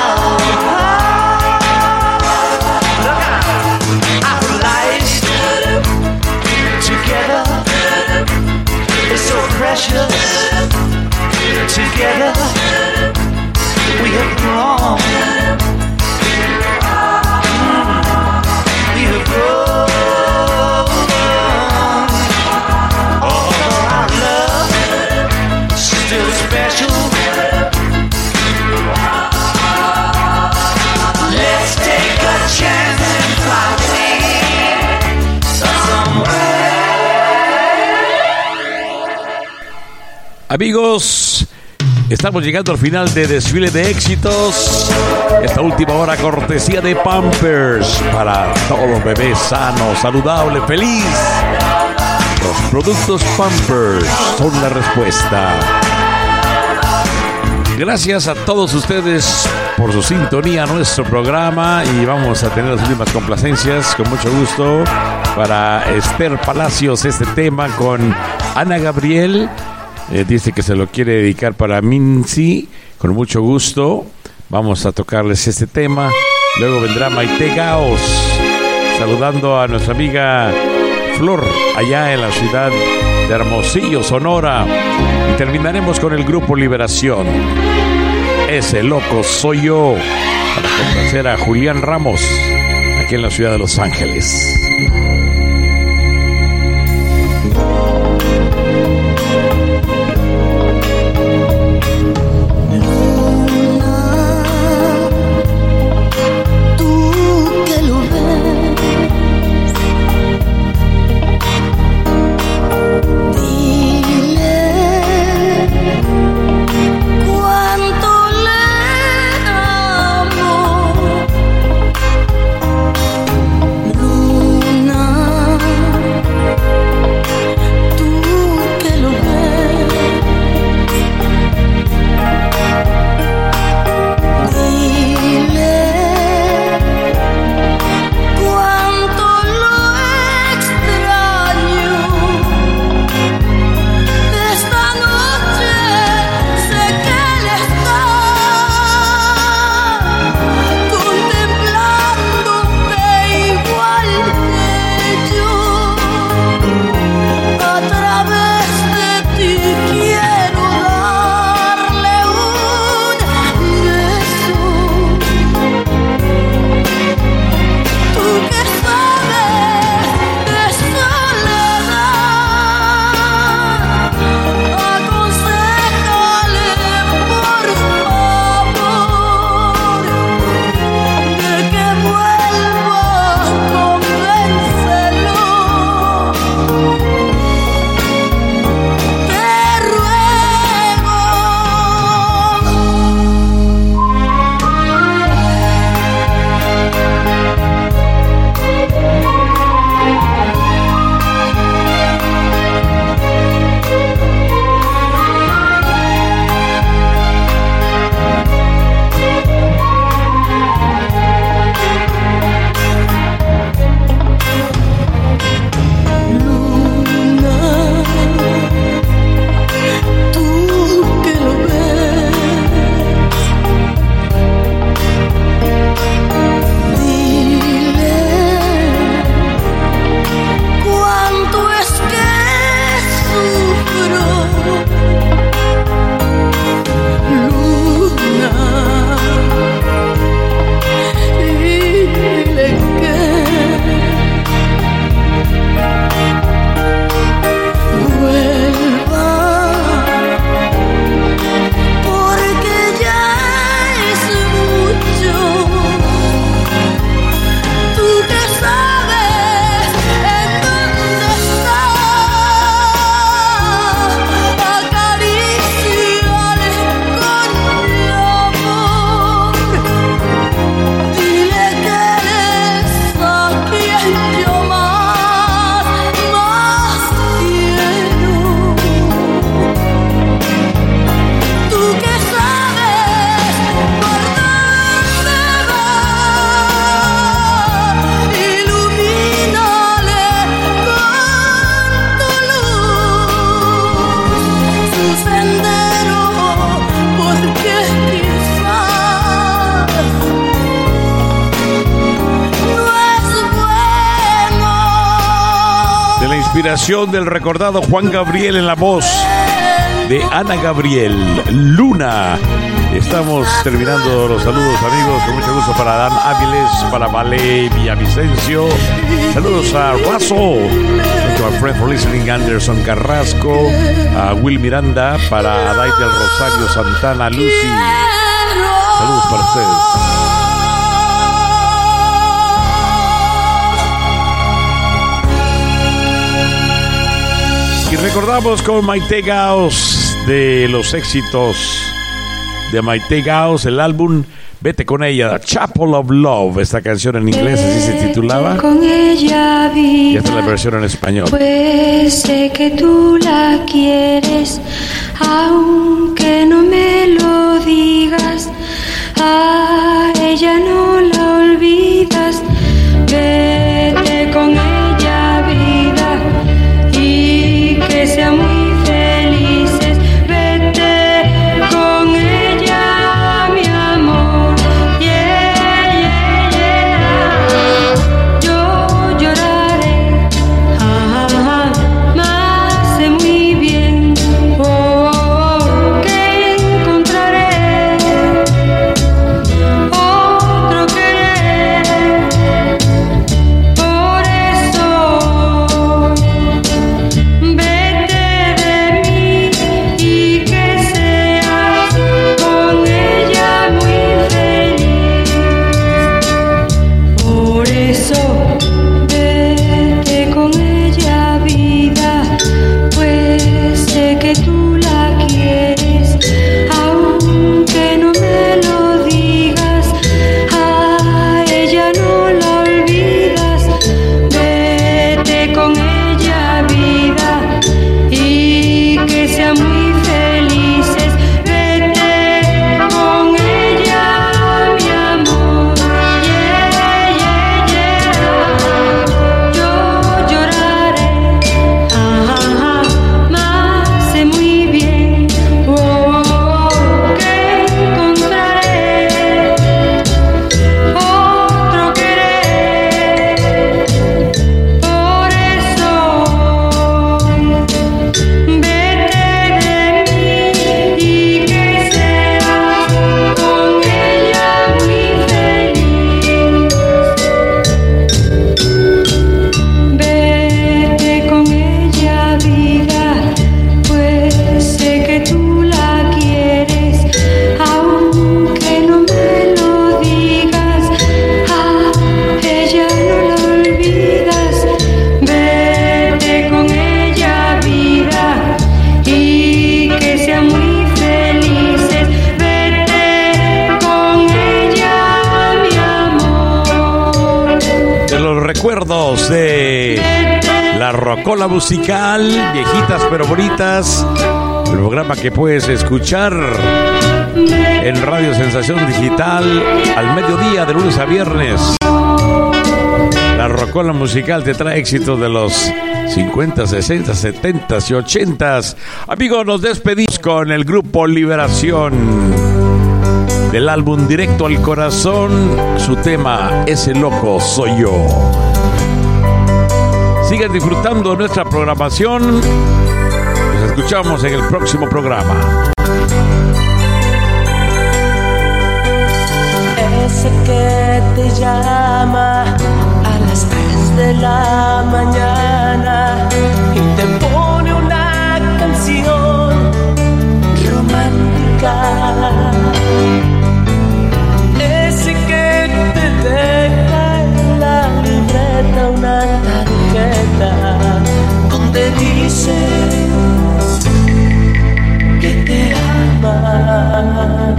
Amigos, estamos llegando al final de Desfile de Éxitos. Esta última hora cortesía de Pampers para todos los bebés sanos, saludables, feliz. Los productos Pampers son la respuesta. Gracias a todos ustedes por su sintonía a nuestro programa y vamos a tener las últimas complacencias con mucho gusto para Esther Palacios, este tema con Ana Gabriel. Eh, dice que se lo quiere dedicar para Mincy, con mucho gusto. Vamos a tocarles este tema. Luego vendrá Maite Gaos, saludando a nuestra amiga Flor, allá en la ciudad de Hermosillo, Sonora. Y terminaremos con el grupo Liberación. Ese loco soy yo, para complacer a Julián Ramos, aquí en la ciudad de Los Ángeles. Del recordado Juan Gabriel en la voz de Ana Gabriel, Luna. Estamos terminando los saludos, amigos, con mucho gusto para Dan Áviles, para Vale Villavicencio. Saludos a Razo, a Fred for Listening, Anderson Carrasco, a Will Miranda, para Adai del Rosario Santana, Lucy. Saludos para ustedes. recordamos con Maite Gaos, de los éxitos de Maite Gaos, el álbum Vete con ella, The Chapel of Love, esta canción en inglés así se titulaba. Con ella vida, y esta es la versión en español. Pues sé que tú la quieres, aunque no me lo digas, a ella no la olvidas. Vete con ella vida y que sea muy rocola musical, viejitas pero bonitas, el programa que puedes escuchar en Radio Sensación Digital al mediodía de lunes a viernes. La rocola musical te trae éxitos de los cincuenta, sesenta, setenta y ochenta. Amigos, nos despedimos con el grupo Liberación, del álbum Directo al Corazón, su tema Ese Loco Soy Yo. Sigan disfrutando de nuestra programación. Nos escuchamos en el próximo programa. Ese que te llama a las tres de la mañana y te pone una canción romántica. Ese que te deja en la libreta una donde dice que te ama,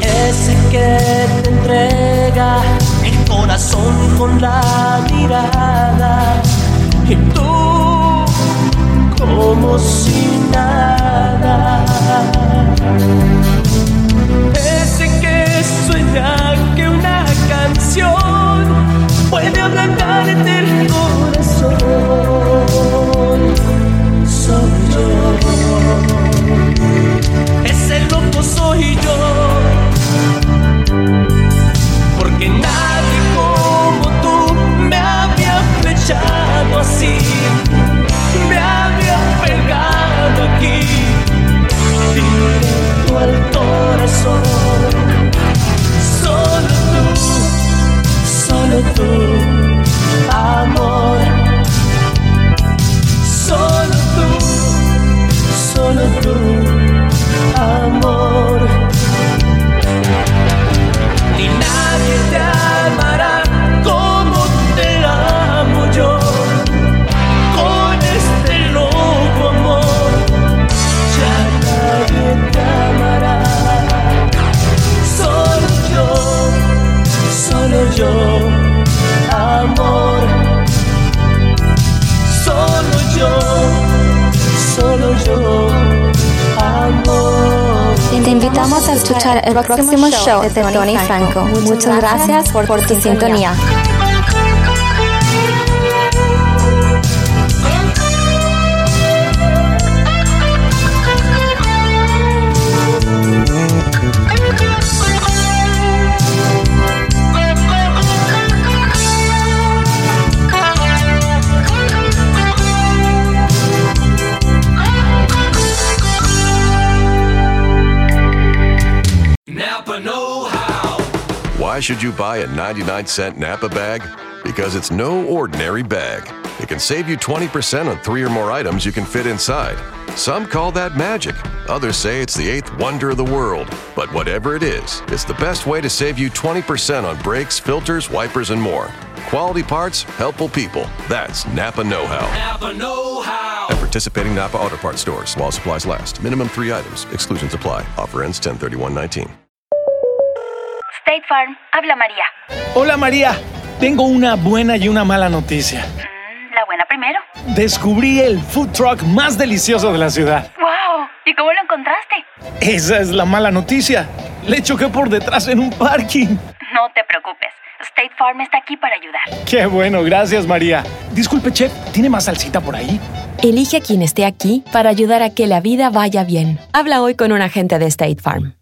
ese que te entrega el corazón con la mirada y tú como si nada, ese que sueña que una canción puede ablandarte el corazón. Soy yo, ese loco soy yo, porque nadie como tú me había flechado así, me había pegado aquí, directo al corazón. invitamos a escuchar el próximo show de Tony Franco. Muchas gracias por tu sintonía. Why should you buy a ninety-nine cent Napa bag? Because it's no ordinary bag. It can save you twenty percent on three or more items you can fit inside. Some call that magic. Others say it's the eighth wonder of the world. But whatever it is, it's the best way to save you twenty percent on brakes, filters, wipers, and more. Quality parts, helpful people. That's Napa know-how. Napa know-how. At participating Napa Auto Parts stores, while supplies last. Minimum three items. Exclusions apply. Offer ends ten thirty-one nineteen. State Farm, habla María. Hola María, tengo una buena y una mala noticia. Mm, la buena primero. Descubrí el food truck más delicioso de la ciudad. ¡Wow! ¿Y cómo lo encontraste? Esa es la mala noticia. Le choqué por detrás en un parking. No te preocupes, State Farm está aquí para ayudar. ¡Qué bueno! Gracias María. Disculpe chef, ¿tiene más salsita por ahí? Elige a quien esté aquí para ayudar a que la vida vaya bien. Habla hoy con un agente de State Farm.